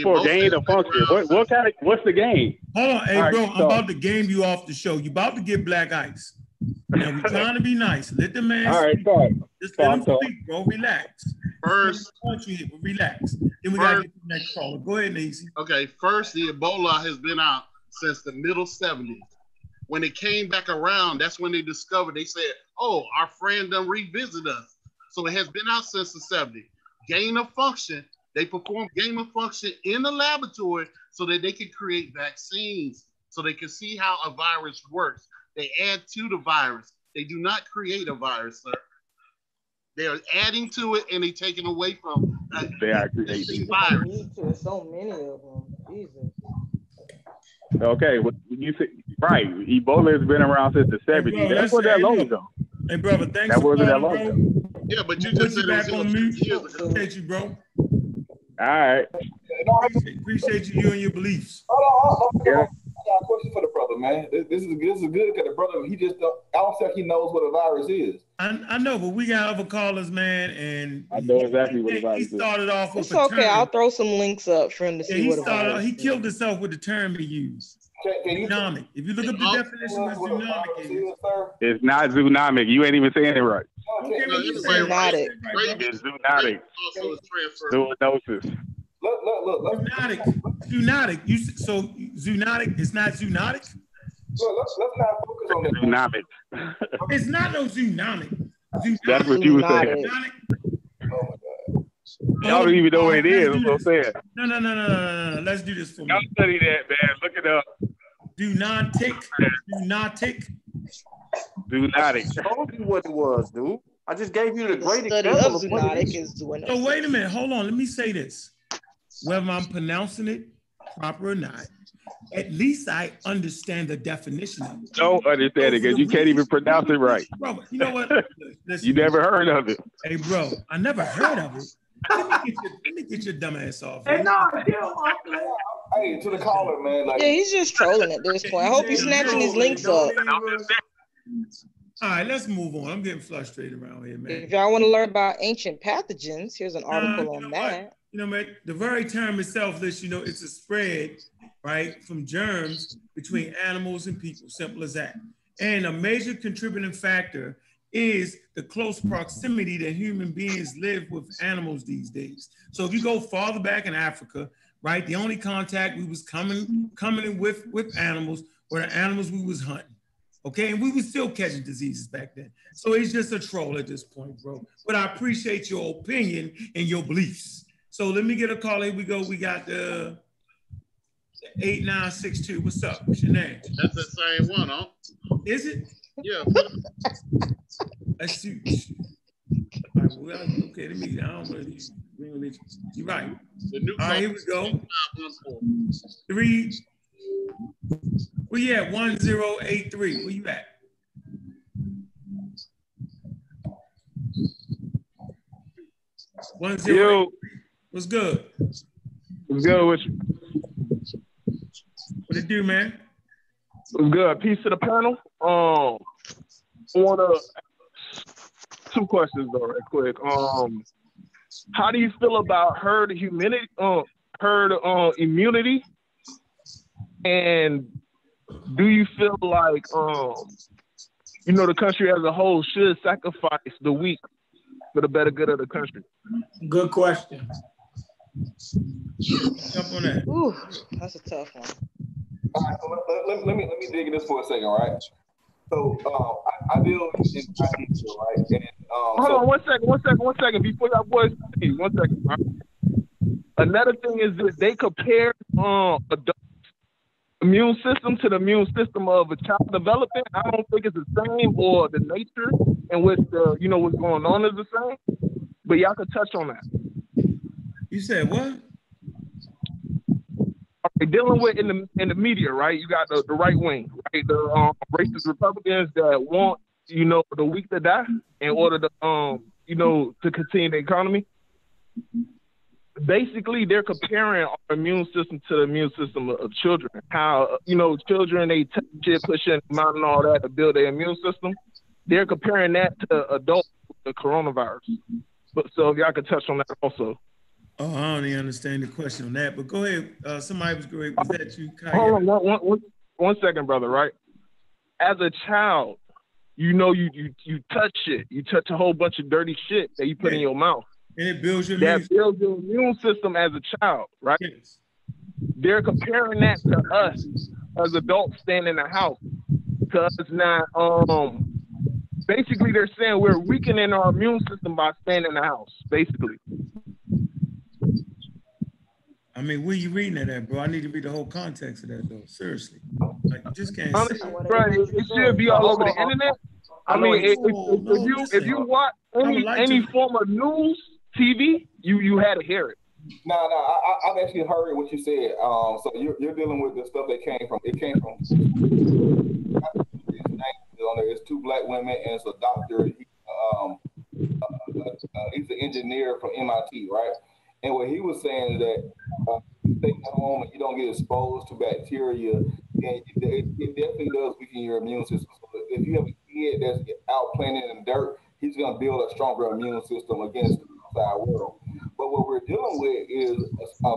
For gain of function. What kind of? What's the game? Hold on, hey, bro. I'm about to game you off the show. You about to get black ice. Now we're trying to be nice. Let the man. All right, sorry. Just let him speak, bro. Relax. First, relax. Then we gotta get to the next caller. Go ahead, Nacy. Okay. First, the Ebola has been out since the middle '70s. When it came back around, that's when they discovered, they said, oh, our friend done revisit us. So it has been out since the '70s. Gain of function. They perform gain of function in the laboratory so that they can create vaccines, so they can see how a virus works. They add to the virus. They do not create a virus, sir. They are adding to it, and they're taking away from the virus. There's so many of them. Jesus. Okay, well, you say, right. Ebola has been around since the '70s. Hey, bro, that wasn't that long ago. Hey, brother, thanks. That wasn't that long ago. Yeah, but you just said back on me. Appreciate you, bro. All right. Appreciate you and your beliefs. Yeah. I got a question for the brother, man. This is good, because the brother, he just I don't think he knows what a virus is. I know, but we got other callers, man, and I know exactly what a virus is. He started off with. It's okay. I'll throw some links up for him to see what a virus is. He killed himself with the term he used. Zoonotic. If you look up the definition of zoonotic, it's not zoonotic. You ain't even saying it right. It's zoonotic. It's zoonotic. Zoonosis. Look. Zoonotic. Zoonotic is not zoonotic? Look, let's not focus on that. Zoonotic. It's not no zoonotic. That's what you were saying. Oh, my God. Y'all don't even know what it is. That's what I'm saying. No. Let's do this for me. Y'all study that, man. Look it up. Zoonotic. I told you what it was, dude. I just gave you the great example of what it is. So wait a minute. Hold on. Let me say this. whether I'm pronouncing it proper or not, at least I understand the definition of it. Don't understand it because you can't even pronounce it right. Bro, you know what? Listen, you never heard of it. Hey, bro, I never heard of it. Let me get your dumb ass off. Hey, no, hey, to the caller, man. Like, yeah, he's just trolling at this point. I hope he's snatching his links up. All right, let's move on. I'm getting frustrated around here, man. If y'all want to learn about ancient pathogens, here's an article on that. What? You know, man, the very term itself, you know, it's a spread, right, from germs between animals and people, simple as that. And a major contributing factor is the close proximity that human beings live with animals these days. So if you go farther back in Africa, right, the only contact we was coming in with animals were the animals we was hunting, okay? And we was still catching diseases back then. So it's just a troll at this point, bro. But I appreciate your opinion and your beliefs. So let me get a call, here we go. We got the 8962, what's up? What's your name? That's the same one, huh? Is it? Yeah. That's huge. Right, well, okay, let me. I don't want to. You're right. All right, here we go. 3. Well, yeah, 1083. Where you at? Yo. What's good? What's good with you? What it do, man? What's good? Peace to the panel. I wanna two questions though, right quick. How do you feel about herd immunity? And do you feel like you know, the country as a whole should sacrifice the weak for the better good of the country? Good question. Jump on that. Ooh, that's a tough one. All right, so let me dig in this for a second, right? So I deal in Chinese, right? And, hold on, one second. Before y'all boys, one second. Right? Another thing is this: they compare adult immune system to the immune system of a child developing. I don't think it's the same, or the nature and which the what's going on is the same. But y'all could touch on that. You said what? Okay, dealing with in the media, right? You got the right wing, right? The racist Republicans that want the weak to die in order to to continue the economy. Basically, they're comparing our immune system to the immune system of children. How children, they touch shit, push in the mouth and all that to build their immune system. They're comparing that to adults with the coronavirus. But so if y'all could touch on that also. Oh, I don't even understand the question on that, but go ahead. Somebody was great. Was that you, Kaya? Hold on one second, brother, right? As a child, you touch shit. You touch a whole bunch of dirty shit that you put in your mouth. And it builds your immune system. That builds your immune system as a child, right? Yes. They're comparing that to us as adults staying in the house. Because now, basically they're saying we're weakening our immune system by staying in the house, basically. I mean, where you reading that at, bro? I need to read the whole context of that, though. Seriously. Like, you just can't say it. Bro, it should be all over the internet. I mean, if you watch any form of news, TV, you had to hear it. No, I've actually heard what you said. So you're dealing with the stuff that came from it's 2 black women, and it's a doctor. He's an engineer from MIT, right? And what he was saying is that you stay at home and you don't get exposed to bacteria, and it definitely does weaken your immune system. So if you have a kid that's out planting in the dirt, he's going to build a stronger immune system against the outside world. But what we're dealing with is a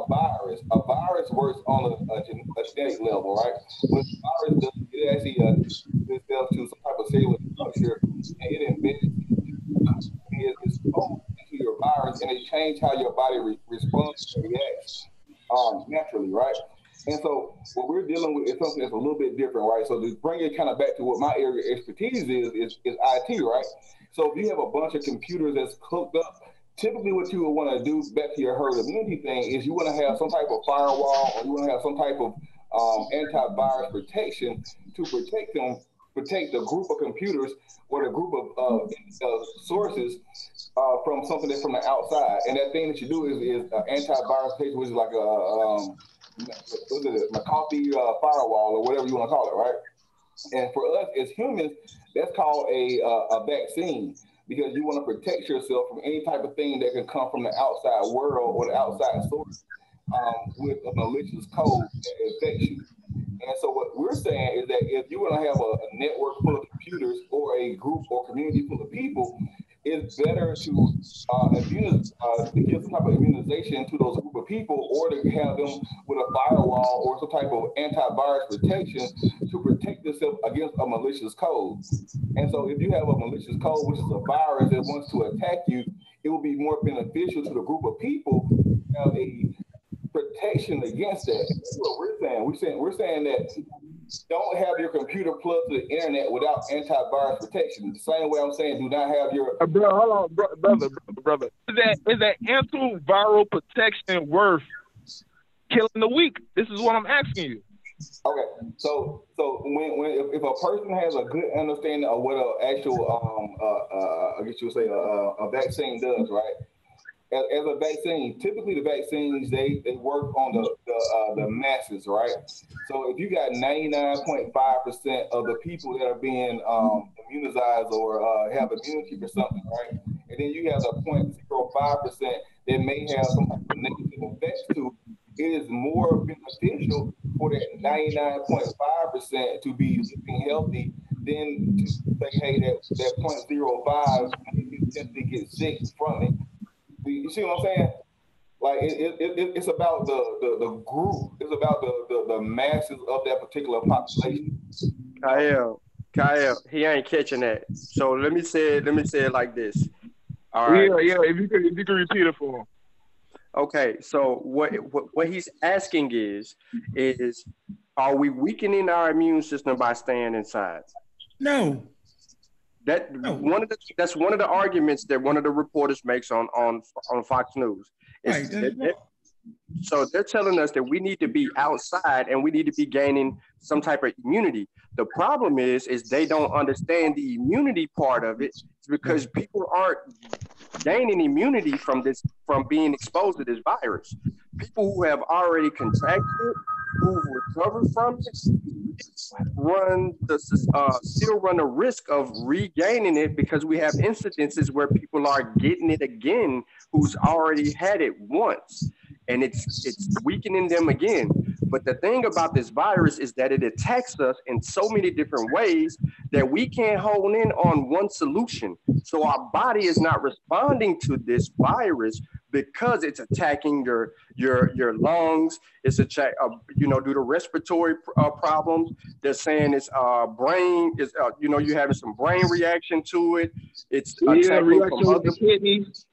virus. A virus works on a genetic level, right? When the virus does, it actually itself to some type of cellular structure, and it embeds its own your virus, and it changes how your body responds and reacts naturally, right? And so what we're dealing with is something that's a little bit different, right? So to bring it kind of back to what my area of expertise is IT, right? So if you have a bunch of computers that's hooked up, typically what you would want to do back to your herd immunity thing is you want to have some type of firewall, or you want to have some type of antivirus protection to protect them protect a group of computers or a group of sources from something that's from the outside. And that thing that you do is antivirus page, which is like a McAfee firewall or whatever you want to call it, right? And for us as humans, that's called a vaccine, because you want to protect yourself from any type of thing that can come from the outside world or the outside source with a malicious code that affects you. And so what we're saying is that if you want to have a network full of computers or a group or community full of people, it's better to give some type of immunization to those group of people, or to have them with a firewall or some type of antivirus protection to protect themselves against a malicious code. And so if you have a malicious code, which is a virus that wants to attack you, it will be more beneficial to the group of people to have a protection against that. That's what we're saying. We're saying that don't have your computer plugged to the internet without antivirus protection. The same way I'm saying, do not have your brother. Is that antiviral protection worth killing the weak? This is what I'm asking you. Okay, so when if a person has a good understanding of what an actual I guess you would say a vaccine does, right? As a vaccine, typically the vaccines, they work on the masses, right? So if you got 99.5% of the people that are being immunized or have immunity for something, right? And then you have the 0.05% that may have some type of negative effects to it, is more beneficial for that 99.5% to be living healthy than to say, hey, that 0.05 you simply get sick from it. You see what I'm saying? Like it's about the group. It's about the masses of that particular population. Kyle, he ain't catching that. So let me say it like this. All right. Yeah. If you can repeat it for him. Okay. So what he's asking is are we weakening our immune system by staying inside? No. That's one of the arguments that one of the reporters makes on Fox News. Right, so they're telling us that we need to be outside and we need to be gaining some type of immunity. The problem is they don't understand the immunity part of it, because people aren't gaining immunity from being exposed to this virus. People who have already contracted it, who recover from it, still run the risk of regaining it, because we have incidences where people are getting it again who's already had it once, and it's weakening them again. But the thing about this virus is that it attacks us in so many different ways that we can't hone in on one solution. So our body is not responding to this virus because it's attacking your lungs. It's due to respiratory problems. They're saying it's brain. It's you're having some brain reaction to it. It's attacking from other kidneys.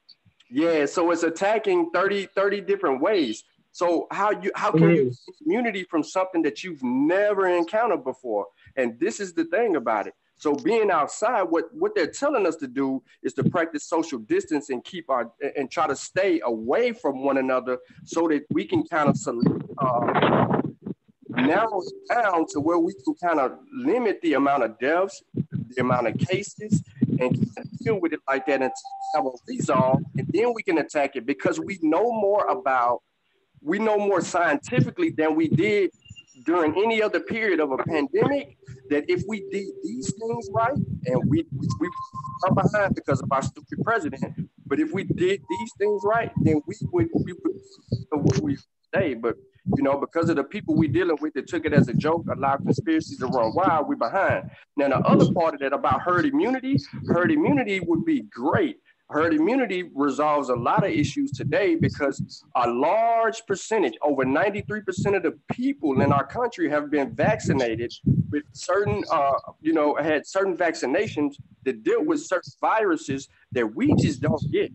Yeah, so it's attacking 30 different ways. So how can you get immunity from something that you've never encountered before? And this is the thing about it. So being outside, what they're telling us to do is to practice social distance and try to stay away from one another, so that we can kind of narrow it down to where we can kind of limit the amount of deaths, the amount of cases, and deal with it like that until we have a resolve, and then we can attack it, because we know more scientifically than we did during any other period of a pandemic, that if we did these things right, and we are behind because of our stupid president, but if we did these things right, then we would know what we say. But because of the people we dealing with that took it as a joke, allowed conspiracies to run wild, we're behind. Now the other part of that about herd immunity would be great. Herd immunity resolves a lot of issues today, because a large percentage, over 93% of the people in our country have been vaccinated with certain, had certain vaccinations that deal with certain viruses that we just don't get.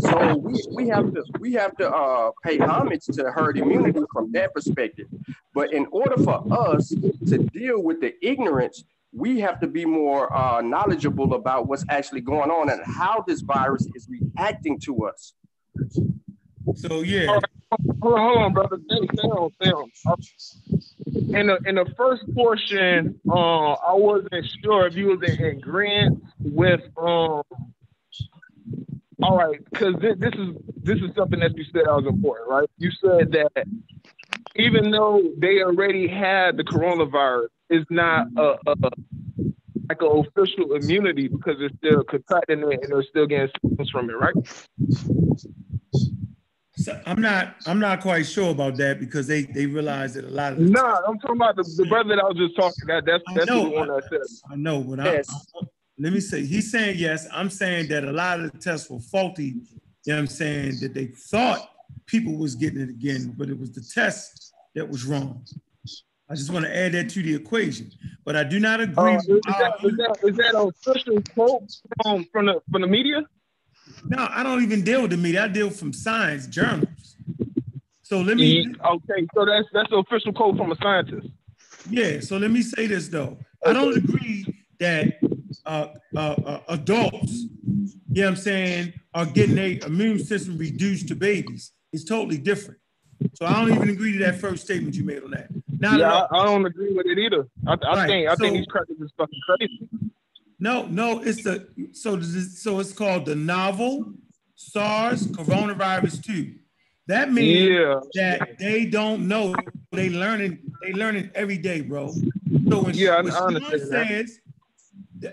So we have to pay homage to herd immunity from that perspective. But in order for us to deal with the ignorance, we have to be more knowledgeable about what's actually going on and how this virus is reacting to us. So, yeah. Hold on, brother. Stay on. in the first portion, I wasn't sure if you was in agreement with. All right, because this is something that you said that was important, right? You said that even though they already had the coronavirus, it's not like an official immunity because it's still contracting it and they're still getting symptoms from it, right? So I'm not quite sure about that because they realized that a lot of the I'm talking about the brother that I was just talking about. That's the one that said. I know, but yes. Let me say, he's saying yes. I'm saying that a lot of the tests were faulty. You know what I'm saying? That they thought people was getting it again, but it was the test that was wrong. I just want to add that to the equation. But I do not agree with is that a official quote from the media? No, I don't even deal with the media. I deal from science journals. So let me... Okay, so that's the official quote from a scientist. Yeah, so let me say this, though. Okay. I don't agree that adults, you know what I'm saying, are getting their immune system reduced to babies. It's totally different. So I don't even agree to that first statement you made on that. Not I don't agree with it either. I think these crackers is fucking crazy. No, so it's called the novel SARS coronavirus 2. That means that they don't know. They learning every day, bro. So when someone says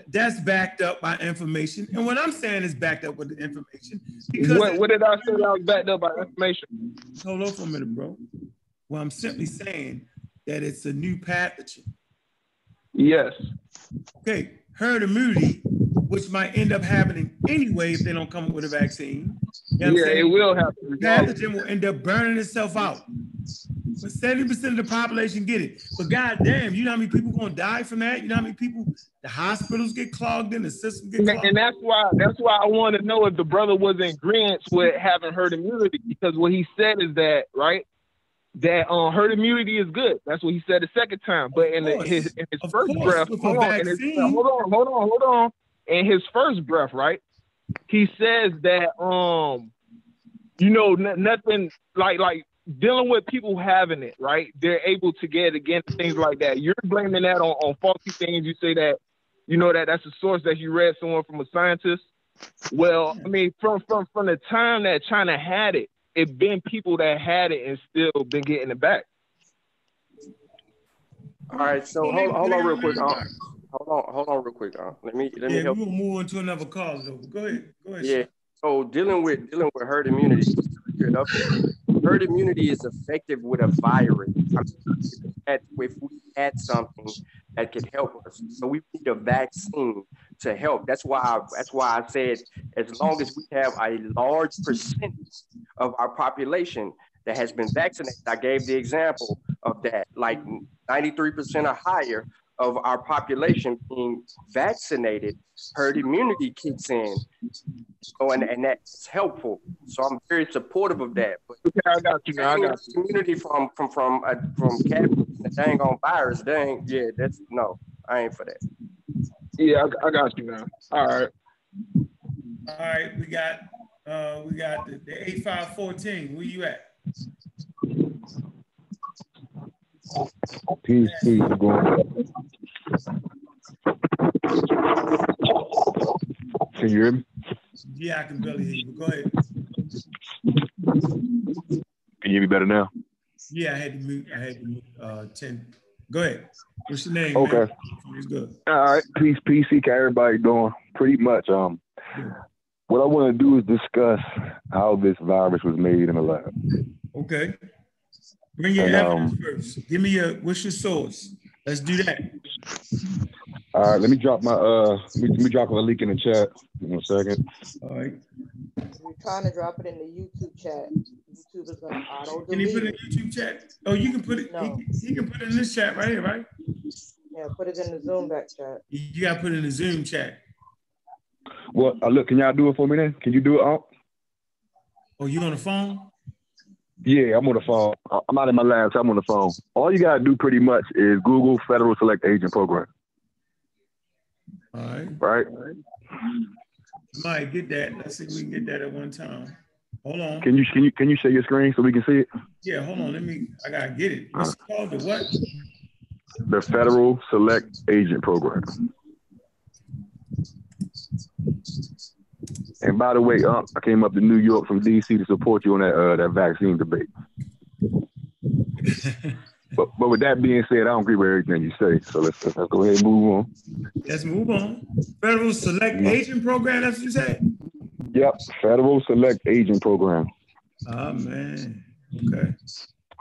that's backed up by information, and what I'm saying is backed up with the information. Because what did I say? I was backed up by information. Hold on for a minute, bro. Well, I'm simply saying that it's a new pathogen. Yes. Okay. Herd immunity, which might end up happening anyway if they don't come up with a vaccine. You know it will happen. The pathogen will end up burning itself out. But 70% of the population get it. But goddamn, you know how many people gonna die from that? You know how many people the hospitals get clogged and the system gets clogged. And that's why I want to know if the brother was in agreement with having herd immunity, because what he said is that, right? That herd immunity is good. That's what he said the second time. But in his first breath, hold on. In his first breath, right? He says that nothing like dealing with people having it, right? They're able to get it again, things like that. You're blaming that on faulty things. You say that that's a source that you read someone from a scientist. Well, I mean, from the time that China had it, it's been people that had it and still been getting it back. All right, so hold on real quick. Hold on real quick. Let me help. We'll move on to another call though. Go ahead. Yeah. So dealing with herd immunity. Herd immunity is effective with a virus. If we had something that could help us, so we need a vaccine to help. That's why I said, as long as we have a large percentage of our population that has been vaccinated, I gave the example of that, like 93% or higher of our population being vaccinated, herd immunity kicks in. So, and that's helpful. So I'm very supportive of that. But okay, I got you. Immunity from the dang on virus, dang, yeah, that's no, I ain't for that. Yeah, I got you, man. All right, we got the 8514. Where you at? Peace, peace, going. Can you hear me? Yeah, I can barely hear you. Go ahead. Can you hear me better now? Yeah, I had to mute 10. Go ahead. What's your name? Okay. It's good. All right. Peace, peace. How everybody doing? Pretty much. What I want to do is discuss how this virus was made in the lab. Okay. Bring your evidence first. Give me what's your source? Let's do that. All right, let me drop my let me drop a link in the chat. Give me a second. All right. We're trying to drop it in the YouTube chat. YouTube is gonna auto delete. Can you put it in YouTube chat? Oh, you can put it. No. He can put it in this chat right here, right? Yeah, put it in the Zoom back chat. You gotta put it in the Zoom chat. Well, look, can y'all do it for me then? Can you do it out? Oh, you on the phone? Yeah, I'm on the phone. I'm out in my lab, so I'm on the phone. All you got to do pretty much is Google Federal Select Agent Program. All right. Right? Mike, get that. Let's see if we can get that at one time. Hold on. Can you share your screen so we can see it? Yeah, hold on. I got to get it. It's called the what? the Federal Select Agent Program. And by the way, I came up to New York from D.C. to support you on that vaccine debate. But with that being said, I don't agree with everything you say. So let's go ahead and move on. Let's move on. Federal Select Agent Program, that's what you said? Yep, Federal Select Agent Program. Oh, man. Okay.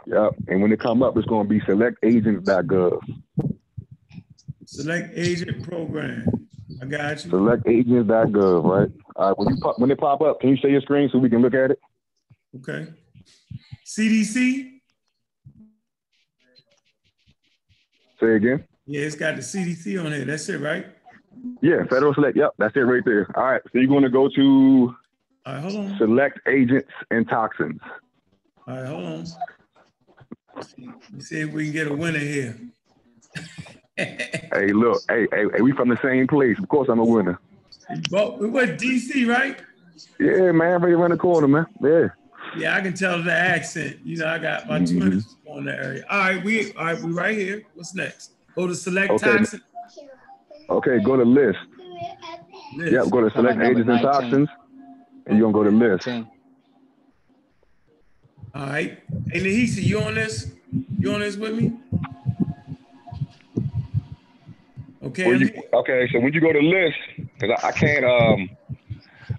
Yep, and when it come up, it's going to be selectagents.gov. Select Agent Program. I got you. Selectagents.gov, right? All right, when they pop up, can you share your screen so we can look at it? Okay. CDC? Say again? Yeah, it's got the CDC on it. That's it, right? Yeah, Federal Select. Yep, that's it right there. All right, so you're going to go to hold on. Select Agents and Toxins. All right, hold on. Let's see if we can get a winner here. Hey, look, hey, we from the same place. Of course I'm a winner. But we went DC, right? Yeah, man, right around the corner, man. Yeah. Yeah, I can tell the accent. You know, I got my twins on the area. All right, we right here. What's next? Go to select toxins. Okay, go to list. Yep, go to select agents and toxins. And you're gonna go to list. All right. Hey, Nahisi, you on this? You on this with me? Okay. Okay, so when you go to list, because I can't,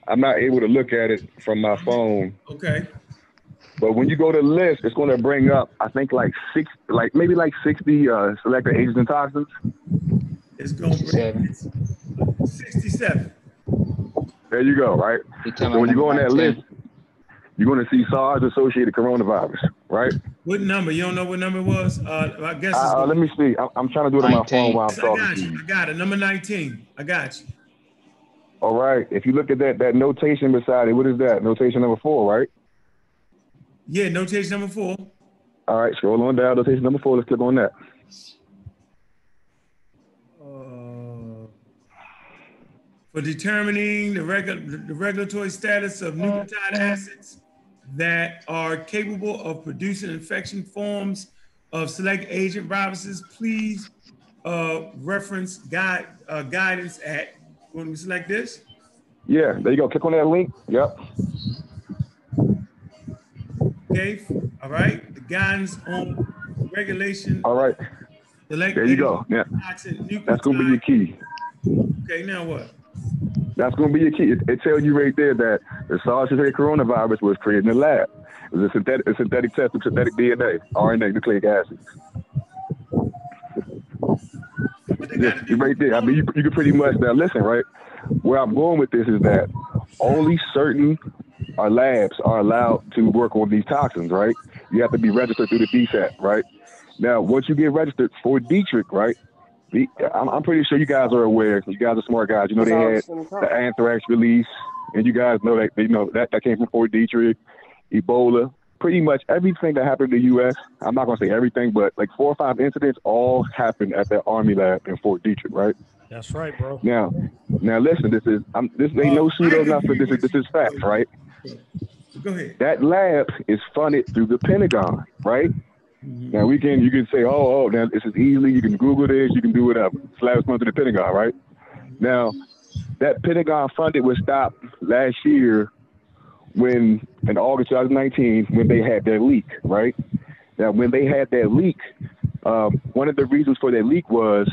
I'm not able to look at it from my phone. Okay. But when you go to list, it's going to bring up, I think, maybe 60 selected agents and toxins. It's going to bring 67. There you go, right? So when you go on that list, you're going to see SARS-associated coronavirus, right? What number? You don't know what number it was? I guess. Let me see. I'm trying to do it on my phone while I'm talking. I got it. Number 19. I got you. All right. If you look at that notation beside it, what is that? Notation number 4, right? Yeah, notation number 4. All right. Scroll on down. Notation number 4. Let's click on that. For determining the regulatory status of nucleotide acids that are capable of producing infection forms of select agent viruses, please reference guidance at, when we select this? Yeah, there you go, click on that link, yep. Okay, all right, the guidance on regulation. All right, select there you go, yeah. That's gonna be your key. Okay, now what? That's going to be your key. It tells you right there that the SARS-CoV-2 coronavirus was created in the lab. It was a synthetic test of synthetic DNA, RNA, nucleic acids. Yeah, right there. I mean, you can pretty much now listen, right? Where I'm going with this is that only certain labs are allowed to work on these toxins, right? You have to be registered through the DSAT, right? Now, once you get registered for Detrick, right? I'm pretty sure you guys are aware. You guys are smart guys. You know they had the anthrax release, and you guys know that that came from Fort Detrick, Ebola. Pretty much everything that happened in the U.S. I'm not gonna say everything, but like 4 or 5 incidents all happened at that Army lab in Fort Detrick, right? That's right, bro. Now listen. This ain't no pseudo nothing. This is fact, right? Go ahead. That lab is funded through the Pentagon, right? Now you can say, now this is easily, you can Google this, you can do whatever. It's last month to the Pentagon, right? Now, that Pentagon funded was stopped last year in August 2019, when they had their leak, right? Now, when they had that leak, one of the reasons for that leak was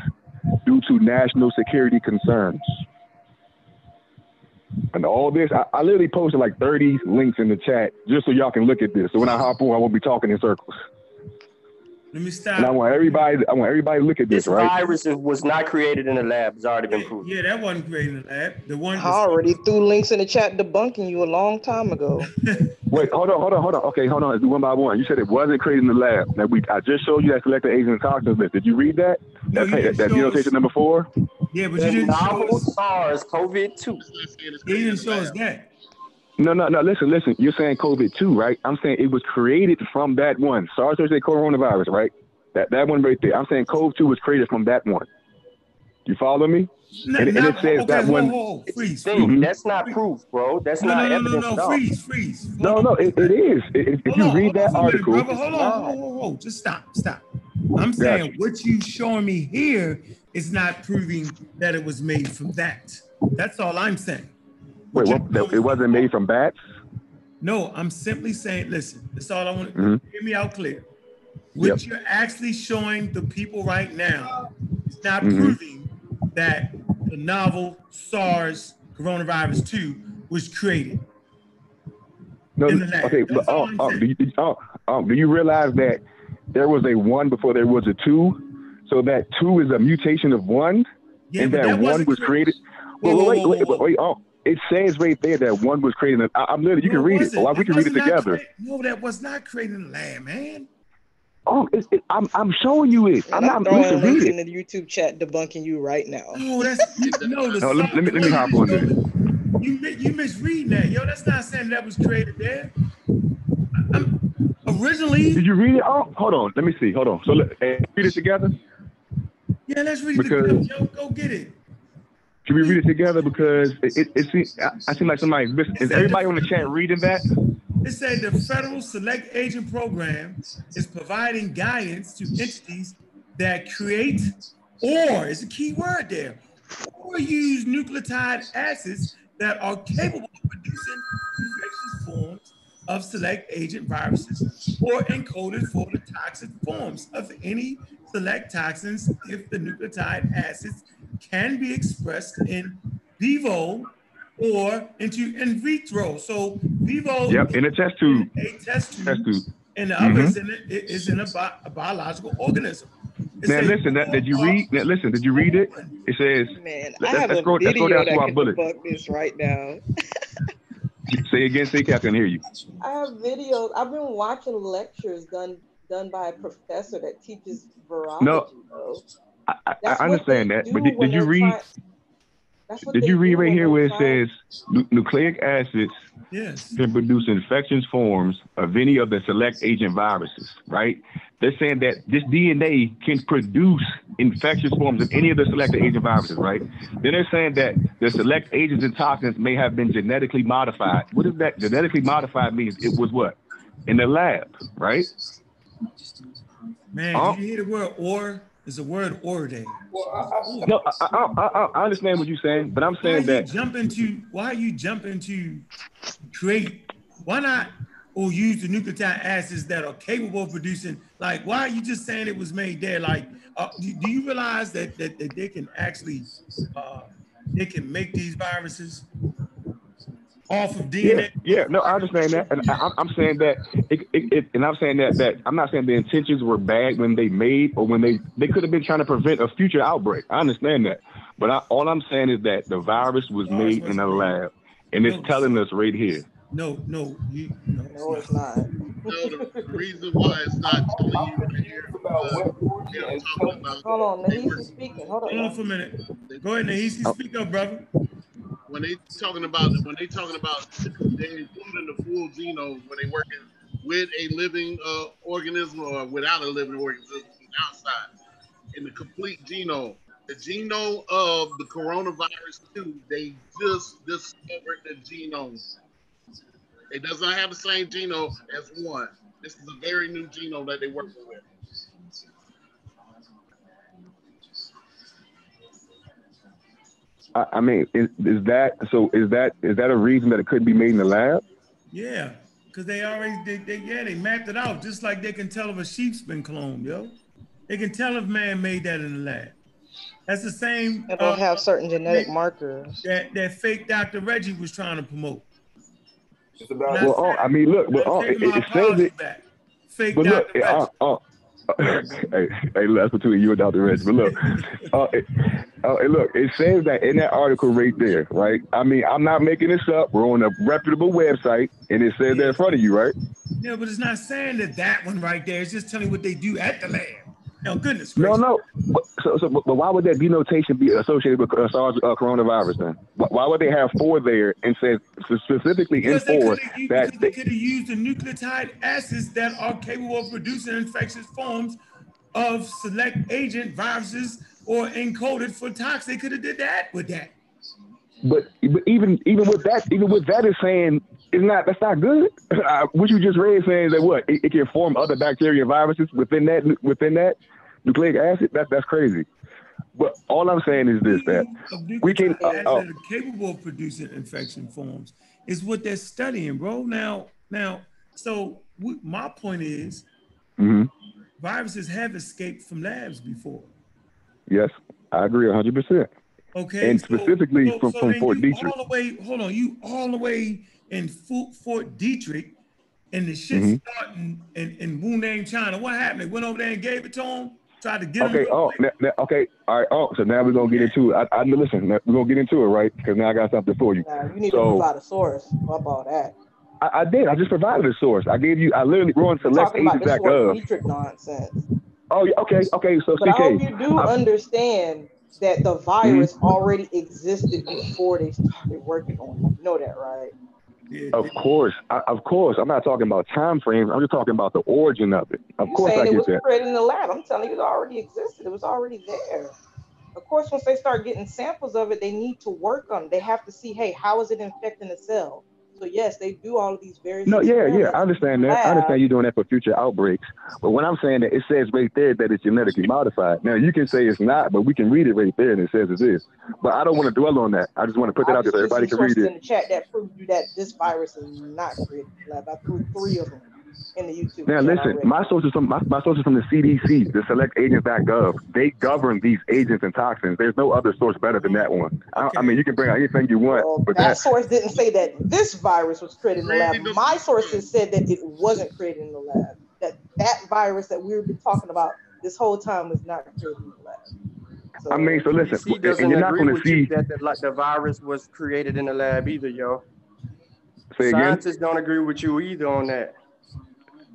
due to national security concerns. And all this, I literally posted like 30 links in the chat just so y'all can look at this. So when I hop on, I won't be talking in circles. Let me stop. And I want everybody to look at this, right? This virus was not created in the lab. It's already been proven. Yeah, that wasn't created in the lab. I already threw links in the chat debunking you a long time ago. Wait, hold on. Okay, hold on. Let's do one by one. You said it wasn't created in the lab. Now I just showed you that selected agent and toxins list. Did you read that? No, that notation number 4? Yeah, but you didn't show us SARS-CoV-2. You didn't show us that. No, listen. You're saying COVID-2, right? I'm saying it was created from that one. SARS-CoV-2 coronavirus, right? That one right there. I'm saying COVID-2 was created from that one. You follow me? No, and it says that one. Freeze. That's not proof, bro. That's not evidence at all. Freeze. No, it is. If you read that article. Hold on, just stop. I'm saying what you showing me here is not proving that it was made from that. That's all I'm saying. Wait, what, it wasn't made from bats? No, I'm simply saying, listen, that's all I want to hear me out clear. What you're actually showing the people right now is not proving that the novel SARS coronavirus 2 was created. No, okay, but do you realize that there was a 1 before there was a 2? So that 2 is a mutation of 1? Yeah, and that 1 was created? Wait, it says right there that 1 was created. I'm literally, you can read it. We can read it together. No, that was not created in the lab, man. Oh, I'm showing you it. I'm not going to read it. In the YouTube chat debunking you right now. No, that's, let me hop on there. You misreading that, yo. That's not saying that was created there. Originally. Did you read it? Oh, hold on. Let me see. Hold on. So read it together. Yeah, let's read it together. Yo, go get it. Can we read it together? Because it seems I seem like somebody. Is everybody on the chat reading that? It said the Federal Select Agent Program is providing guidance to entities that create or is a key word there, or use nucleotide acids that are capable of producing infectious forms of select agent viruses or encoded for the toxic forms of any select toxins if the nucleotide acids can be expressed in vivo or in vitro. So vivo in a test tube. And the other is in a biological organism. Now listen, did you read it? It says, man, let's go down to our bullet. Fuck this right now. Say again, I can hear you. I have videos. I've been watching lectures done by a professor that teaches virology. No, I understand that, but did you read? Did you read right here where it says nucleic acids can produce infectious forms of any of the select agent viruses, right? They're saying that this DNA can produce infectious forms of any of the select agent viruses, right? Then they're saying that the select agents and toxins may have been genetically modified. What does that genetically modified means? It was what? In the lab, right? Man, did you hear the word or? There's a word or there. No, I understand what you're saying, but I'm saying that why are you jumping to create? Why not or use the nucleotide acids that are capable of producing? Like, why are you just saying it was made there? Like, do you realize that they can actually they can make these viruses off of DNA? Yeah, no, I understand that, and I'm saying that, and I'm saying that I'm not saying the intentions were bad when they made or when they could have been trying to prevent a future outbreak. I understand that, but all I'm saying is that the virus was made in a lab, and it's telling us right here. No, it's not. No, the reason why it's not telling you right here. Hold on, Nahisi speaking. Hold on for a minute. Go ahead, Nahisi, speak up, brother. When they talking about they including the full genome when they working with a living organism or without a living organism outside in the complete genome. The genome of the coronavirus 2, they just discovered the genome. It does not have the same genome as 1. This is a very new genome that they working with. I mean, is that a reason that it couldn't be made in the lab? Yeah, because they already they mapped it out, just like they can tell if a sheep's been cloned, yo. They can tell if man made that in the lab. That's the same. They don't have certain genetic markers that fake Dr. Reggie was trying to promote. It's about I mean, look, it says it. Fake Dr. Reggie. Hey, that's between you and Dr. Reggie. But look, look, it says that in that article right there, right? I mean, I'm not making this up. We're on a reputable website, and it says that in front of you, right? Yeah, but it's not saying that one right there. It's just telling you what they do at the lab. Oh, goodness gracious. No. But why would that denotation be associated with SARS coronavirus then? Why would they have 4 there and say specifically because in 4 that they could have used the nucleotide acids that are capable of producing infectious forms of select agent viruses or encoded for tox? They could have did that with that. But even with that is saying that's not good. What you just read saying that it can form other bacteria and viruses within that. nucleic acid? That's crazy. But all I'm saying is this, that we can that are capable of producing infection forms is what they're studying, bro. Now, so my point is, viruses have escaped from labs before. Yes, I agree 100%. Okay, and specifically from Fort Detrick. You all the way in Fort Detrick, and the shit starting in Wuhan, China. What happened? They went over there and gave it to them. Tried to get them. So now we're gonna get into it. Listen, we're gonna get into it, right? Because now I got something for you. Yeah, you need to provide a source. What about that? I did. I just provided a source. I gave you. I literally going to select agent.gov. Nonsense. Oh, okay, okay. So but CK, I hope you do understand that the virus already existed before they started working on it. You know that, right? Of course. I'm not talking about time frames. I'm just talking about the origin of it. Of course, I get that. Spread in the lab. I'm telling you, it already existed. It was already there. Of course, once they start getting samples of it, they need to work on it. They have to see, hey, how is it infecting the cell? So yes, they do all of these various. I understand that. I understand you doing that for future outbreaks. But when I'm saying that, it says right there that it's genetically modified. Now you can say it's not, but we can read it right there, and it says it is. But I don't want to dwell on that. I just want to put that out there so everybody can read it. In the chat that proved you that this virus is not created. I threw 3 of them in the YouTube. Now listen, my source is from the CDC, the selectagents.gov. They govern these agents and toxins. There's no other source better than that one. I mean, you can bring out anything you want, well, but that source didn't say that this virus was created in the lab. My sources said that it wasn't created in the lab. That virus that we've been talking about this whole time was not created in the lab. So, I mean, so listen, and you're not going to see that the virus was created in the lab either, yo. Scientists don't agree with you either on that.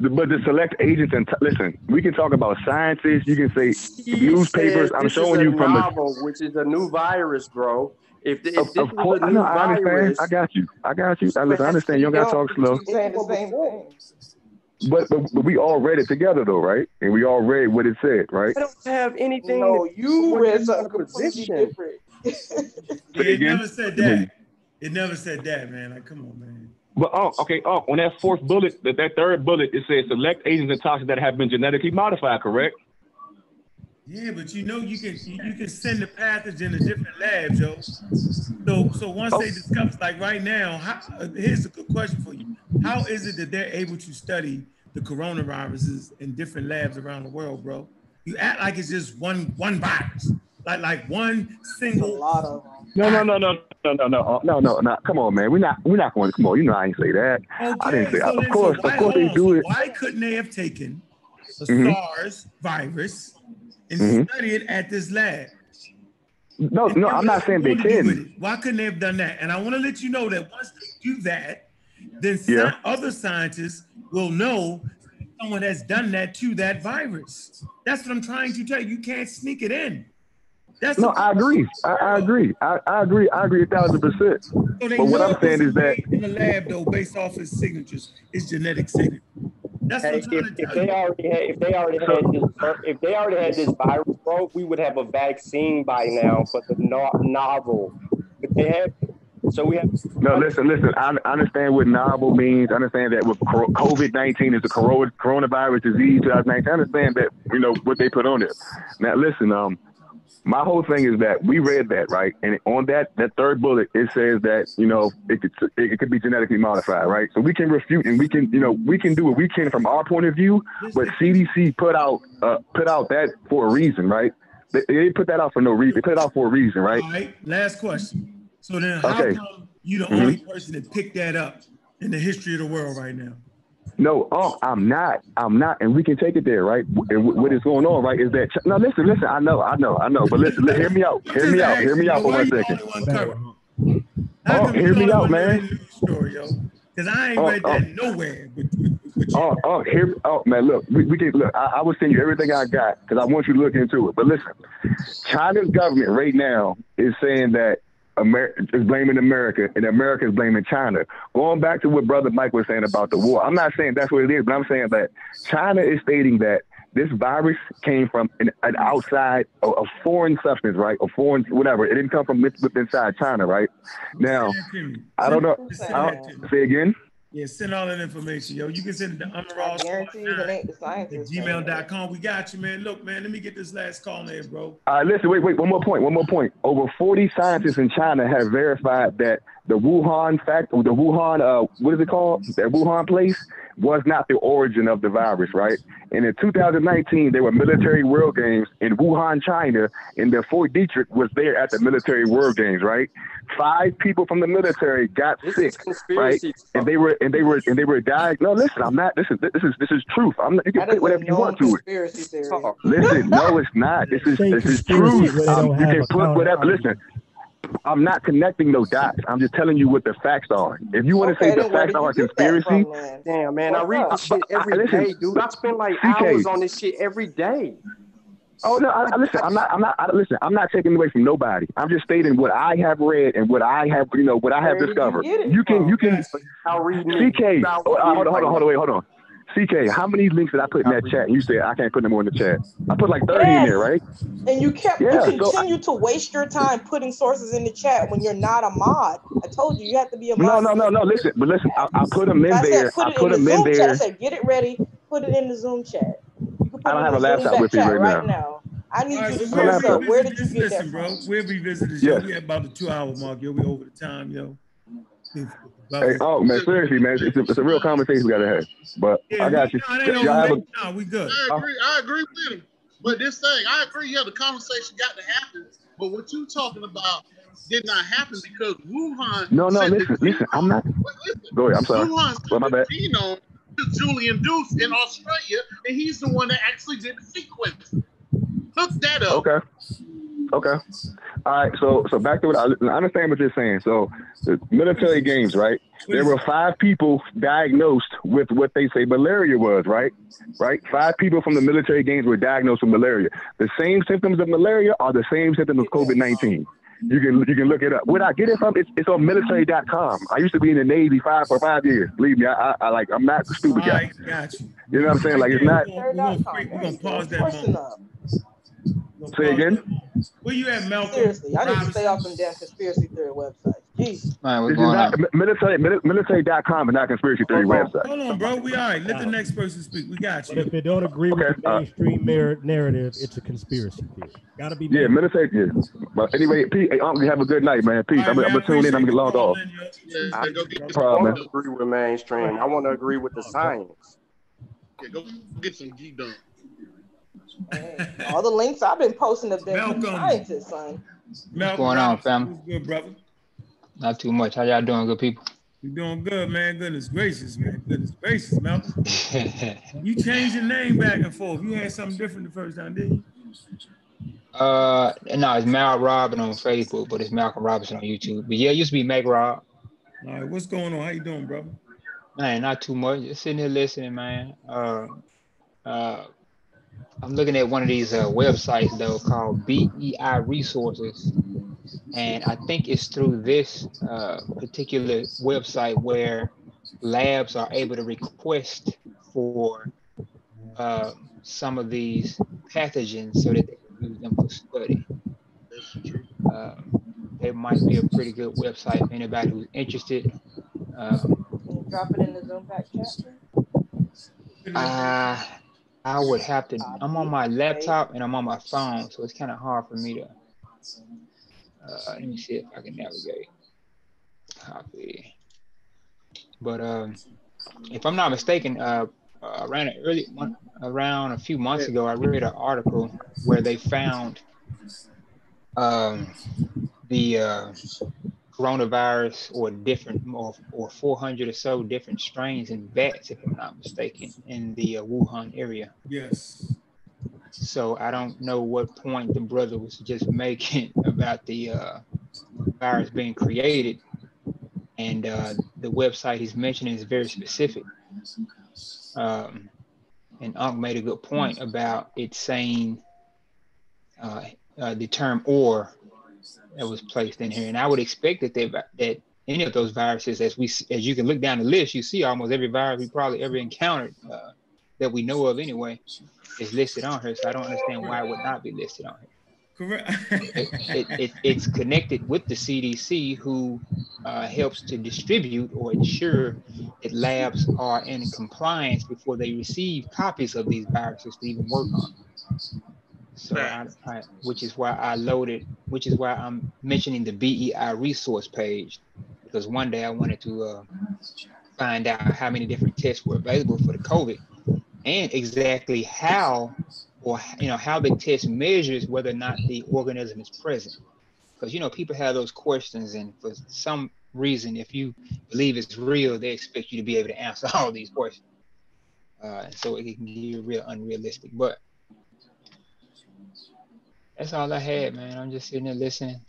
But the select agents and listen, we can talk about scientists. You can say newspapers. I'm showing you from the which is a new virus, bro. If this was a new virus, I got you. I understand. You don't gotta talk slow. But we all read it together though, right? And we all read what it said, right? I don't have anything. No, you read something completely different. It never said that. It never said that, man. Like, come on, man. But on that fourth bullet, that third bullet, it says select agents and toxins that have been genetically modified, correct? Yeah, but you know you can send the pathogen to different labs, yo. So once they discover, like right now, here's a good question for you: how is it that they're able to study the coronaviruses in different labs around the world, bro? You act like it's just one virus. Like one single lot of no. Come on, man. We're not going to come on. You know I ain't say that. Okay, I didn't say that. Of course they do it. Why couldn't they have taken the SARS virus and studied it at this lab? No, I'm not saying they can. Why couldn't they have done that? And I want to let you know that once they do that, then other scientists will know someone has done that to that virus. That's what I'm trying to tell you. You can't sneak it in. I agree. I agree 1,000%. So but what I'm saying is that in the lab, though, based off his signatures, is genetic signature. That's what I'm trying to tell you. If they already had this virus, bro, we would have a vaccine by now for the novel. But they have. So we have. No, listen. I understand what novel means. I understand that with COVID-19 is the coronavirus disease 2019. I understand that what they put on it. Now listen, my whole thing is that we read that, right? And on that third bullet, it says that, it could be genetically modified, right? So we can refute and we can do what we can from our point of view, but CDC put out that for a reason, right? They put that out for no reason. They put it out for a reason, right? All right, last question. So then how come you the only person that picked that up in the history of the world right now? No, I'm not, and we can take it there, right? And what is going on, right, is that listen. I know, but listen, hear me out for 1 second. Hear me out, man. Because I ain't read that nowhere. Man, look, we can look. I will send you everything I got because I want you to look into it. But listen, China's government right now is saying that America is blaming America, and America is blaming China. Going back to what Brother Mike was saying about the war, I'm not saying that's what it is, but I'm saying that China is stating that this virus came from an outside, a foreign substance, right? A foreign whatever. It didn't come from inside China, right? Now, I don't know. Say again. Yeah, send all that information, yo. You can send it to Amaral Squad @gmail.com. We got you, man. Look, man, let me get this last call in, bro. All right, listen, wait, one more point. Over 40 scientists in China have verified that the Wuhan that Wuhan place was not the origin of the virus, right? And in 2019, there were military world games in Wuhan, China, and the Fort Detrick was there at the military world games, right? 5 people from the military got sick, right? And they were diagnosed. No, listen, I'm not. This is truth. I'm not, you can put whatever you want to it. Oh, listen, no, it's not. This is truth. You can put whatever. Listen. I'm not connecting those dots. I'm just telling you what the facts are. If you want to say the facts are a conspiracy, damn, man, I read this shit every day, dude. I spend like hours on this shit every day. Oh no, I'm not taking away from nobody. I'm just stating what I have read and what I have discovered. You can. CK, hold on. CK, how many links did I put in that chat? You said I can't put them more in the chat. I put like 30 in there, right? And you continue to waste your time putting sources in the chat when you're not a mod. I told you have to be a mod. No. Listen. I put them in there. I put them in there. I said, get it ready. Put it in the Zoom chat. I don't have a laptop with me right now. I need you to read it. Where did you get that? Listen, bro. We'll revisit this. Yes. We're at about the 2-hour mark. Yo, we're over the time, yo. Hey, oh man, seriously, man, it's a real conversation we gotta have. But yeah, I got you. We good. I agree with him. But this thing, I agree. Yeah, the conversation got to happen. But what you talking about did not happen because Wuhan. No, listen. I'm not. Go ahead. I'm sorry. Well, my bad. Julian Deuce in Australia, and he's the one that actually did the sequence. Look that up. Okay. All right. So back to what I understand what you're saying. So the military games, right? There were 5 people diagnosed with what they say malaria was, right? Right. 5 people from the military games were diagnosed with malaria. The same symptoms of malaria are the same symptoms of COVID-19. You can look it up. Where I get it from? It's on military.com. I used to be in the Navy for 5 years. Believe me, I'm not a stupid guy. Right, got you. You know what I'm saying? Like it's not. We're gonna pause that. Say again? Where you at, Malcolm? Seriously, I need to stay off them damn conspiracy theory websites. Jeez. All right, military.com is not conspiracy theory website. Hold on, bro. We all right. Let the next person speak. We got you. But if they don't agree with the mainstream narrative, it's a conspiracy theory. Gotta be. Yeah, military. Yeah. But anyway, Pete, you have a good night, man. Peace. Right, I'm going to tune in. I'm going to log off. I don't agree with mainstream. I want to agree with the science. Yeah, go get some geek done. Man, all the links I've been posting have been from scientists, son. What's going on, fam? What's good, brother? Not too much. How y'all doing, good people? You doing good, man. Goodness gracious, Malcolm. You changed your name back and forth. You had something different the first time, didn't you? No, it's Mal Robin on Facebook, but it's Malcolm Robinson on YouTube. But yeah, it used to be Meg Rob. All right, what's going on? How you doing, brother? Man, not too much. Just sitting here listening, man. I'm looking at one of these websites, though, called BEI Resources. And I think it's through this particular website where labs are able to request for some of these pathogens so that they can use them for study. It might be a pretty good website for anybody who's interested. Can you drop it in the Zoom back chat? I would have to. I'm on my laptop and I'm on my phone, so it's kind of hard for me to. Let me see if I can navigate. Copy. But if I'm not mistaken, around a few months ago, I read an article where they found the coronavirus or different or 400 or so different strains in bats, if I'm not mistaken, in the Wuhan area. Yes. So I don't know what point the brother was just making about the virus being created, and the website he's mentioning is very specific. And Unc made a good point about it saying the term "or" that was placed in here, and I would expect that any of those viruses, as you can look down the list, you see almost every virus we probably ever encountered that we know of anyway is listed on here. So I don't understand why it would not be listed on here. Correct. It's connected with the CDC, who helps to distribute or ensure that labs are in compliance before they receive copies of these viruses to even work on them. So, which is why I loaded, which is why I'm mentioning the BEI resource page, because one day I wanted to find out how many different tests were available for the COVID, and exactly how, or you know, how the test measures whether or not the organism is present. Because, you know, people have those questions, and for some reason, if you believe it's real, they expect you to be able to answer all these questions. So it can be real unrealistic. But that's all I had, man. I'm just sitting there listening.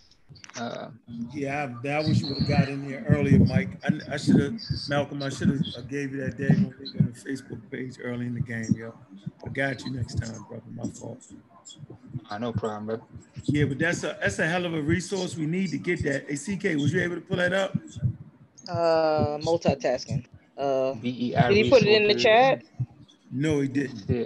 Yeah, that was what got in here earlier, Mike. I should have, Malcolm, I should have gave you that day on the Facebook page early in the game, yo. I got you next time, brother. My fault. No problem, brother. Yeah, but that's a hell of a resource. We need to get that. Hey, CK, was you able to pull that up? Multitasking. BEI, did he put it in the chat? No, he didn't. Yeah.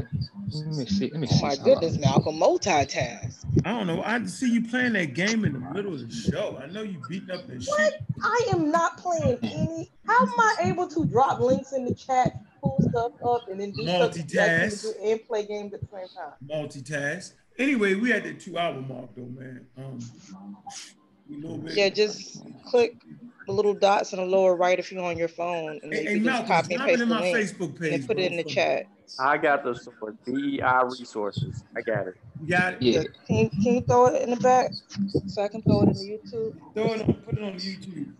Let me see. Oh my goodness, Malcolm, multitask. I don't know. I see you playing that game in the middle of the show. I know you beating up and shit. What? I am not playing any. How am I able to drop links in the chat, pull stuff up, and then do multitask and play games at the same time? Multitask. Anyway, we had the 2-hour mark though, man. Yeah, just click the little dots in the lower right if you're on your phone, and then you can just copy and paste the link and put it in the chat. I got the support. DEI resources. I got it. You got it? Yeah. Can you throw it in the back so I can throw it in the YouTube? Throw it on, put it on YouTube.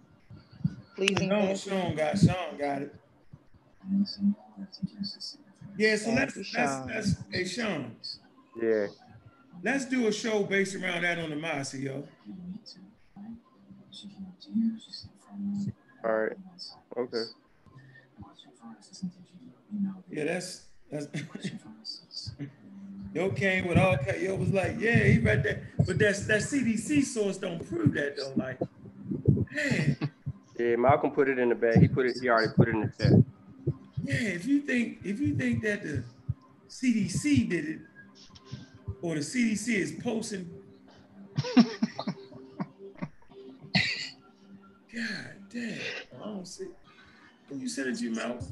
Please. No, Sean got it. Yeah, so let's hey, Sean. Yeah. Let's do a show based around that on the Masi, yo. All right. Okay. Yeah, that's yo came with all yo was like, yeah, he read that, but that CDC source don't prove that though. Like, man. Yeah, Malcolm put it in the bag. He already put it in the chat. Yeah, if you think that the CDC did it, or the CDC is posting. God damn. I don't see. Can you send it to your mouth?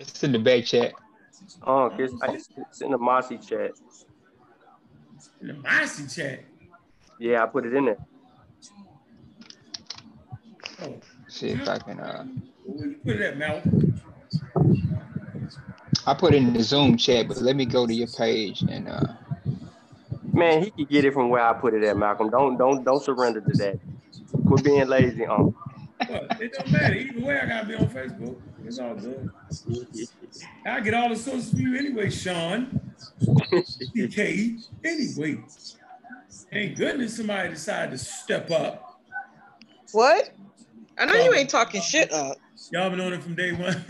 It's in the back chat. Oh, it's in the Mossy chat. In the Mossy chat? Yeah, I put it in there. Oh. See if I can. Where you put it at, Mal? I put it in the Zoom chat, but let me go to your page and. Man, he could get it from where I put it at, Malcolm. Don't surrender to that. Quit being lazy, What? It don't matter. Either way, I gotta be on Facebook. It's all good. I get all the sources for you anyway, Sean. DK. Anyway. Ain't goodness somebody decided to step up. What? I know you ain't talking shit up. Y'all been on it from day one.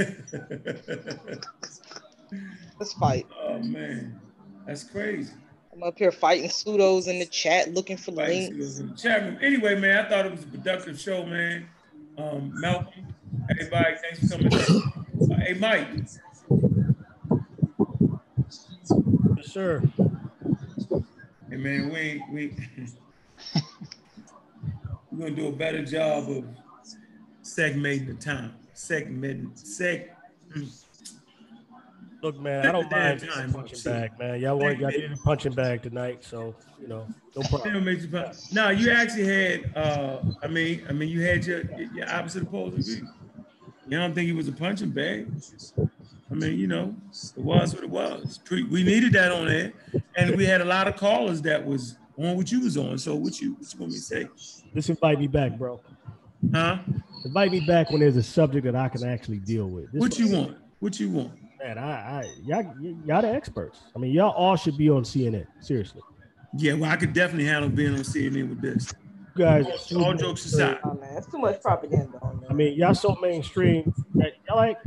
Let's fight. Oh man. That's crazy. I'm up here fighting pseudos in the chat, looking for links. Anyway, man, I thought it was a productive show, man. Malcolm, everybody, thanks for coming. Hey, Mike. Yes, sir. Hey, man, we're going to do a better job of segmenting the time. Look, man, I don't mind punching back, man. Y'all did a punching bag tonight, so you know, no problem. No, you actually had. I mean, you had your opposite opposing view. You don't think it was a punching bag? I mean, you know, it was what it was. We needed that on there, and we had a lot of callers that was on what you was on. So what you want me to say? Just invite me back, bro. Huh? Invite me back when there's a subject that I can actually deal with. What you want? What you want? Man, y'all the experts. I mean, y'all all should be on CNN, seriously. Yeah, well, I could definitely handle being on CNN with this. You guys, all jokes aside. Oh, man, that's too much propaganda on there. I mean, y'all so mainstream that y'all like,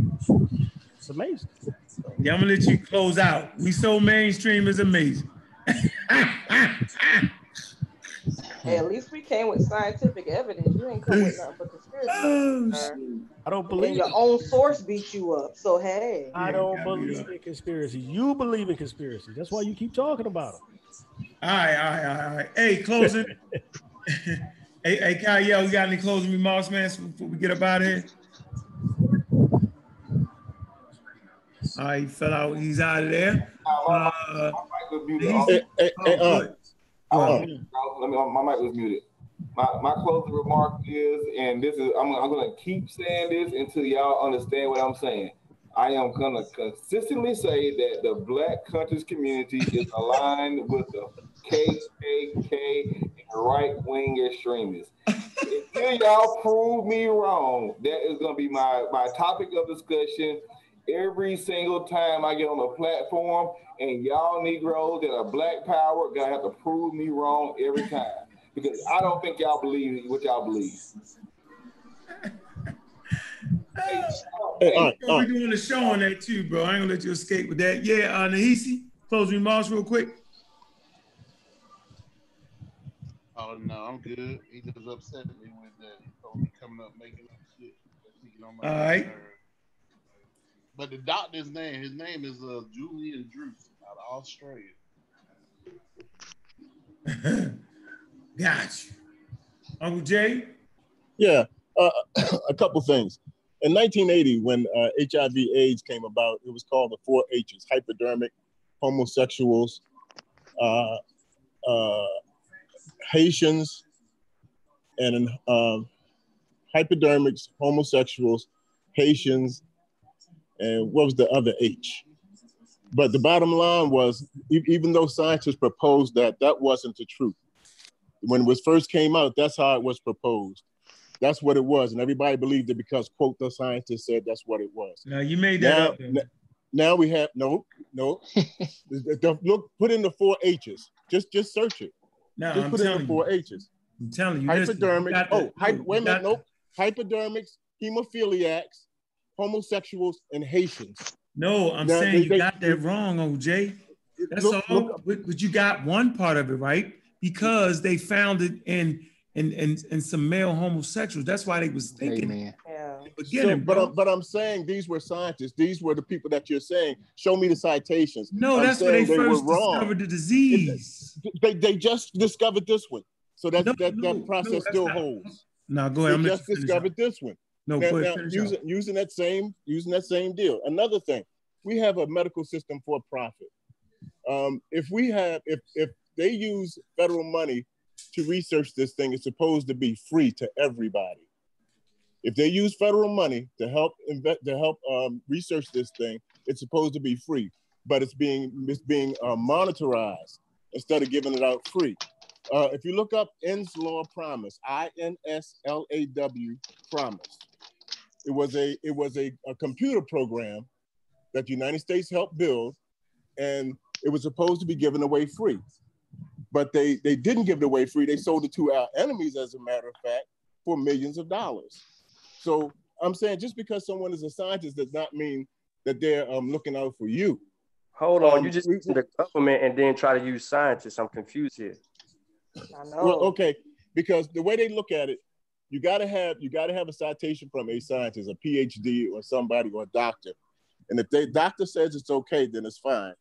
it's amazing. Yeah, I'm gonna let you close out. We so mainstream is amazing. Hey, at least we came with scientific evidence. You ain't come with nothing but conspiracy. I don't believe it. Your own source beat you up. So hey, I don't believe in conspiracy. You believe in conspiracy. That's why you keep talking about it. All right. Hey, closing. hey, Kyle, yo, you got any closing remarks, man, before we get up out of here? All right, he fell out. He's out of there. My mic was muted. My closing remark is, and this is, I'm going to keep saying this until y'all understand what I'm saying. I am going to consistently say that the Black country's community is aligned with the KKK and right-wing extremists. Until y'all prove me wrong, that is going to be my topic of discussion every single time I get on the platform, and y'all Negroes that are Black power are going to have to prove me wrong every time, because I don't think y'all believe what y'all believe. We're doing a show on that too, bro. I ain't gonna let you escape with that. Yeah, Nahisi, closing remarks real quick. Oh no, I'm good. He just upset me with that. He told me coming up making up shit. All right. Nerve. But the doctor's name, his name is Julian Drews out of Australia. Gotcha. Uncle Jay? Yeah, a couple things. In 1980, when HIV/AIDS came about, it was called the 4 H's: hypodermic, homosexuals, Haitians, and hypodermics, homosexuals, Haitians, and what was the other H? But the bottom line was, even though scientists proposed that, that wasn't the truth. When it was first came out, that's how it was proposed. That's what it was, and everybody believed it because, quote, the scientist said that's what it was. Now, you made that up. Now we have, no. Look, put in the 4 H's. Just search it. No, just put in the 4 H's. I'm telling you. Hypodermic. Wait a minute, nope. Hypodermics, hemophiliacs, homosexuals, and Haitians. No, I'm saying you got that wrong, OJ. That's all, but you got one part of it, right? Because they found it in some male homosexuals. That's why they was thinking. Amen. Yeah. So, but I'm saying these were scientists. These were the people that you're saying. Show me the citations. No, that's where they first discovered the disease. They just discovered this one. So that process still holds. No, go ahead. They just discovered this one. No, go ahead. Using that same deal. Another thing, we have a medical system for profit. If they use federal money to research this thing, it's supposed to be free to everybody. If they use federal money to help research this thing, it's supposed to be free, but it's being monetarized instead of giving it out free. If you look up Inslaw Promise, I-N-S-L-A-W Promise, it was a computer program that the United States helped build, and it was supposed to be given away free. But they didn't give it away free. They sold it to our enemies, as a matter of fact, for millions of dollars. So I'm saying, just because someone is a scientist does not mean that they're looking out for you. Hold on, you just went to the government and then try to use scientists. I'm confused here. I know. Well, okay, because the way they look at it, you gotta have a citation from a scientist, a PhD or somebody, or a doctor. And if the doctor says it's okay, then it's fine.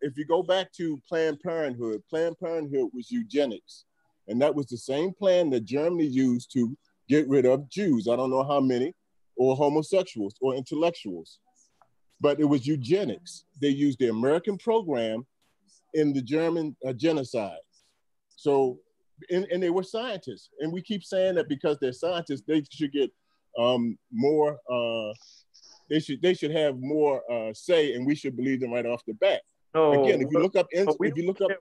If you go back to Planned Parenthood was eugenics. And that was the same plan that Germany used to get rid of Jews. I don't know how many, or homosexuals, or intellectuals. But it was eugenics. They used the American program in the German genocide. So, and they were scientists. And we keep saying that because they're scientists, they should get more... They should have more say, and we should believe them right off the bat. No, again, if you look up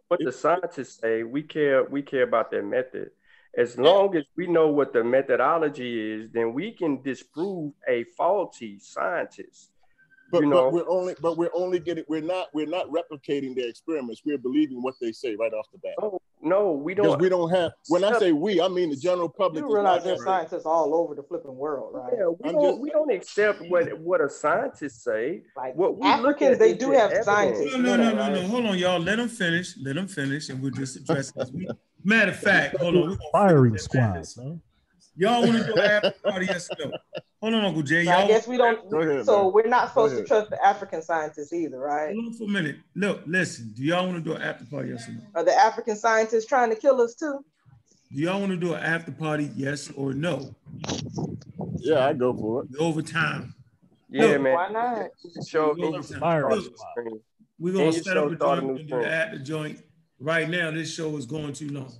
what the scientists say, we care about their method. As long as we know what the methodology is, then we can disprove a faulty scientist. But we're not replicating their experiments. We're believing what they say right off the bat. Oh, no, we don't. Because we don't have. When I say we, I mean the general public. You realize there's scientists all over the flipping world, right? Yeah, we don't accept what a scientist say. Like what we Africans, they do have evidence. Scientists. No. Hold on, y'all. Let them finish, and we'll just address this. Matter of fact, hold on. Firing squads. Y'all want to go after party? Yes, no. Hold on, Uncle Jay. I guess we don't. Ahead, so man. We're not supposed to trust the African scientists either, right? Hold on for a minute. Look, listen. Do y'all want to do an after party? Yes or no? Are the African scientists trying to kill us too? Do y'all want to do an after party? Yes or no? Yeah, I go for it. Over time. Yeah, look, man. Why not? Show we're gonna set up a joint and do at the joint. Right now, this show is going too long.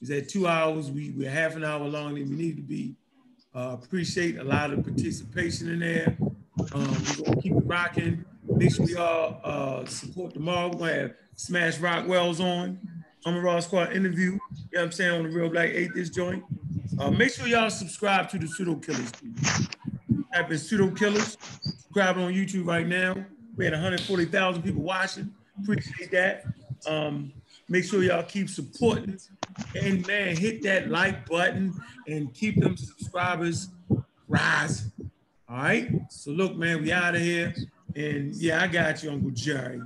It's at 2 hours. We're half an hour longer than we need to be. Appreciate a lot of participation in there. We're gonna keep it rocking. Make sure we all support tomorrow. We're gonna have Smash Rockwell's on. Amaral Squad interview. You know what I'm saying? On the Real Black Atheist joint. Make sure y'all subscribe to the Pseudo Killers. Type in Pseudo Killers. Subscribe on YouTube right now. We had 140,000 people watching. Appreciate that. Make sure y'all keep supporting, and man, hit that like button and keep them subscribers rising. All right. So look, man, we out of here, and yeah, I got you, Uncle Jerry.